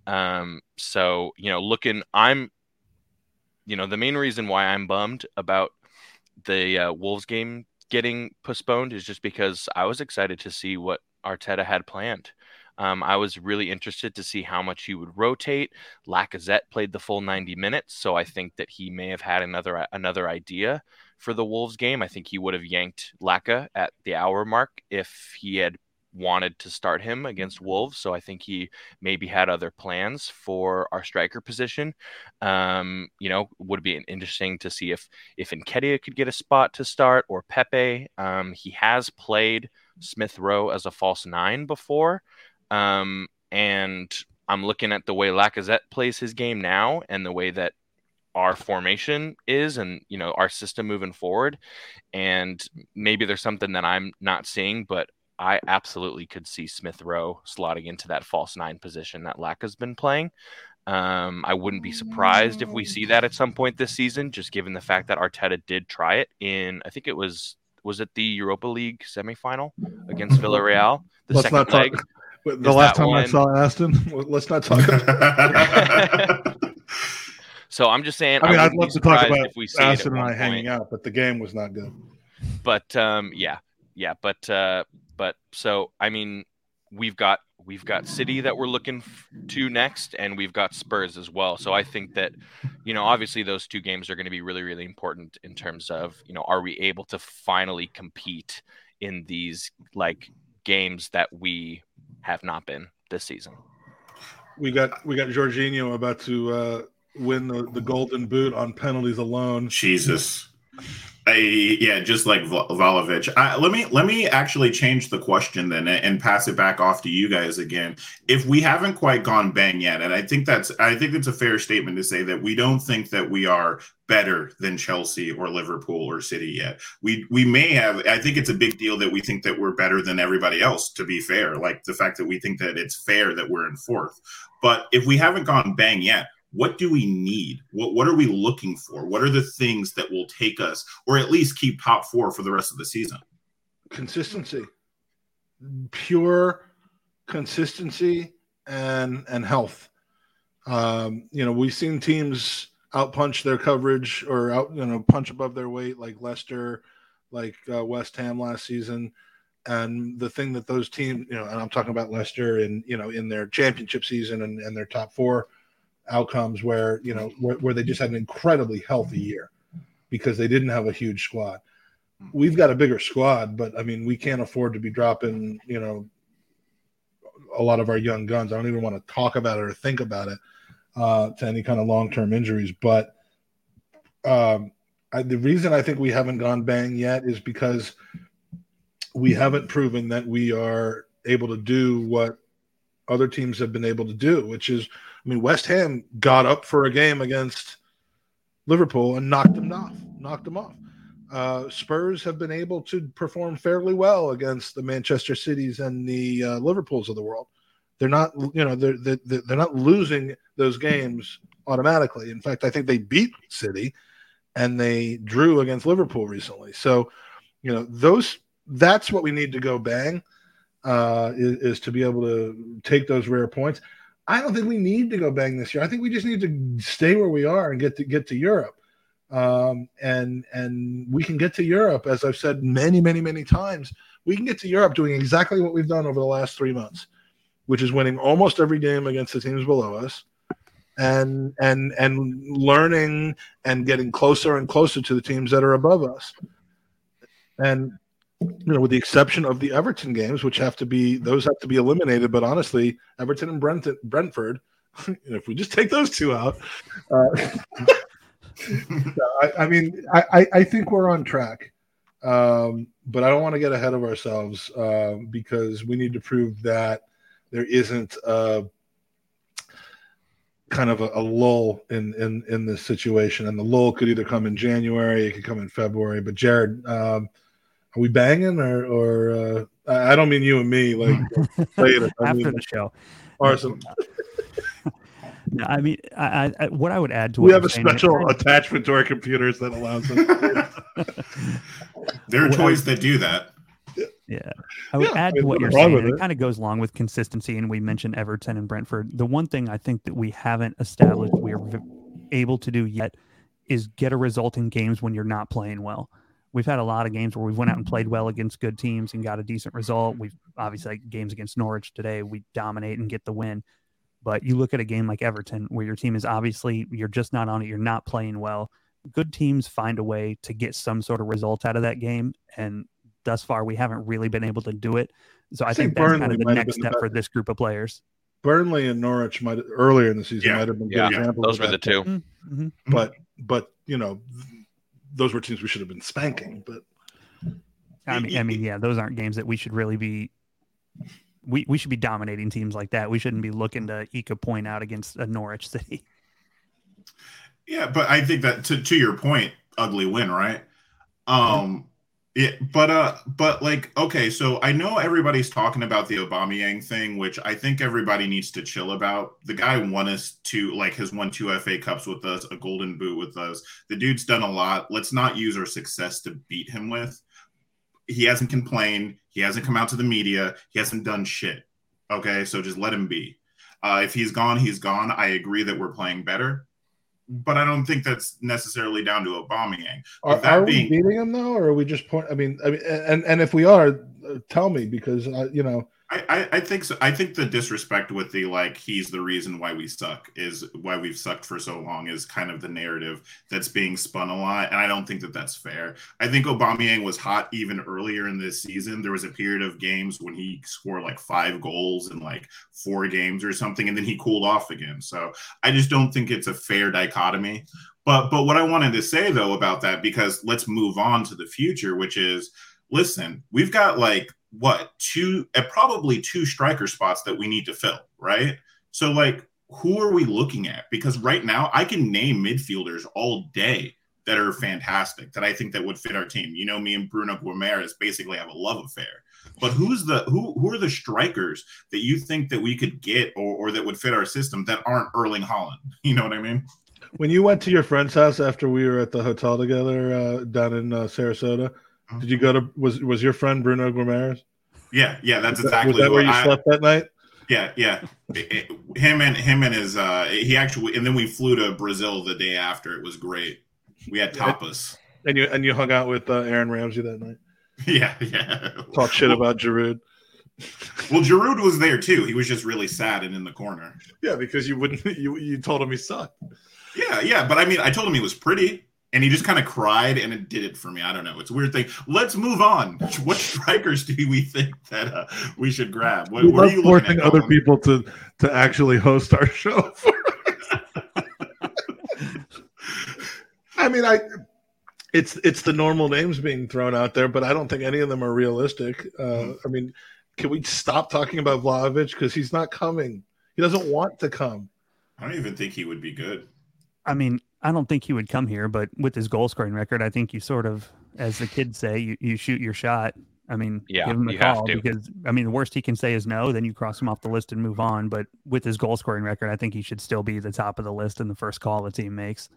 Um, so, you know, looking, I'm, you know, the main reason why I'm bummed about the uh, Wolves game getting postponed is just because I was excited to see what Arteta had planned. Um, I was really interested to see how much he would rotate. Lacazette played the full ninety minutes, so I think that he may have had another another idea for the Wolves game. I think he would have yanked Laka at the hour mark if he had wanted to start him against Wolves, so I think he maybe had other plans for our striker position. Um, you know, would be interesting to see if, if Nketiah could get a spot to start or Pepe. Um, he has played Smith Rowe as a false nine before. Um, and I'm looking at the way Lacazette plays his game now and the way that our formation is and, you know, our system moving forward. And maybe there's something that I'm not seeing, but I absolutely could see Smith Rowe slotting into that false nine position that Laka's been playing. Um, I wouldn't be surprised if we see that at some point this season, just given the fact that Arteta did try it in, I think it was, was it the Europa League semifinal against Villarreal? The let's second not talk- leg. The is last time one. I saw Aston, let's not talk about it. So I'm just saying. I mean, I I'd love to talk about Aston and I hanging out, but the game was not good. But um, yeah, yeah, but uh, but so I mean, we've got we've got City that we're looking f- to next, and we've got Spurs as well. So I think that, you know, obviously those two games are going to be really, really important in terms of, you know, are we able to finally compete in these like games that we have not been this season. We got we got Jorginho about to uh, win the, the golden boot on penalties alone. Jesus. I, yeah, just like Vlahovic. I, let me let me actually change the question then and pass it back off to you guys again. If we haven't quite gone bang yet, and I think that's I think it's a fair statement to say that we don't think that we are better than Chelsea or Liverpool or City yet. We we may have. I think it's a big deal that we think that we're better than everybody else. To be fair, like the fact that we think that it's fair that we're in fourth. But if we haven't gone bang yet, what do we need? What what are we looking for? What are the things that will take us, or at least keep top four for the rest of the season? Consistency, pure consistency, and and health. Um, you know, we've seen teams outpunch their coverage or out, you know, punch above their weight, like Leicester, like uh, West Ham last season. And the thing that those teams, you know, and I'm talking about Leicester, in you know, in their championship season and, and their top four outcomes, where you know where, where they just had an incredibly healthy year because they didn't have a huge squad. We've got a bigger squad, but I mean, we can't afford to be dropping, you know, a lot of our young guns. I don't even want to talk about it or think about it uh to any kind of long-term injuries. But um I, the reason I think we haven't gone bang yet is because we haven't proven that we are able to do what other teams have been able to do, which is, I mean, West Ham got up for a game against Liverpool and knocked them off. Knocked them off. Uh, Spurs have been able to perform fairly well against the Manchester Cities and the uh, Liverpools of the world. They're not, you know, they're, they're they're not losing those games automatically. In fact, I think they beat City and they drew against Liverpool recently. So, you know, those that's what we need to go bang uh, is, is to be able to take those rare points. I don't think we need to go bang this year. I think we just need to stay where we are and get to get to Europe. Um, and and we can get to Europe, as I've said many, many, many times, we can get to Europe doing exactly what we've done over the last three months, which is winning almost every game against the teams below us and and and learning and getting closer and closer to the teams that are above us. And, you know, with the exception of the Everton games, which have to be, those have to be eliminated. But honestly, Everton and Brent, Brentford, you know, if we just take those two out, uh, I, I mean, I, I think we're on track. Um, but I don't want to get ahead of ourselves uh, because we need to prove that there isn't a, kind of a, a lull in, in, in this situation. And the lull could either come in January, it could come in February. But Jared, um, are we banging or, or uh, I don't mean you and me, like later. After mean, the show. Arsenal. No, I mean, I, I, what I would add to what we have I'm a saying, special I, attachment to our computers that allows us. There are toys that do that. Yeah, I would yeah, add to what you're saying. It. it kind of goes along with consistency, and we mentioned Everton and Brentford. The one thing I think that we haven't established we're able to do yet is get a result in games when you're not playing well. We've had a lot of games where we've went out and played well against good teams and got a decent result. We've obviously had games against Norwich today. We dominate and get the win. But you look at a game like Everton where your team is obviously, you're just not on it. You're not playing well. Good teams find a way to get some sort of result out of that game. And thus far, we haven't really been able to do it. So I, I think, think that's kind of the next step for this group of players. Burnley and Norwich might earlier in the season yeah. might have been good yeah. examples. Those were the two. Mm-hmm. But, but, you know, those were teams we should have been spanking, but I mean, I mean, yeah, those aren't games that we should really be. We we should be dominating teams like that. We shouldn't be looking to eke a point out against a Norwich City. Yeah, but I think that to to your point, ugly win, right? Um, yeah, but uh, but like, okay, so I know everybody's talking about the Aubameyang thing, which I think everybody needs to chill about. The guy won us two, like, has won two F A Cups with us, a Golden Boot with us. The dude's done a lot. Let's not use our success to beat him with. He hasn't complained. He hasn't come out to the media. He hasn't done shit. Okay, so just let him be. Uh, if he's gone, he's gone. I agree that we're playing better, but I don't think that's necessarily down to Aubameyang. Are, that are being, we beating him though, or are we just point? I mean, I mean, and and if we are, tell me because uh, you know. I, I think so. I think the disrespect with the, like, he's the reason why we suck is why we've sucked for so long is kind of the narrative that's being spun a lot. And I don't think that that's fair. I think Aubameyang was hot even earlier in this season. There was a period of games when he scored like five goals in like four games or something. And then he cooled off again. So I just don't think it's a fair dichotomy. But, but what I wanted to say, though, about that, because let's move on to the future, which is, listen, we've got like, what, two, uh, probably two striker spots that we need to fill, right? So, like, who are we looking at? Because right now I can name midfielders all day that are fantastic, that I think that would fit our team. You know, me and Bruno Guimaraes basically have a love affair. But who's the who who are the strikers that you think that we could get or, or that would fit our system that aren't Erling Haaland? You know what I mean? When you went to your friend's house after we were at the hotel together uh, down in uh, Sarasota, did you go to was was your friend Bruno Guimaraes? Yeah, yeah, that's was exactly that, was that where you I, slept that night. Yeah, yeah, it, it, him and him and his uh, he actually, and then we flew to Brazil the day after. It was great. We had tapas, and you and you hung out with uh, Aaron Ramsdale that night. Yeah, yeah. Talk shit well, about Giroud. Well, Giroud was there too. He was just really sad and in the corner. Yeah, because you wouldn't. You you told him he sucked. Yeah, yeah, but I mean, I told him he was pretty. And he just kind of cried, and it did it for me. I don't know. It's a weird thing. Let's move on. What strikers do we think that uh, we should grab? What, we what are you looking at? Other people to, to actually host our show for us. I mean, I it's it's the normal names being thrown out there, but I don't think any of them are realistic. Uh, mm-hmm. I mean, can we stop talking about Vlahovic? Because he's not coming. He doesn't want to come. I don't even think he would be good. I mean, I don't think he would come here, but with his goal scoring record, I think you sort of, as the kids say, you, you shoot your shot. I mean, yeah, give him a call because, I mean, the worst he can say is no, then you cross him off the list and move on. But with his goal scoring record, I think he should still be the top of the list in the first call the team makes.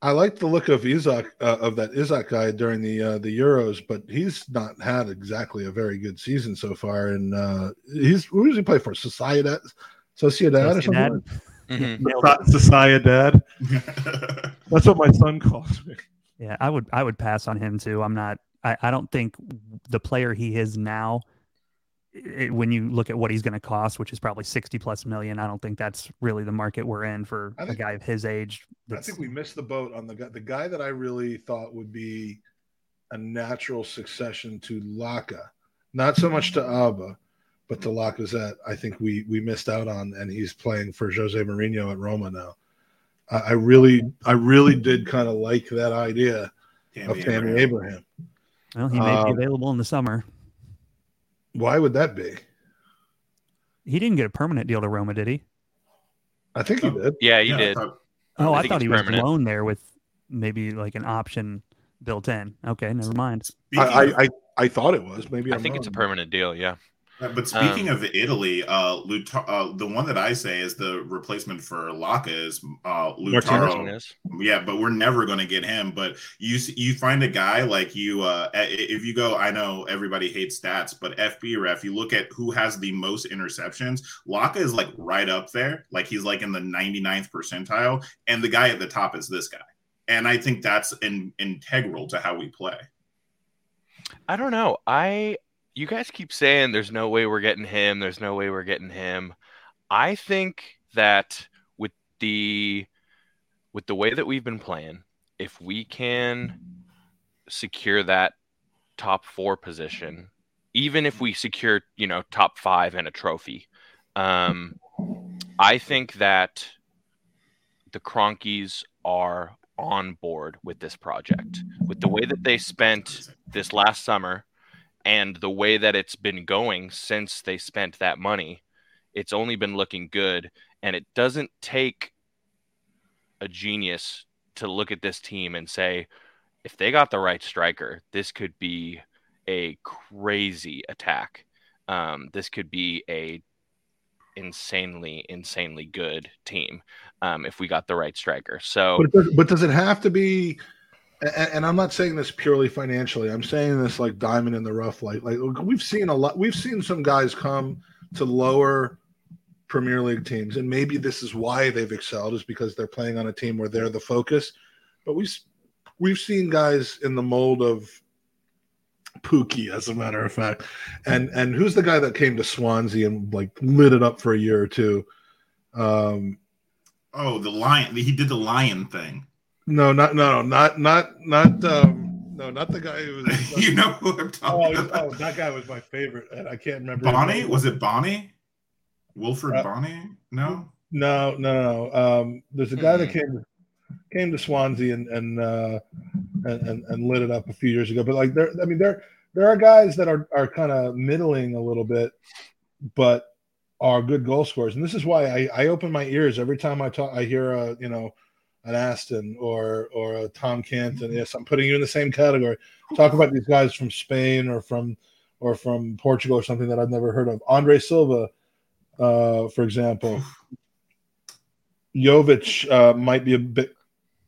I like the look of Isak, uh, of that Isak guy during the uh, the Euros, but he's not had exactly a very good season so far. And uh, he's who does he play for? Sociedad, Sociedad, Sociedad. or something. Like that? Mm-hmm. Sociedad. That's what my son calls me. Yeah, I would I would pass on him too. I'm not I, I don't think the player he is now, it, when you look at what he's going to cost, which is probably sixty plus million, I don't think that's really the market we're in for think, a guy of his age. That's... I think we missed the boat on the guy the guy that I really thought would be a natural succession to Laka. Not so much to Alba. But the Lacazette, I think we we missed out on, and he's playing for Jose Mourinho at Roma now. I, I really, I really did kind of like that idea Tammy of Tammy Abraham. Abraham. Well, he may um, be available in the summer. Why would that be? He didn't get a permanent deal to Roma, did he? I think he did. Yeah, he yeah, did. I thought, oh, I, I thought he permanent. was loaned there with maybe like an option built in. Okay, never mind. I I, I, I thought it was. Maybe I I'm think wrong. It's a permanent deal. Yeah. But speaking um, of Italy, uh, Luta- uh, the one that I say is the replacement for Laka is uh, Lautaro. Yeah, but we're never going to get him. But you you find a guy like you uh, if you go, I know everybody hates stats, but F B ref, you look at who has the most interceptions. Laka is like right up there, like he's like in the ninety-ninth percentile, and the guy at the top is this guy, and I think that's in, integral to how we play. I don't know, I. You guys keep saying there's no way we're getting him. There's no way we're getting him. I think that with the with the way that we've been playing, if we can secure that top four position, even if we secure, you know, top five and a trophy, um, I think that the Cronkies are on board with this project. With the way that they spent this last summer, and the way that it's been going since they spent that money, it's only been looking good. And it doesn't take a genius to look at this team and say, if they got the right striker, this could be a crazy attack. Um, this could be a insanely, insanely good team um, if we got the right striker. So, but does, but does it have to be... And I'm not saying this purely financially. I'm saying this like diamond in the rough. Like, like we've seen a lot. We've seen some guys come to lower Premier League teams, and maybe this is why they've excelled, is because they're playing on a team where they're the focus. But we, we've seen guys in the mold of Pukki, as a matter of fact. And and who's the guy that came to Swansea and like lit it up for a year or two? Um, oh, the lion. He did the lion thing. No, not no, not not not um, no, not the guy who was. Like, you know who I'm talking oh, about. Oh, that guy was my favorite, and I can't remember. Bonnie? Was it Bonnie? Wilfred uh, Bonnie? No, no, no, no. Um, there's a guy mm. that came came to Swansea and and, uh, and and and lit it up a few years ago. But like, there, I mean, there there are guys that are are kind of middling a little bit, but are good goal scorers. And this is why I, I open my ears every time I talk. I hear a you know an Aston or or a Tom Canton. Yes, I'm putting you in the same category. Talk about these guys from Spain or from or from Portugal or something that I've never heard of. Andre Silva. Uh, for example, Jovic uh, might be a bit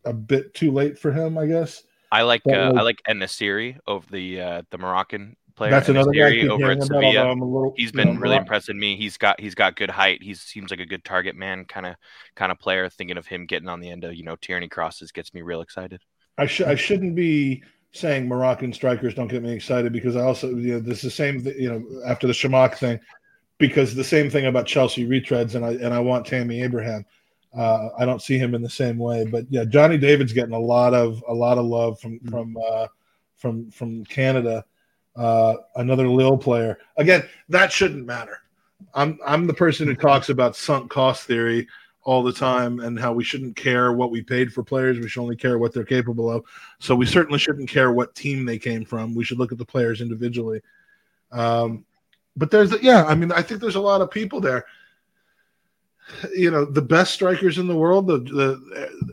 a bit too late for him, I guess. I like but, uh, I like Enesiri of the uh, the Moroccan player. That's another guy over at Sevilla. About, little, he's been you know, really impressing me. He's got he's got good height. He seems like a good target man kind of kind of player. Thinking of him getting on the end of you know Tierney crosses gets me real excited. I should I shouldn't be saying Moroccan strikers don't get me excited because I also you know this is the same you know after the Shamak thing. Because the same thing about Chelsea retreads, and I and I want Tammy Abraham. Uh, I don't see him in the same way, but yeah, Johnny David's getting a lot of a lot of love from mm-hmm. from uh, from from Canada. Uh, another Lille player again. That shouldn't matter. I'm I'm the person who talks about sunk cost theory all the time and how we shouldn't care what we paid for players. We should only care what they're capable of. So we certainly shouldn't care what team they came from. We should look at the players individually. Um, But there's, yeah, I mean, I think there's a lot of people there. You know, the best strikers in the world, the, the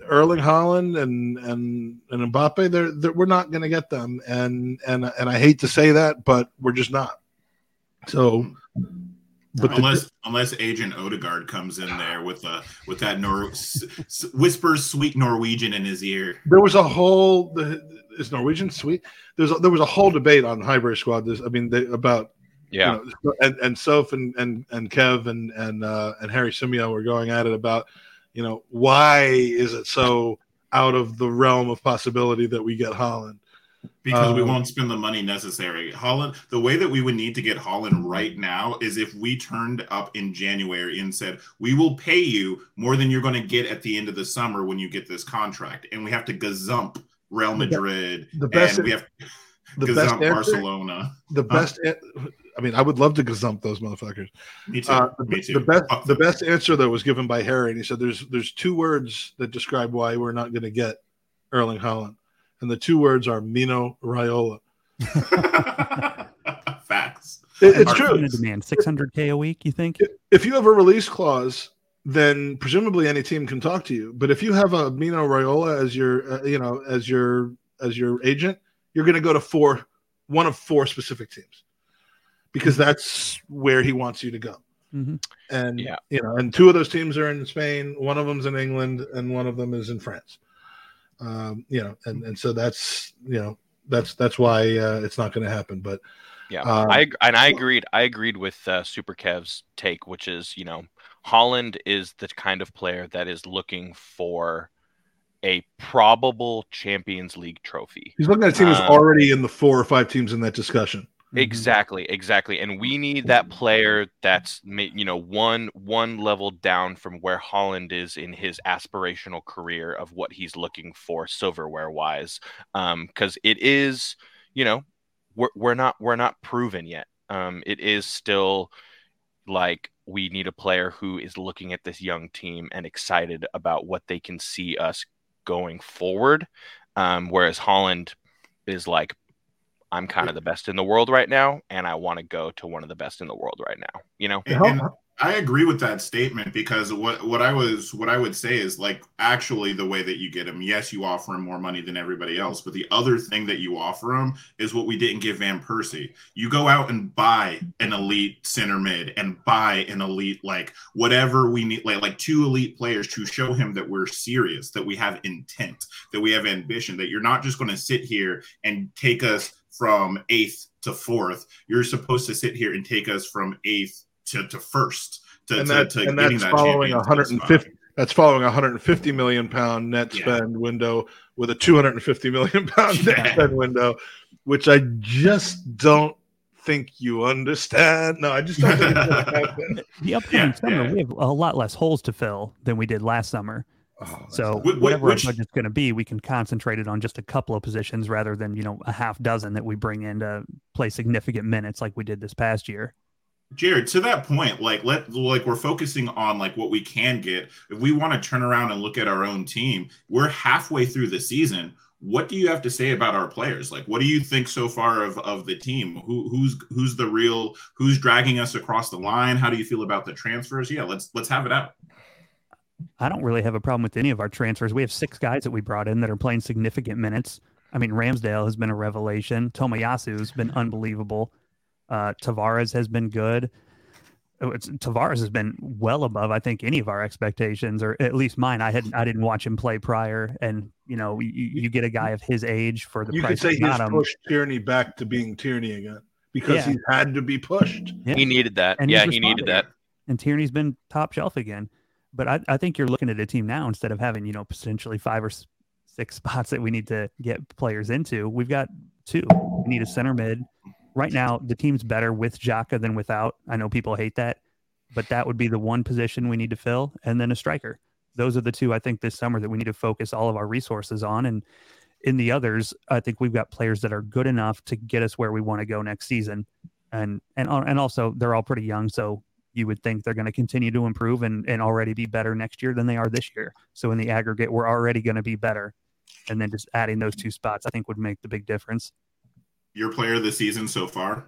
Erling Haaland and and and Mbappe, they're, they're, we're not going to get them, and and and I hate to say that, but we're just not. So, but unless the, unless Agent Odegaard comes in there with a with that Nor whispers sweet Norwegian in his ear, there was a whole is Norwegian sweet. There's a, there was a whole debate on Highbury Squad. There's, I mean, they, about. Yeah, you know, and and Soph and, and, and Kev and and uh, and Harry Simeon were going at it about, you know, why is it so out of the realm of possibility that we get Haaland? Because um, we won't spend the money necessary. Haaland, the way that we would need to get Haaland right now is if we turned up in January and said, we will pay you more than you're going to get at the end of the summer when you get this contract, and we have to gazump Real Madrid, the best and we have the gazump best Barcelona, the best. Uh, an- I mean, I would love to gazump those motherfuckers. Me too. Uh, Me too. The best, Fuck the them. best answer though was given by Harry, and he said, "There's, there's two words that describe why we're not going to get Erling Haaland, and the two words are Mino Raiola." Facts. It, it's true. Going to demand six hundred K a week. You think? If you have a release clause, then presumably any team can talk to you. But if you have a Mino Raiola as your, uh, you know, as your, as your agent, you're going to go to four, one of four specific teams. Because that's where he wants you to go, mm-hmm. and yeah. you know, and two of those teams are in Spain, one of them's in England, and one of them is in France. Um, you know, and, and so that's you know that's that's why uh, it's not going to happen. But yeah, uh, I and I agreed. I agreed with uh, Super Kev's take, which is you know, Haaland is the kind of player that is looking for a probable Champions League trophy. He's looking at a team um, that's already in the four or five teams in that discussion. Exactly, exactly. And we need that player that's, you know, one one level down from where Haaland is in his aspirational career of what he's looking for silverware-wise. Um, because it is, you know, we're we're not we're not proven yet. Um, it is still like we need a player who is looking at this young team and excited about what they can see us going forward. Um, whereas Haaland is like, I'm kind of the best in the world right now, and I want to go to one of the best in the world right now. You know, and, and I agree with that statement because what, what I was what I would say is like actually the way that you get him. Yes, you offer him more money than everybody else, but the other thing that you offer him is what we didn't give Van Persie. You go out and buy an elite center mid and buy an elite like whatever we need, like like two elite players to show him that we're serious, that we have intent, that we have ambition, that you're not just going to sit here and take us from eighth to fourth. You're supposed to sit here and take us from eighth to, to first. to, to, to and getting that's that following one hundred fifty. That's following a one hundred fifty million pound net spend yeah. window with a two hundred fifty million pound net yeah. spend window, which I just don't think you understand. No, I just don't think that. The upcoming yeah, summer, yeah. we have a lot less holes to fill than we did last summer. Oh, so wh- wh- whatever which, our budget's going to be, we can concentrate it on just a couple of positions rather than, you know, a half dozen that we bring in to play significant minutes like we did this past year. Jared, to that point, like let like we're focusing on like what we can get. If we want to turn around and look at our own team, we're halfway through the season. What do you have to say about our players? Like, what do you think so far of, of the team? Who who's who's the real who's dragging us across the line? How do you feel about the transfers? Yeah, let's let's have it out. I don't really have a problem with any of our transfers. We have six guys that we brought in that are playing significant minutes. I mean, Ramsdale has been a revelation. Tomiyasu has been unbelievable. Uh, Tavares has been good. It's, Tavares has been well above, I think, any of our expectations, or at least mine. I had I didn't watch him play prior, and you know, you, you get a guy of his age for the you price. You could say he's pushed Tierney back to being Tierney again because yeah. he had to be pushed. Yeah. He needed that. And yeah, he needed that. And Tierney's been top shelf again. But I, I think you're looking at a team now, instead of having, you know, potentially five or six spots that we need to get players into, we've got two. We need a center mid. Right now, the team's better with Xhaka than without. I know people hate that, but that would be the one position we need to fill, and then a striker. Those are the two, I think, this summer that we need to focus all of our resources on. And in the others, I think we've got players that are good enough to get us where we want to go next season. And and and also, they're all pretty young, so you would think they're going to continue to improve and, and already be better next year than they are this year. So in the aggregate, we're already going to be better. And then just adding those two spots, I think, would make the big difference. Your player of the season so far?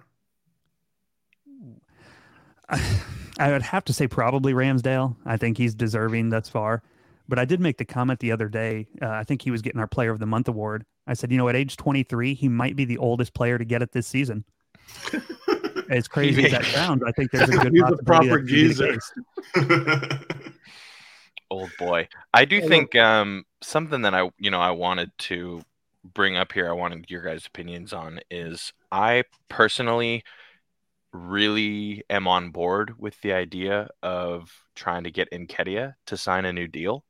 I would have to say probably Ramsdale. I think he's deserving thus far. But I did make the comment the other day. Uh, I think he was getting our Player of the Month award. I said, you know, at age twenty-three, he might be the oldest player to get it this season. As crazy as that sounds, I think there's a good possibility. He's a proper geezer. Old boy. I do think um, something that I, you know, I wanted to bring up here, I wanted your guys' opinions on, is I personally really am on board with the idea of trying to get Nketiah to sign a new deal.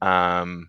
Um,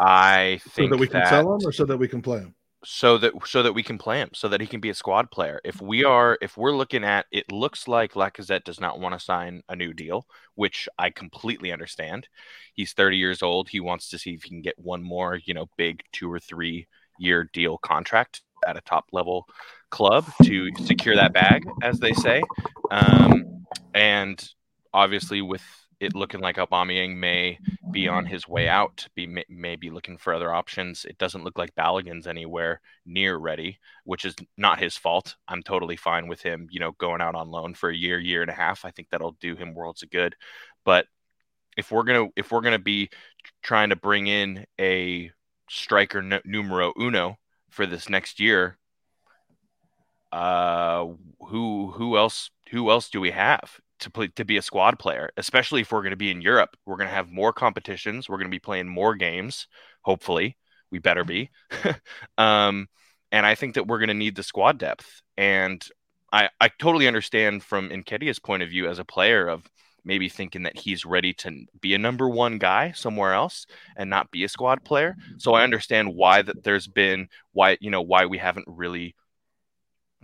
I think so that we can that, sell him, or so that we can play him, so that so that we can play him, so that he can be a squad player. If we are, if we're looking at, it looks like Lacazette does not want to sign a new deal, which I completely understand. He's thirty years old. He wants to see if he can get one more, you know, big two or three year deal contract at a top level club to secure that bag, as they say. Um, and obviously, with it looking like Aubameyang may be on his way out, be may, may be looking for other options. It doesn't look like Balogun's anywhere near ready, which is not his fault. I'm totally fine with him, you know, going out on loan for a year, year and a half. I think that'll do him worlds of good. But if we're gonna if we're gonna be trying to bring in a striker n- numero uno for this next year, uh, who who else who else do we have to play, to be a squad player, especially if we're going to be in Europe? We're going to have more competitions. We're going to be playing more games. Hopefully we better be. um, and I think that we're going to need the squad depth. And I, I totally understand from Nketiah's point of view as a player of maybe thinking that he's ready to be a number one guy somewhere else and not be a squad player. So I understand why that there's been why, you know, why we haven't really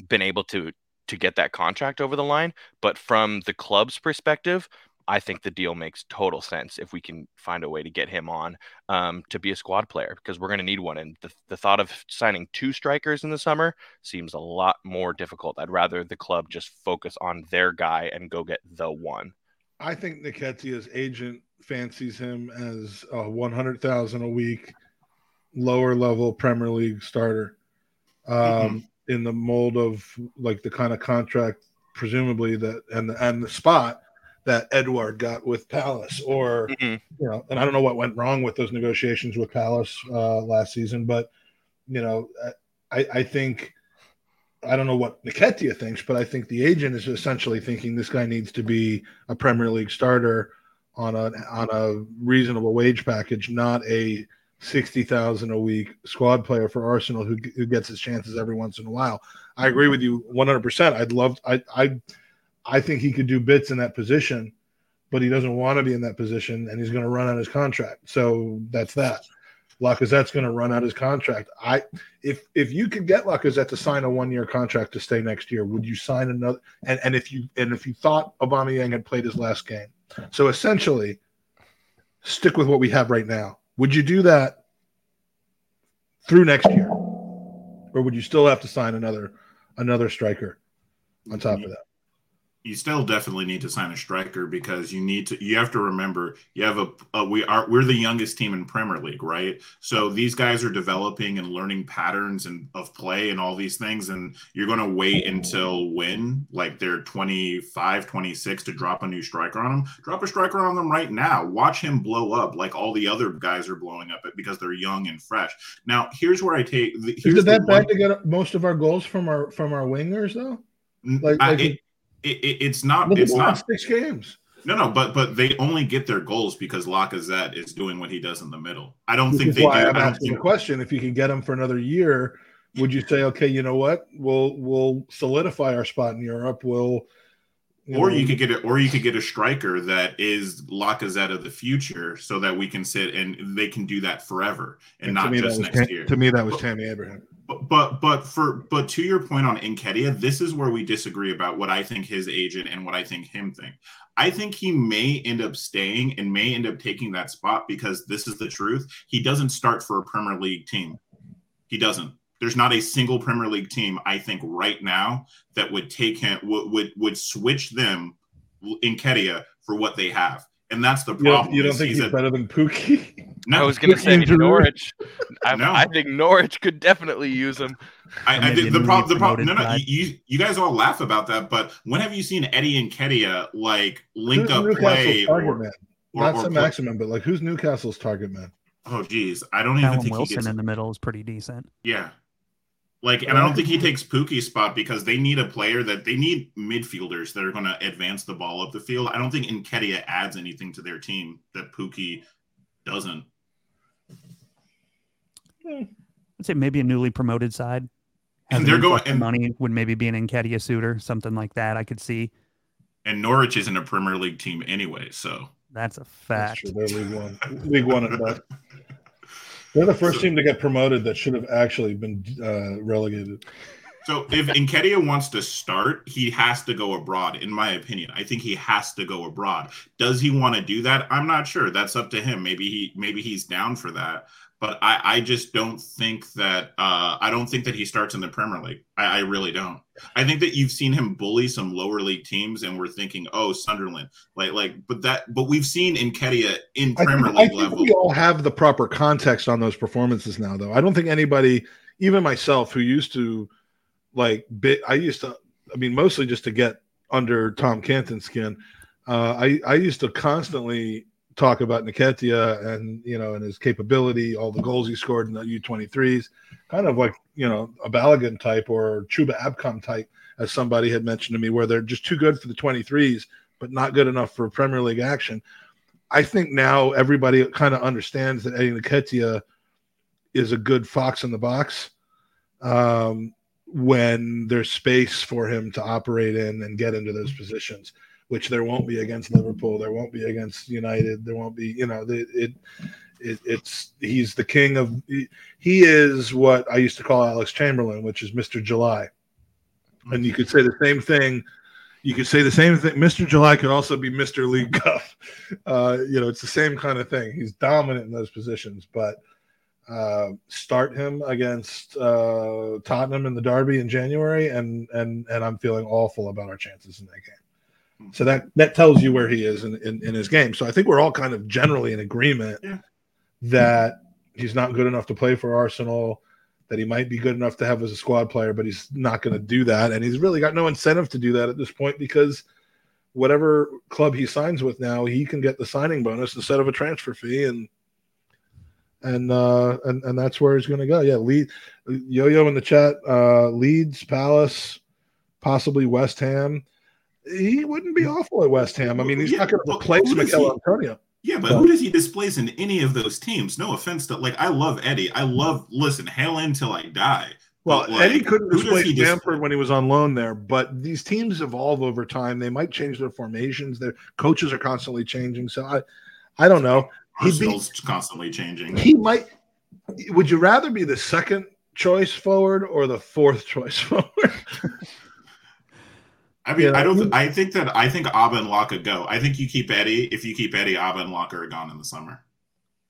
been able to, to get that contract over the line. But from the club's perspective, I think the deal makes total sense if we can find a way to get him on um, to be a squad player, because we're going to need one. And the, the thought of signing two strikers in the summer seems a lot more difficult. I'd rather the club just focus on their guy and go get the one. I think Nketiah's agent fancies him as a one hundred thousand a week, lower level Premier League starter. Um, mm-hmm. In the mold of like the kind of contract, presumably that and the, and the spot that Edouard got with Palace, or mm-hmm. you know, and I don't know what went wrong with those negotiations with Palace uh, last season, but you know, I, I think I don't know what Nketiah thinks, but I think the agent is essentially thinking this guy needs to be a Premier League starter on a on a reasonable wage package, not a sixty thousand a week squad player for Arsenal who, who gets his chances every once in a while. I agree with you one hundred percent. I'd love I I I think he could do bits in that position, but he doesn't want to be in that position, and he's going to run out his contract. So that's that. Lacazette's going to run out his contract. I, if if you could get Lacazette to sign a one-year contract to stay next year, would you sign another? And and if you and if you thought Aubameyang had played his last game, so essentially, stick with what we have right now. Would you do that through next year, or would you still have to sign another another striker on top of that? You still definitely need to sign a striker, because you need to. You have to remember, you have a, a we are we're the youngest team in Premier League, right? So these guys are developing and learning patterns and of play and all these things. And you're going to wait until when, like, they're twenty-five, twenty-six to drop a new striker on them. Drop a striker on them right now. Watch him blow up like all the other guys are blowing up because they're young and fresh. Now, here's where I take. Is it that bad to get most of our goals from our from our wingers though? Like. I, like it, It, it, it's not. Look, it's not six games. No, no, but but they only get their goals because Lacazette is doing what he does in the middle. I don't Which think is they. Why do, I'm asking the question: if you can get him for another year, would you say, okay, you know what, we'll we'll solidify our spot in Europe? We'll. You or know, you could get it, or you could get a striker that is Lacazette of the future, so that we can sit and they can do that forever and, and not just next Tam- year. To me, that was but, Tammy Abraham. But, but but for but to your point on Nketiah, this is where we disagree about what I think his agent and what I think him think. I think he may end up staying and may end up taking that spot, because this is the truth. He doesn't start for a Premier League team. He doesn't. There's not a single Premier League team, I think, right now that would take him would would, would switch them Nketiah for what they have. And that's the problem. You don't, you don't think he's, he's a, better than Pukki? No, I was going to say Norwich. I, no. I think Norwich could definitely use him. I, I think the problem. The problem. No, no. You, you guys all laugh about that, but when have you seen Eddie Nketiah like link who's up Newcastle's play? Or, man? Or, not some maximum, but like who's Newcastle's target man? Oh, geez, I don't Callum even think Wilson he gets in the middle is pretty decent. Yeah. Like, and I don't think he takes Puki's spot, because they need a player that they need midfielders that are going to advance the ball up the field. I don't think Nketiah adds anything to their team that Pukki doesn't. I'd say maybe a newly promoted side. And they're going and money would maybe be an Nketiah suitor, something like that. I could see. And Norwich isn't a Premier League team anyway, so that's a fact. That's true. They're League One, League One at best. They're the first so, team to get promoted that should have actually been uh, relegated. So if Nketiah wants to start, he has to go abroad, in my opinion. I think he has to go abroad. Does he want to do that? I'm not sure. That's up to him. Maybe he maybe he's down for that. But I, I just don't think that uh, I don't think that he starts in the Premier League. I, I really don't. I think that you've seen him bully some lower league teams, and we're thinking, oh, Sunderland, like, like, but that, but we've seen Nketiah in Premier League level. I think we all have the proper context on those performances now, though. I don't think anybody, even myself, who used to like, bit, I used to, I mean, mostly just to get under Tom Canton's skin. Uh, I I used to constantly talk about Nketiah and, you know, and his capability, all the goals he scored in the U twenty-threes, kind of like, you know, a Balogun type or Chuba Abcom type, as somebody had mentioned to me, where they're just too good for the twenty-threes, but not good enough for Premier League action. I think now everybody kind of understands that Eddie Nketiah is a good fox in the box um, when there's space for him to operate in and get into those positions, which there won't be against Liverpool, there won't be against United, there won't be, you know, it, it, it it's he's the king of, he is what I used to call Alex Chamberlain, which is Mister July. And you could say the same thing, you could say the same thing, Mister July could also be Mister League Cup. Uh, you know, it's the same kind of thing. He's dominant in those positions, but uh, start him against uh, Tottenham in the derby in January, and and and I'm feeling awful about our chances in that game. So that, that tells you where he is in, in, in his game. So I think we're all kind of generally in agreement yeah. that he's not good enough to play for Arsenal, that he might be good enough to have as a squad player, but he's not going to do that. And he's really got no incentive to do that at this point, because whatever club he signs with now, he can get the signing bonus instead of a transfer fee. And and uh, and, and that's where he's going to go. Yeah, Le- Yo-Yo in the chat, uh, Leeds, Palace, possibly West Ham. He wouldn't be awful at West Ham. I mean, he's yeah, not going to replace Mikel Antonio. Yeah, but, but who does he displace in any of those teams? No offense to, like, I love Eddie. I love, listen, hail in till I die. Well, like, Eddie couldn't replace Lampard when he was on loan there, but these teams evolve over time. They might change their formations. Their coaches are constantly changing. So I, I don't know. Arsenal's be, constantly changing. He might. Would you rather be the second choice forward or the fourth choice forward? I mean, yeah. I don't. Th- I think that I think Abba and Laka go. I think you keep Eddie. If you keep Eddie, Abba and Laka are gone in the summer.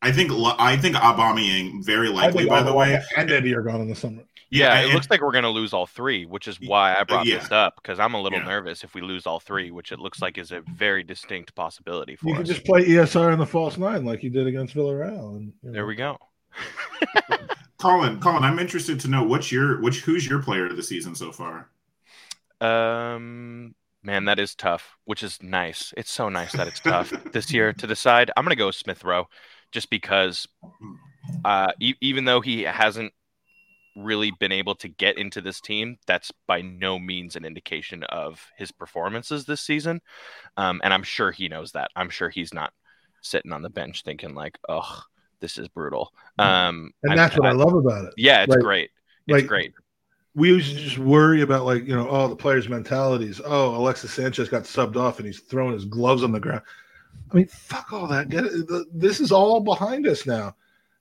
I think. I think Aubameyang very likely. By Abba the way, and Eddie are gone in the summer. Yeah, yeah it and, looks like we're going to lose all three, which is why I brought yeah. this up because I'm a little yeah. nervous if we lose all three, which it looks like is a very distinct possibility for you us. You can just play E S R in the false nine like you did against Villarreal. And, you know. There we go. Colin, Colin, I'm interested to know what's your which who's your player of the season so far. Um, man, that is tough, which is nice. It's so nice that it's tough this year to decide. I'm going to go with Smith Rowe just because uh, e- even though he hasn't really been able to get into this team, that's by no means an indication of his performances this season. Um, and I'm sure he knows that. I'm sure he's not sitting on the bench thinking like, oh, this is brutal. Um, and that's I, what I, I love about it. Yeah, it's like, great. It's like, great. We usually just worry about, like, you know, oh, the players' mentalities. Oh, Alexis Sanchez got subbed off and he's throwing his gloves on the ground. I mean, fuck all that. Get it. This is all behind us now.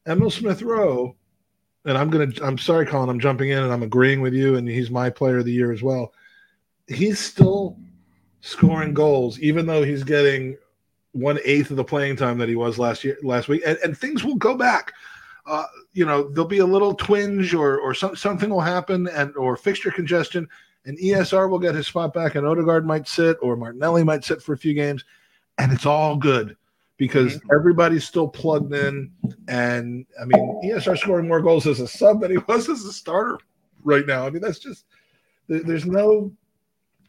Emile Smith Rowe, and I'm going to, I'm sorry, Colin, I'm jumping in and I'm agreeing with you, and he's my player of the year as well. He's still scoring goals, even though he's getting one eighth of the playing time that he was last year, last week, and, and things will go back. Uh, you know, there'll be a little twinge or or some, something will happen and or fixture congestion, and E S R will get his spot back, and Ødegaard might sit or Martinelli might sit for a few games, and it's all good because mm-hmm. everybody's still plugged in. And, I mean, E S R scoring more goals as a sub than he was as a starter right now. I mean, that's just – there's no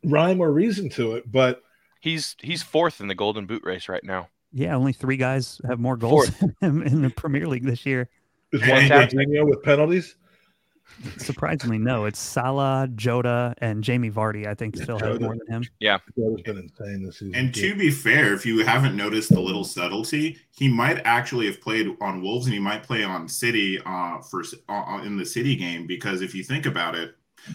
rhyme or reason to it, but – He's he's fourth in the Golden Boot race right now. Yeah, only three guys have more goals than him in the Premier League this year. Is one Jorginho with penalties? Surprisingly, no. It's Salah, Jota, and Jamie Vardy, I think, yeah, still Jota, have more than him. Yeah. Jota's been insane this season. And to be fair, if you haven't noticed the little subtlety, he might actually have played on Wolves and he might play on City uh, for uh, in the City game because if you think about it,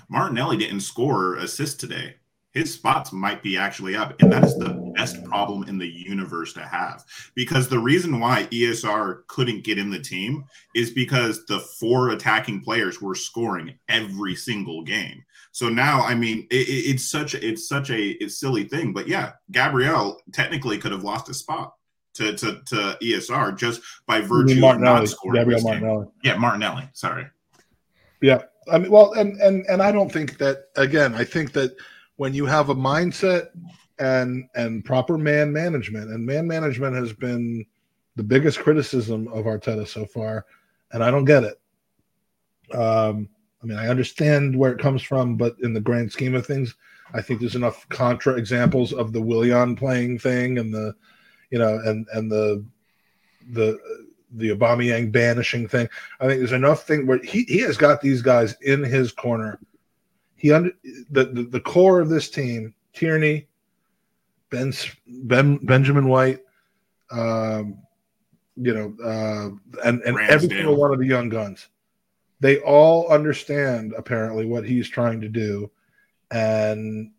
Martinelli didn't score or assist today. His spots might be actually up, and that is the best problem in the universe to have because the reason why E S R couldn't get in the team is because the four attacking players were scoring every single game. So now, I mean, it, it, it's such it's such a it's silly thing, but yeah, Gabriel technically could have lost a spot to to, to E S R just by virtue of not scoring. Gabriel Martinelli. Yeah, Martinelli. Sorry. Yeah, I mean, well, and and and I don't think that again. I think that. When you have a mindset and and proper man management, and man management has been the biggest criticism of Arteta so far, and I don't get it. Um, I mean, I understand where it comes from, but in the grand scheme of things, I think there's enough contra examples of the Willian playing thing and the, you know, and and the the the Aubameyang banishing thing. I think there's enough thing where he he has got these guys in his corner. He under the, the, the core of this team: Tierney, Ben, Ben Benjamin White, um, you know, uh, and and Ramsdale. Every single one of the young guns. They all understand apparently what he's trying to do, and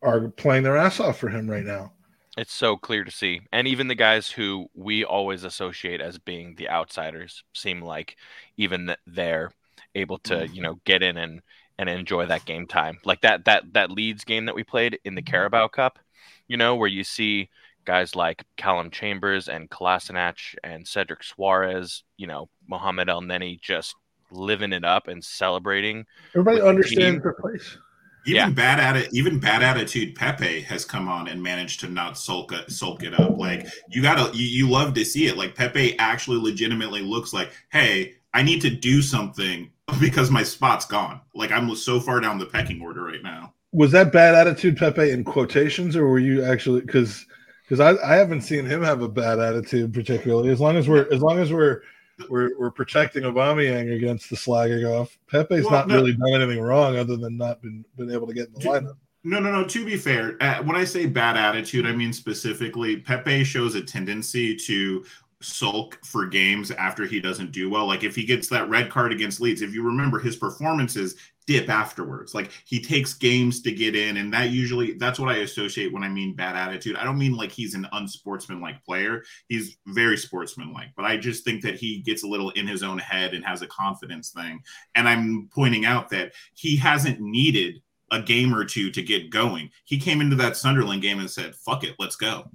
are playing their ass off for him right now. It's so clear to see. And even the guys who we always associate as being the outsiders seem like even they're able to, you know, get in and. and enjoy that game time. Like that that that Leeds game that we played in the Carabao Cup, you know, where you see guys like Callum Chambers and Kolasinac and Cedric Suarez, you know, Mohamed Elneny just living it up and celebrating. Everybody understands their place. Even yeah. bad at it, even bad attitude Pepe has come on and managed to not sulk sulk it up. Like you gotta you, you love to see it. Like Pepe actually legitimately looks like, hey, I need to do something because my spot's gone. Like, I'm so far down the pecking order right now. Was that bad attitude, Pepe, in quotations, or were you actually – because because I, I haven't seen him have a bad attitude particularly. As long as we're as long as we're we're, we're protecting Aubameyang against the slagging off, Pepe's well, not no, really done anything wrong other than not been, been able to get in the to, lineup. No, no, no. To be fair, uh, when I say bad attitude, I mean specifically Pepe shows a tendency to – sulk for games after he doesn't do well. Like if he gets that red card against Leeds, if you remember, his performances dip afterwards. Like he takes games to get in, and that usually that's what I associate when I mean bad attitude. I don't mean like he's an unsportsmanlike player. He's very sportsmanlike, but I just think that he gets a little in his own head and has a confidence thing. And I'm pointing out that he hasn't needed a game or two to get going. He came into that Sunderland game and said, fuck it, let's go.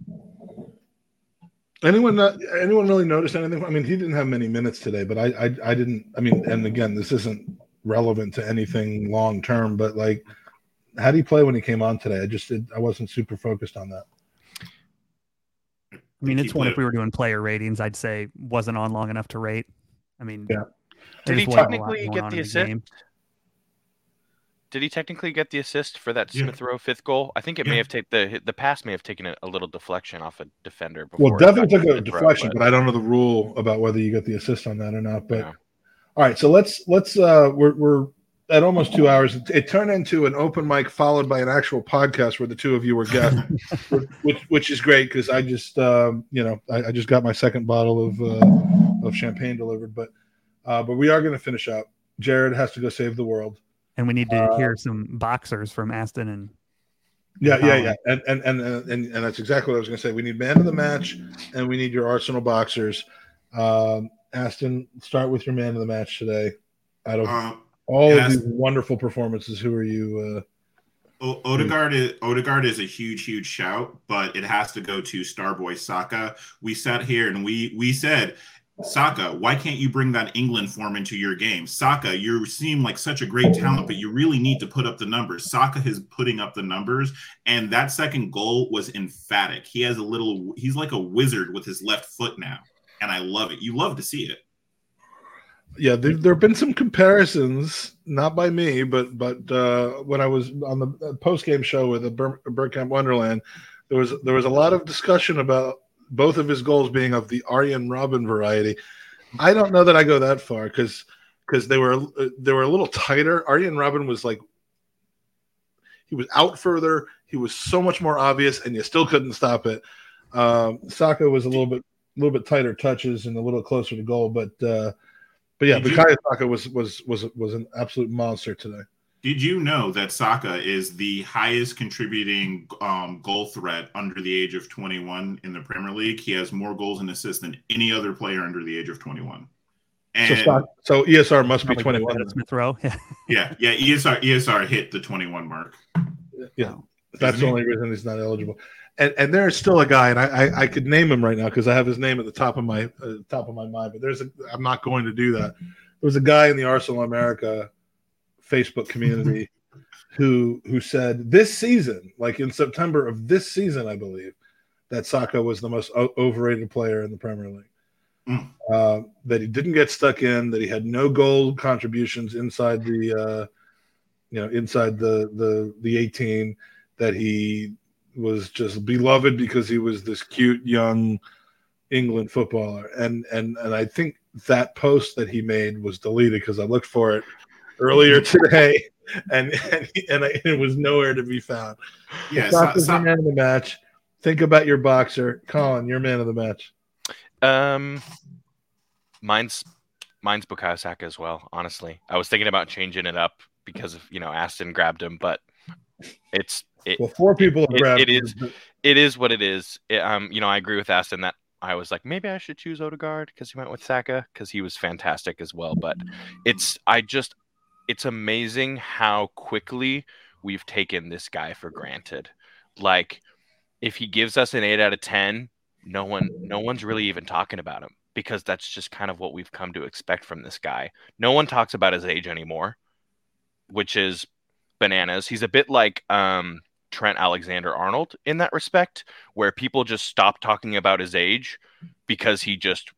Anyone not, anyone really noticed anything? I mean, he didn't have many minutes today, but I, I I didn't. I mean, and again, this isn't relevant to anything long term, but like, how did he play when he came on today? I just did, I wasn't super focused on that. I mean, it's one, if we were doing player ratings, I'd say wasn't on long enough to rate. I mean, yeah. Did he technically get the assist? Did he technically get the assist for that Smith Rowe fifth goal? I think it yeah. may have taken the the pass may have taken a, a little deflection off a defender. Before well, definitely took a deflection, but... but I don't know the rule about whether you get the assist on that or not. But yeah. All right, so let's let's uh, we're we're at almost two hours. It turned into an open mic followed by an actual podcast where the two of you were guests, which which is great because I just um, you know I, I just got my second bottle of uh, of champagne delivered, but uh, but we are going to finish up. Jared has to go save the world. And we need to uh, hear some boxers from Aston and yeah, and yeah, yeah, and and and and and that's exactly what I was going to say. We need man of the match, and we need your Arsenal boxers. Um, Aston, start with your man of the match today. Out of um, all yeah, of these wonderful performances, who are you? Uh, o- Odegaard is Odegaard is a huge, huge shout, but it has to go to Starboy Saka. We sat here and we we said, Saka, why can't you bring that England form into your game? Saka, you seem like such a great talent, but you really need to put up the numbers. Saka is putting up the numbers, and that second goal was emphatic. He has a little, he's like a wizard with his left foot now, and I love it. You love to see it. Yeah, there, there have been some comparisons, not by me, but but uh, when I was on the post-game show with the Bur- Bergkamp Wonderland, there was there was a lot of discussion about both of his goals being of the Arjen Robben variety. I don't know that I go that far because because they were they were a little tighter. Arjen Robben was like he was out further. He was so much more obvious, and you still couldn't stop it. Um, Saka was a little bit a little bit tighter touches and a little closer to goal, but uh, but yeah, Bukayo Saka was was was was an absolute monster today. Did you know that Saka is the highest contributing um, goal threat under the age of twenty-one in the Premier League? He has more goals and assists than any other player under the age of twenty-one. And so, Saka, so E S R must be twenty-one. Smith Rowe. Yeah. yeah, yeah. E S R E S R hit the twenty-one mark. Yeah, that's the only reason he's not eligible. And and there's still a guy, and I I, I could name him right now because I have his name at the top of my uh, top of my mind. But there's a, I'm not going to do that. There was a guy in the Arsenal America Facebook community who who said this season, like in September of this season, I believe, that Saka was the most o- overrated player in the Premier League. Mm. Uh, that he didn't get stuck in, that he had no goal contributions inside the, uh, you know, inside the, the the eighteen, that he was just beloved because he was this cute young England footballer. And and and I think that post that he made was deleted because I looked for it earlier today, and and, and I, it was nowhere to be found. Yeah, Saka's so, so. Man of the match. Think about your boxer, Colin. Your man of the match. Um, mine's mine's Bukayo Saka as well. Honestly, I was thinking about changing it up because of, you know, Aston grabbed him, but it's it, well, four people it, have grabbed. It, it is it is what it is. It, um, you know, I agree with Aston that I was like, maybe I should choose Odegaard because he went with Saka because he was fantastic as well. But it's I just. It's amazing how quickly we've taken this guy for granted. Like, if he gives us an eight out of ten, no one, no one's really even talking about him because that's just kind of what we've come to expect from this guy. No one talks about his age anymore, which is bananas. He's a bit like um, Trent Alexander-Arnold in that respect, where people just stop talking about his age because he just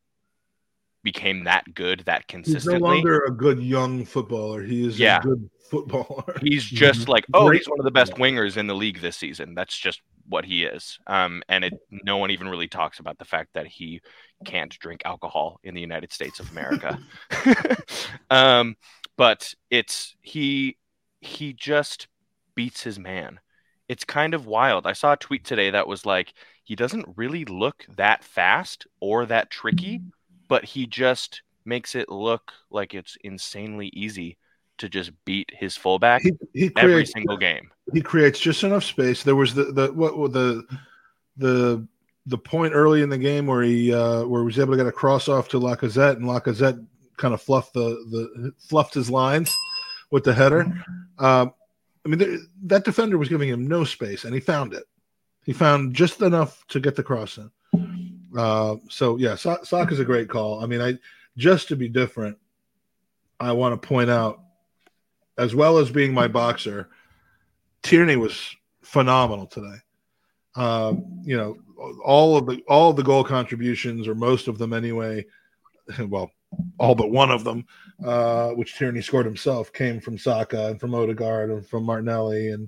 became that good, that consistently. He's no longer a good young footballer. He is yeah. a good footballer. He's just like, oh, Great. He's one of the best wingers in the league this season. That's just what he is. Um, and it, no one even really talks about the fact that he can't drink alcohol in the United States of America. um, but it's he he just beats his man. It's kind of wild. I saw a tweet today that was like, he doesn't really look that fast or that tricky, but he just makes it look like it's insanely easy to just beat his fullback he, he every creates, single game. He creates just enough space. There was the the what the the the point early in the game where he uh, where he was able to get a cross off to Lacazette, and Lacazette kind of fluffed the the fluffed his lines with the header. Um, I mean, there, that defender was giving him no space, and he found it. He found just enough to get the cross in. Uh, so yeah, so- Saka's a great call. I mean, I just to be different, I want to point out, as well as being my boxer, Tierney was phenomenal today. Uh, you know, all of the all of the goal contributions, or most of them anyway. Well, all but one of them, uh, which Tierney scored himself, came from Saka and from Ødegaard and from Martinelli and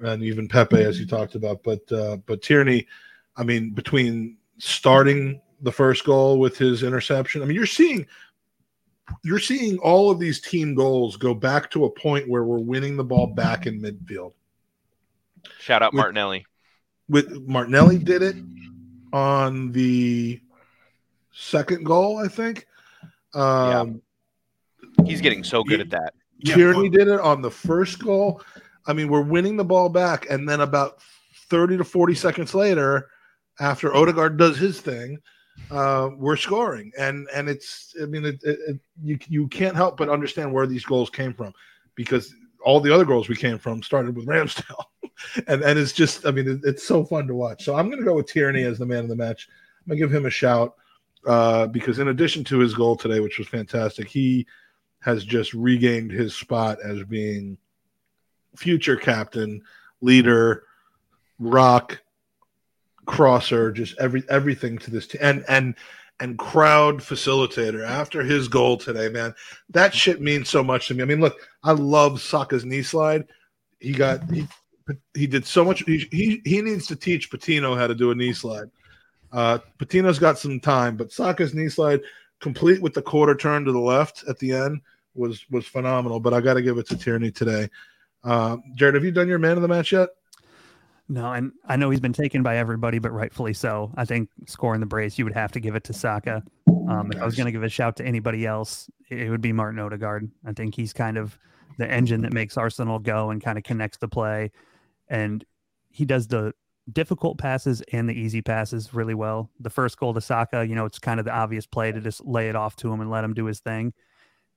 and even Pepe, as you talked about. But uh, but Tierney, I mean, between starting the first goal with his interception, I mean, you're seeing you're seeing all of these team goals go back to a point where we're winning the ball back in midfield. Shout out with, Martinelli. With Martinelli did it on the second goal, I think. Um, yeah. He's getting so good he, at that. Tierney yeah. did it on the first goal. I mean, we're winning the ball back, and then about thirty to forty seconds later, after Ødegaard does his thing, uh, we're scoring. And and it's, I mean, it, it, it, you you can't help but understand where these goals came from, because all the other goals we came from started with Ramsdale, and and it's just, I mean, it, it's so fun to watch. So I'm going to go with Tierney as the man of the match. I'm going to give him a shout. Uh, because in addition to his goal today, which was fantastic, he has just regained his spot as being future captain, leader, rock, crosser, just every everything to this team, and and and crowd facilitator. After his goal today, man, that shit means so much to me. I mean, look, I love Saka's knee slide. He got he he did so much. He he, he needs to teach Patino how to do a knee slide. Uh, Patino's got some time, but Saka's knee slide, complete with the quarter turn to the left at the end, was was phenomenal. But I got to give it to Tierney today. Uh, Jared, have you done your man of the match yet? No, and I know he's been taken by everybody, but rightfully so. I think scoring the brace, you would have to give it to Saka. Um, nice. If I was going to give a shout to anybody else, it would be Martin Ødegaard. I think he's kind of the engine that makes Arsenal go and kind of connects the play, and he does the difficult passes and the easy passes really well. The first goal to Saka, you know, it's kind of the obvious play to just lay it off to him and let him do his thing.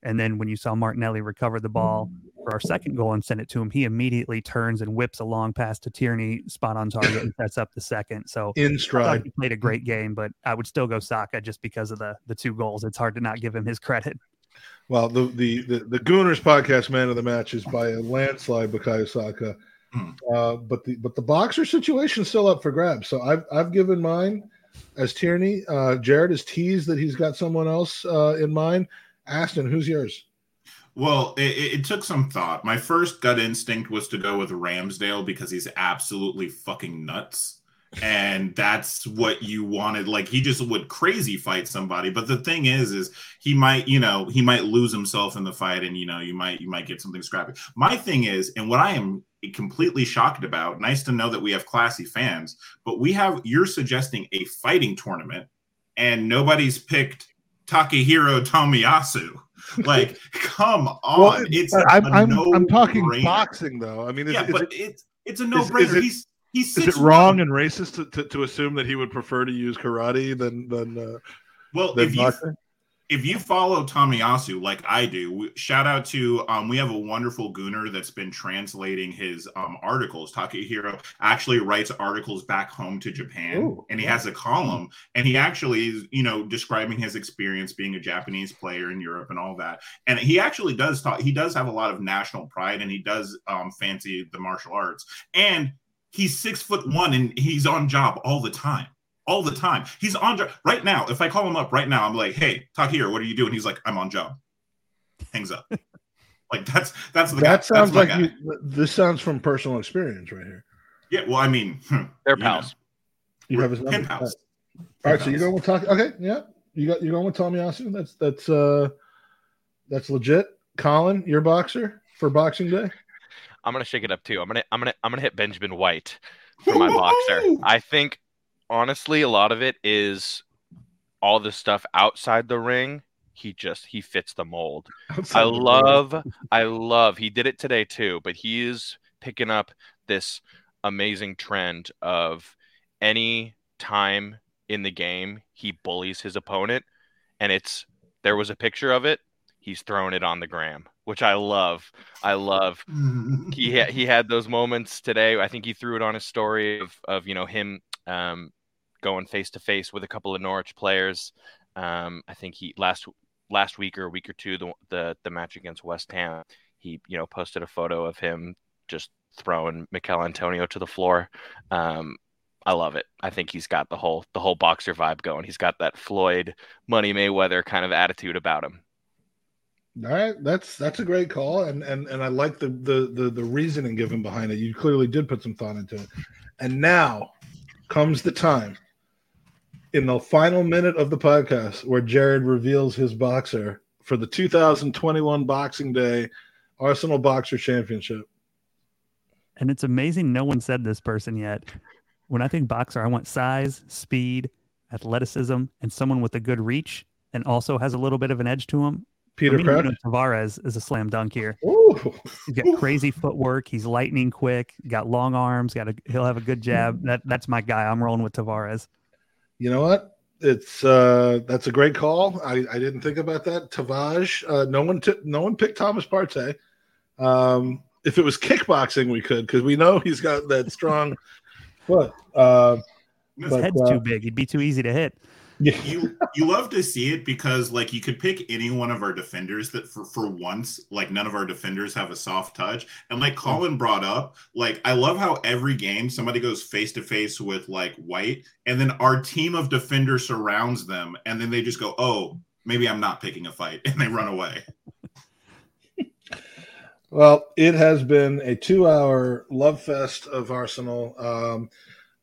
And then when you saw Martinelli recover the ball for our second goal and send it to him, he immediately turns and whips a long pass to Tierney, spot on target, and sets up the second. So in stride, he played a great game, but I would still go Saka just because of the the two goals. It's hard to not give him his credit. Well, the the the, the Gooners podcast man of the match is by a landslide, Bukayo Saka. Uh, but the but the boxer situation is still up for grabs. So I've I've given mine as Tierney. Uh, Jared has teased that he's got someone else uh, in mind. Aston, who's yours? Well, it, it took some thought. My first gut instinct was to go with Ramsdale because he's absolutely fucking nuts, and that's what you wanted. Like, he just would crazy fight somebody. But the thing is, is he might, you know, he might lose himself in the fight, and you know, you might you might get something scrappy. My thing is, and what I am completely shocked about, nice to know that we have classy fans, but we have, you're suggesting a fighting tournament and nobody's picked Takehiro Tomiyasu. Like, come on. Well, it's I'm, I'm, I'm talking boxing though. I mean, is, yeah, is but it, it's it's a no-brainer. He's he's is it wrong and racist to, to, to assume that he would prefer to use karate than than uh, well than if boxing? You If you follow Tomiyasu like I do, shout out to um, we have a wonderful Gooner that's been translating his um, articles. Takehiro actually writes articles back home to Japan, Ooh. and he has a column, and he actually is, you know, describing his experience being a Japanese player in Europe and all that. And he actually does talk. He does have a lot of national pride, and he does um, fancy the martial arts. And he's six foot one, and he's on job all the time. All the time. He's on job. Right now, if I call him up right now, I'm like, hey, Takehiro, what are you doing? He's like, I'm on job. Hangs up. Like, that's that's the that guy. Sounds that's like you, this sounds from personal experience right here. Yeah, well, I mean. Hmm, They're pals. You, know. you have his number. Pals. All right, pals. So you're going with Takehiro. Okay, yeah. You got, you're going with Tomiyasu. That's, that's, uh, that's legit. Colin, your boxer for Boxing Day? I'm going to shake it up, too. I'm going to I'm gonna, I'm gonna hit Benjamin White for my boxer. I think honestly, a lot of it is all the stuff outside the ring. He just, he fits the mold. Outside I love, the I love, he did it today too, but he is picking up this amazing trend of any time in the game, he bullies his opponent. And it's, there was a picture of it. He's throwing it on the gram, which I love. I love. he ha- he had those moments today. I think he threw it on his story of, of you know, him um, going face to face with a couple of Norwich players. Um, I think he last last week or a week or two, the, the the match against West Ham, he you know posted a photo of him just throwing Mikel Antonio to the floor. Um, I love it. I think he's got the whole the whole boxer vibe going. He's got that Floyd Money Mayweather kind of attitude about him. All right, that's that's a great call, and and and I like the, the the the reasoning given behind it. You clearly did put some thought into it. And now comes the time in the final minute of the podcast where Jared reveals his boxer for the two thousand twenty-one Boxing Day Arsenal Boxer Championship. And it's amazing no one said this person yet. When I think boxer, I want size, speed, athleticism, and someone with a good reach and also has a little bit of an edge to him. Peter Crouch. Tavares is a slam dunk here. Ooh. He's got crazy footwork. He's lightning quick. Got long arms. Got a, he'll have a good jab. That that's my guy. I'm rolling with Tavares. You know what? It's uh, that's a great call. I, I didn't think about that. Tavage. Uh, no one t- no one picked Thomas Partey. Um, if it was kickboxing, we could because we know he's got that strong foot. Uh, His but, head's uh, too big. He'd be too easy to hit. Yeah. you you love to see it because like you could pick any one of our defenders that for, for once like none of our defenders have a soft touch, and like Colin brought up, like I love how every game somebody goes face to face with like White and then our team of defenders surrounds them and then they just go, oh, maybe I'm not picking a fight, and they run away. Well, it has been a two hour love fest of Arsenal. um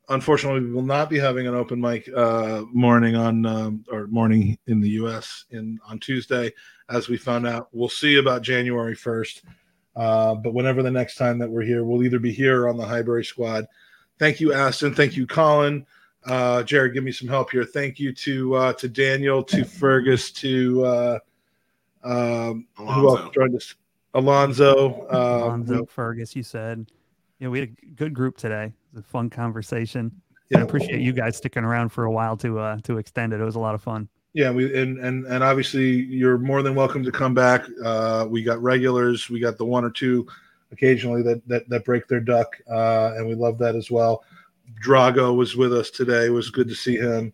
Unfortunately, we will not be having an open mic uh, morning on um, or morning in the U S in on Tuesday, as we found out. We'll see about January first. Uh, but whenever the next time that we're here, we'll either be here or on the Highbury Squad. Thank you, Aston. Thank you, Colin. Uh, Jared, give me some help here. Thank you to uh, to Daniel, to Fergus, to uh, um, who else joined us? Alonzo. Uh, Alonzo, Fergus, you said. Yeah, we had a good group today. It was a fun conversation. Yeah. I appreciate you guys sticking around for a while to uh, to extend it. It was a lot of fun. Yeah, we and and and obviously you're more than welcome to come back. Uh, we got regulars, we got the one or two occasionally that that, that break their duck, uh, and we love that as well. Drago was with us today. It was good to see him.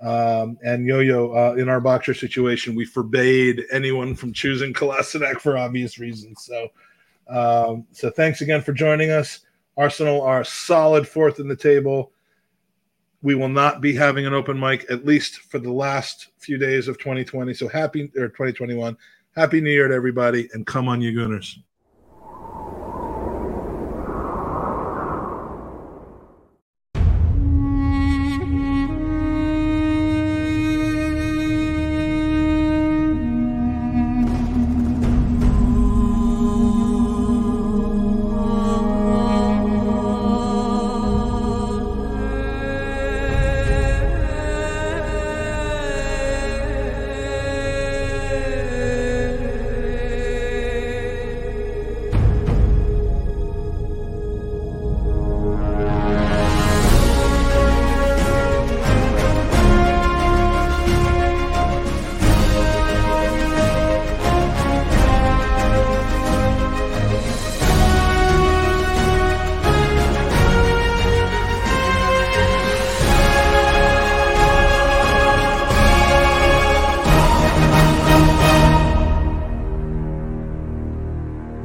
Um, and Yo-Yo, uh, in our boxer situation, we forbade anyone from choosing Kolasinac for obvious reasons. So. Um, so thanks again for joining us. Arsenal are solid fourth in the table. We will not be having an open mic, at least for the last few days of twenty twenty. So happy or twenty twenty-one. Happy New Year to everybody, and come on you Gunners.